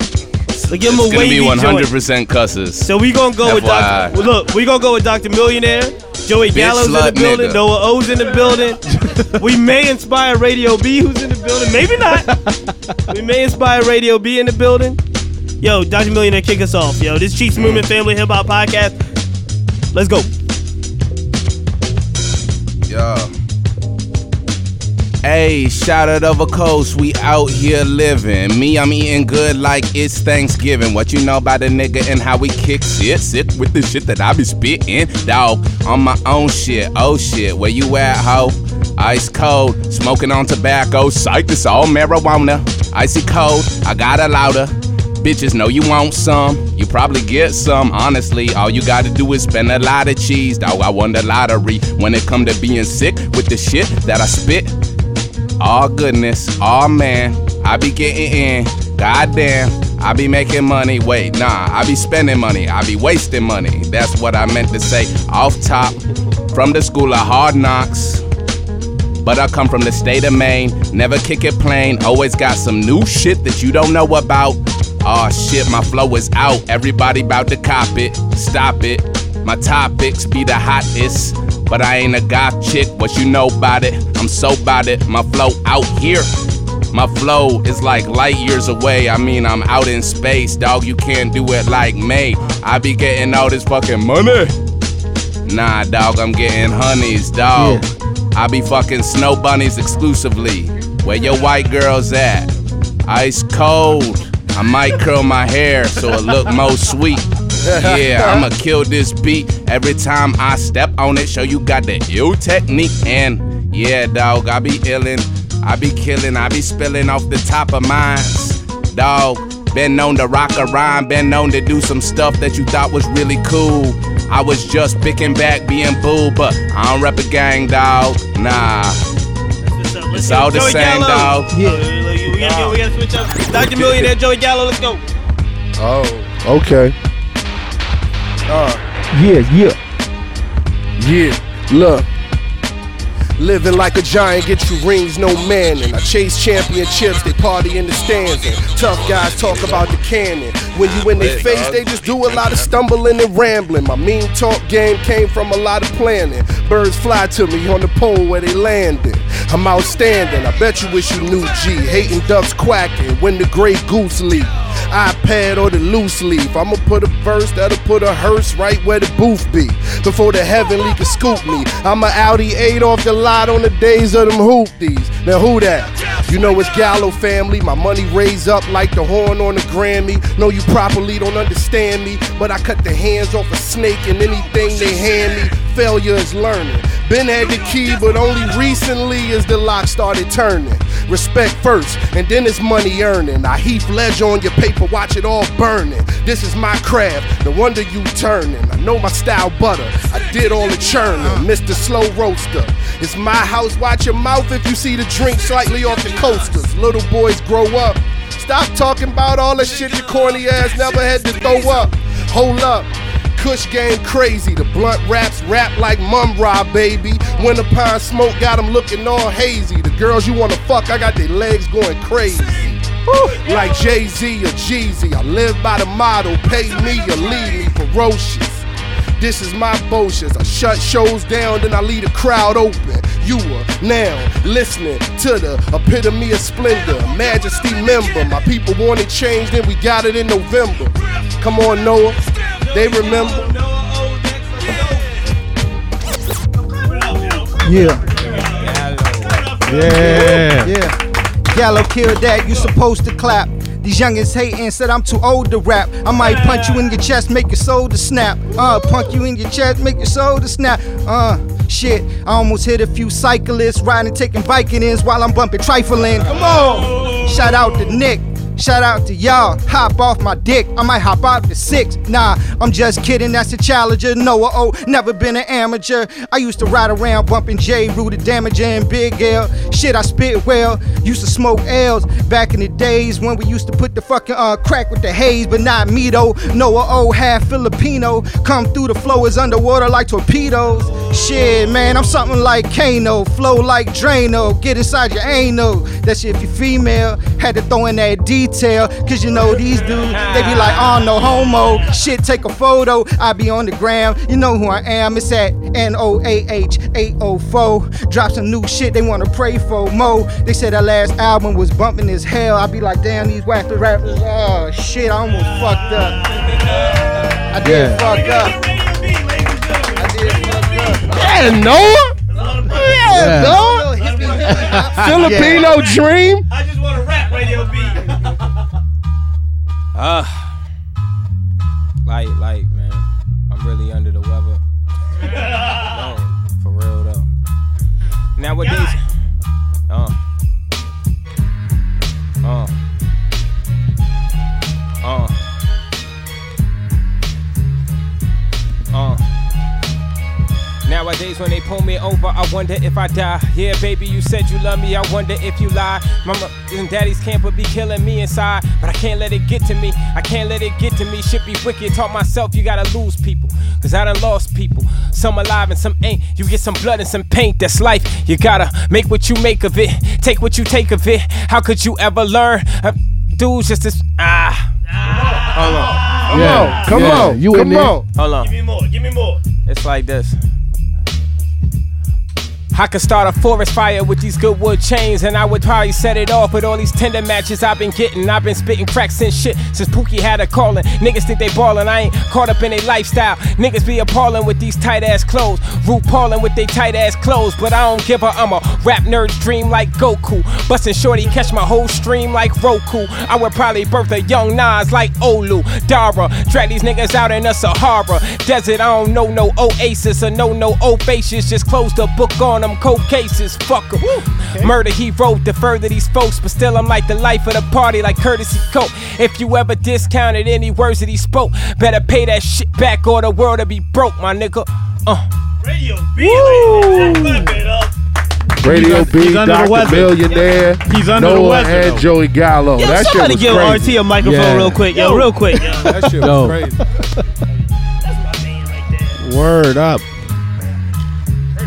Let's give him it's a wavy joint. It's gonna be one hundred percent joint. Cusses. So we gonna go F Y I. With Doctor Look, we gonna go with Doctor Millionaire. Joey Gallo's in the building. Nigga. Noah O's in the building. We may inspire Radio B, who's in the building. Maybe not. We may inspire Radio B in the building. Yo, Doctor Millionaire, kick us off. Yo, this Cheats Movement Family Hip Hop Podcast. Let's go. Yo. Hey, shout out of a coast, we out here living. Me, I'm eating good like it's Thanksgiving. What you know about a nigga and how we kick shit? Sick with the shit that I be spitting. Dog, on my own shit, oh shit. Where you at, ho? Ice cold, smoking on tobacco. Psych, it's all marijuana. Icy cold, I got it louder. Bitches know you want some, you probably get some. Honestly, all you gotta do is spend a lot of cheese. Dog, I won the lottery when it come to being sick with the shit that I spit. Oh goodness, oh man, I be getting in, goddamn, I be making money, wait, nah, I be spending money, I be wasting money, that's what I meant to say, off top, from the school of hard knocks, but I come from the state of Maine, never kick it plain, always got some new shit that you don't know about, oh shit, my flow is out, everybody bout to cop it, stop it, my topics be the hottest, but I ain't a goth chick, what you know about it? I'm so about it, my flow out here. My flow is like light years away. I mean, I'm out in space, dog. You can't do it like me. I be getting all this fucking money. Nah, dog, I'm getting honeys, dog. Yeah. I be fucking snow bunnies exclusively. Where your white girls at? Ice cold. I might curl my hair so it look more sweet. Yeah, I'ma kill this beat. Every time I step on it, show you got the ill technique. And yeah, dog, I be illin', I be killin', I be spillin' off the top of mines. Dog, been known to rock a rhyme, been known to do some stuff that you thought was really cool. I was just picking back, being booed, but I don't rep a gang, dog. Nah, it's all the same, dog. Yeah. We gotta, we gotta switch up. Doctor Millionaire, Joey Gallo, let's go. Oh, okay. Uh, yeah, yeah, yeah, look. Living like a giant, get your rings, no manning. I chase championships, they party in the stands. And tough guys talk about the cannon. When you in their face, they just do a lot of stumbling and rambling. My mean talk game came from a lot of planning. Birds fly to me on the pole where they landed. I'm outstanding, I bet you wish you knew G. Hating ducks quacking when the gray goose leap. iPad or the loose leaf. I'ma put a verse that'll put a hearse right where the booth be. Before the heavenly can scoop me. I'm a Audi eight off the lot on the days of them hoopties. Now who that? You know it's Gallo family. My money raise up like the horn on the Grammy. Know you properly don't understand me. But I cut the hands off a snake and anything they hand me. Failure is learning. Been had the key, but only recently is the lock started turning. Respect first, and then it's money earning. I Heath Ledger on your paper, watch it all burning. This is my craft, no wonder you turning. I know my style butter, I did all the churning. Mister Slow Roaster, it's my house, watch your mouth if you see the drink slightly off the coasters. Little boys grow up, stop talking about all that shit your corny ass never had to throw up. Hold up. Kush game crazy, the blunt raps rap like mum rob, baby. Winter pine smoke got them looking all hazy. The girls you wanna fuck, I got their legs going crazy. Woo, like Jay-Z or Jeezy, I live by the motto, pay me or leave me ferocious. This is my bullshit. I shut shows down, then I leave the crowd open. You are now listening to the epitome of splendor, majesty member. My people wanted change, then we got it in November. Come on, Noah. They remember. Yeah. Yeah. Yeah. Gallo killed that. You supposed to clap. These youngins hatin' said I'm too old to rap. I might punch you in your chest, make your soul to snap. Uh, punk you in your chest, make your soul to snap. Uh. Shit, I almost hit a few cyclists riding, taking Vicodins while I'm bumping trifling. Come on. Shout out to Nick. Shout out to y'all, hop off my dick, I might hop out to six. Nah, I'm just kidding, that's a challenger. Noah O, never been an amateur. I used to ride around bumping J, Rooted Damage and Big L. Shit, I spit well, used to smoke L's back in the days when we used to put the fucking uh, crack with the haze. But not me though, Noah O, half Filipino. Come through, the flow is underwater like torpedoes. Shit, man, I'm something like Kano, flow like Drano, get inside your anal. That shit if you female, had to throw in that detail, cause you know these dudes, they be like, oh no homo, shit take a photo, I be on the gram, you know who I am, it's at N O A H eight oh four, drop some new shit, they wanna pray for more, they said that last album was bumping as hell, I be like damn these wacky rappers, oh shit I almost fucked up, I did yeah. fuck up, I did fuck up. Yeah Noah, yeah Noah. Filipino yeah. dream. I just want to rap Radio B. uh, like, like, man, I'm really under the weather. Man, for real though. Nowadays, uh, uh, uh, uh. Nowadays when they pull me over, I wonder if I die. Yeah, baby, you said you love me, I wonder if you lie. Mama and daddy's camper be killing me inside, but I can't let it get to me. I can't let it get to me. Shit be wicked. Taught myself you gotta lose people, cause I done lost people. Some alive and some ain't. You get some blood and some paint. That's life. You gotta make what you make of it. Take what you take of it. How could you ever learn? Uh, dudes just this. Ah. ah. Hold on. Yeah. Come yeah. on. You Come in on. There. Hold on. Give me more. Give me more. It's like this. I could start a forest fire with these good wood chains, and I would probably set it off with all these tender matches I've been getting. I've been spitting cracks and shit since Pookie had a calling. Niggas think they ballin', I ain't caught up in their lifestyle. Niggas be appalling with these tight ass clothes, RuPaulin' with they tight ass clothes. But I don't give a, I'm a rap nerd's dream like Goku. Bustin' shorty, catch my whole stream like Roku. I would probably birth a young Nas like Olu, Dara. Drag these niggas out in the Sahara Desert, I don't know no Oasis or no no Oasis. Just close the book on them cold cases, fuck em. Okay. Murder he wrote to further these folks, but still I'm like the life of the party like courtesy coat. If you ever discounted any words that he spoke, better pay that shit back or the world'll be broke, my nigga. Uh. Radio B, it up. Radio B, Doctor Millionaire, he's under Noah the weather, and though. Joey Gallo. Yo, that somebody shit was give crazy. R T a microphone yeah. real quick, yo, yo real quick. Yo. That shit was crazy. That's my man right there. Word up.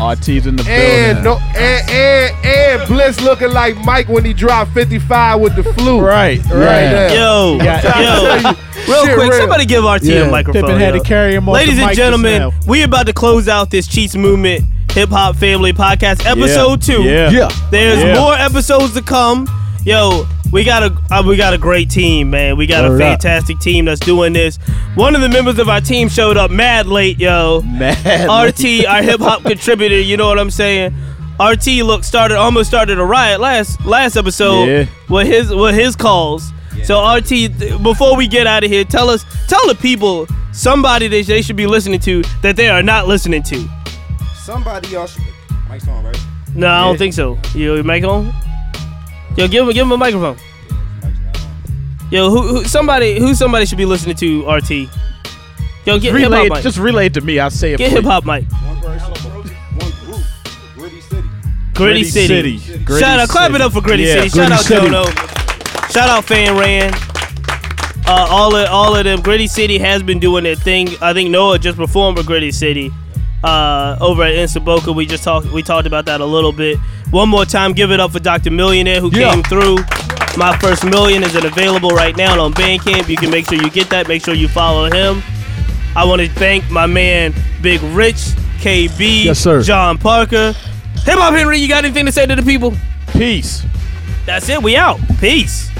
R T's in the and building. No, and, and, and Bliss looking like Mike when he dropped fifty-five with the flu. Right, right. Yeah. Yo, yo. Real Shit quick, real. Somebody give R T yeah. a microphone. Pippin had yo. to carry him off Ladies the mic and gentlemen, we're about to close out this Cheats Movement Hip Hop Family Podcast, episode yeah. two. Yeah. yeah. There's yeah. more episodes to come. Yo, we got a uh, we got a great team, man. We got All a right. fantastic team that's doing this. One of the members of our team showed up mad late, yo. Mad R T, late. Our hip hop contributor, you know what I'm saying? R T look started almost started a riot last last episode yeah. with his with his calls. Yeah. So R T, before we get out of here, tell us tell the people somebody that they should be listening to that they are not listening to. Somebody y'all should mic's on, right? No, yeah. I don't think so. You mic on? Yo, give him, give him a microphone. Yo, who, who somebody who somebody should be listening to R T? Yo, get hip hop mic. Just relay it to me. I'll say it. Get hip hop mic. One person, one group. Gritty City. Gritty City. City. Gritty Shout out, clap it up for Gritty yeah, City. Gritty Shout City. out Jono. Shout out Fan Ran. Uh, all of all of them. Gritty City has been doing their thing. I think Noah just performed for Gritty City. Uh, over at Insaboka, we just talked. We talked about that a little bit. One more time, give it up for Doctor Millionaire who yeah. came through. My First Million is available right now on Bandcamp. You can make sure you get that. Make sure you follow him. I want to thank my man Big Rich, K B, yes, sir. John Parker. Hip Hop Henry, you got anything to say to the people? Peace. That's it. We out. Peace.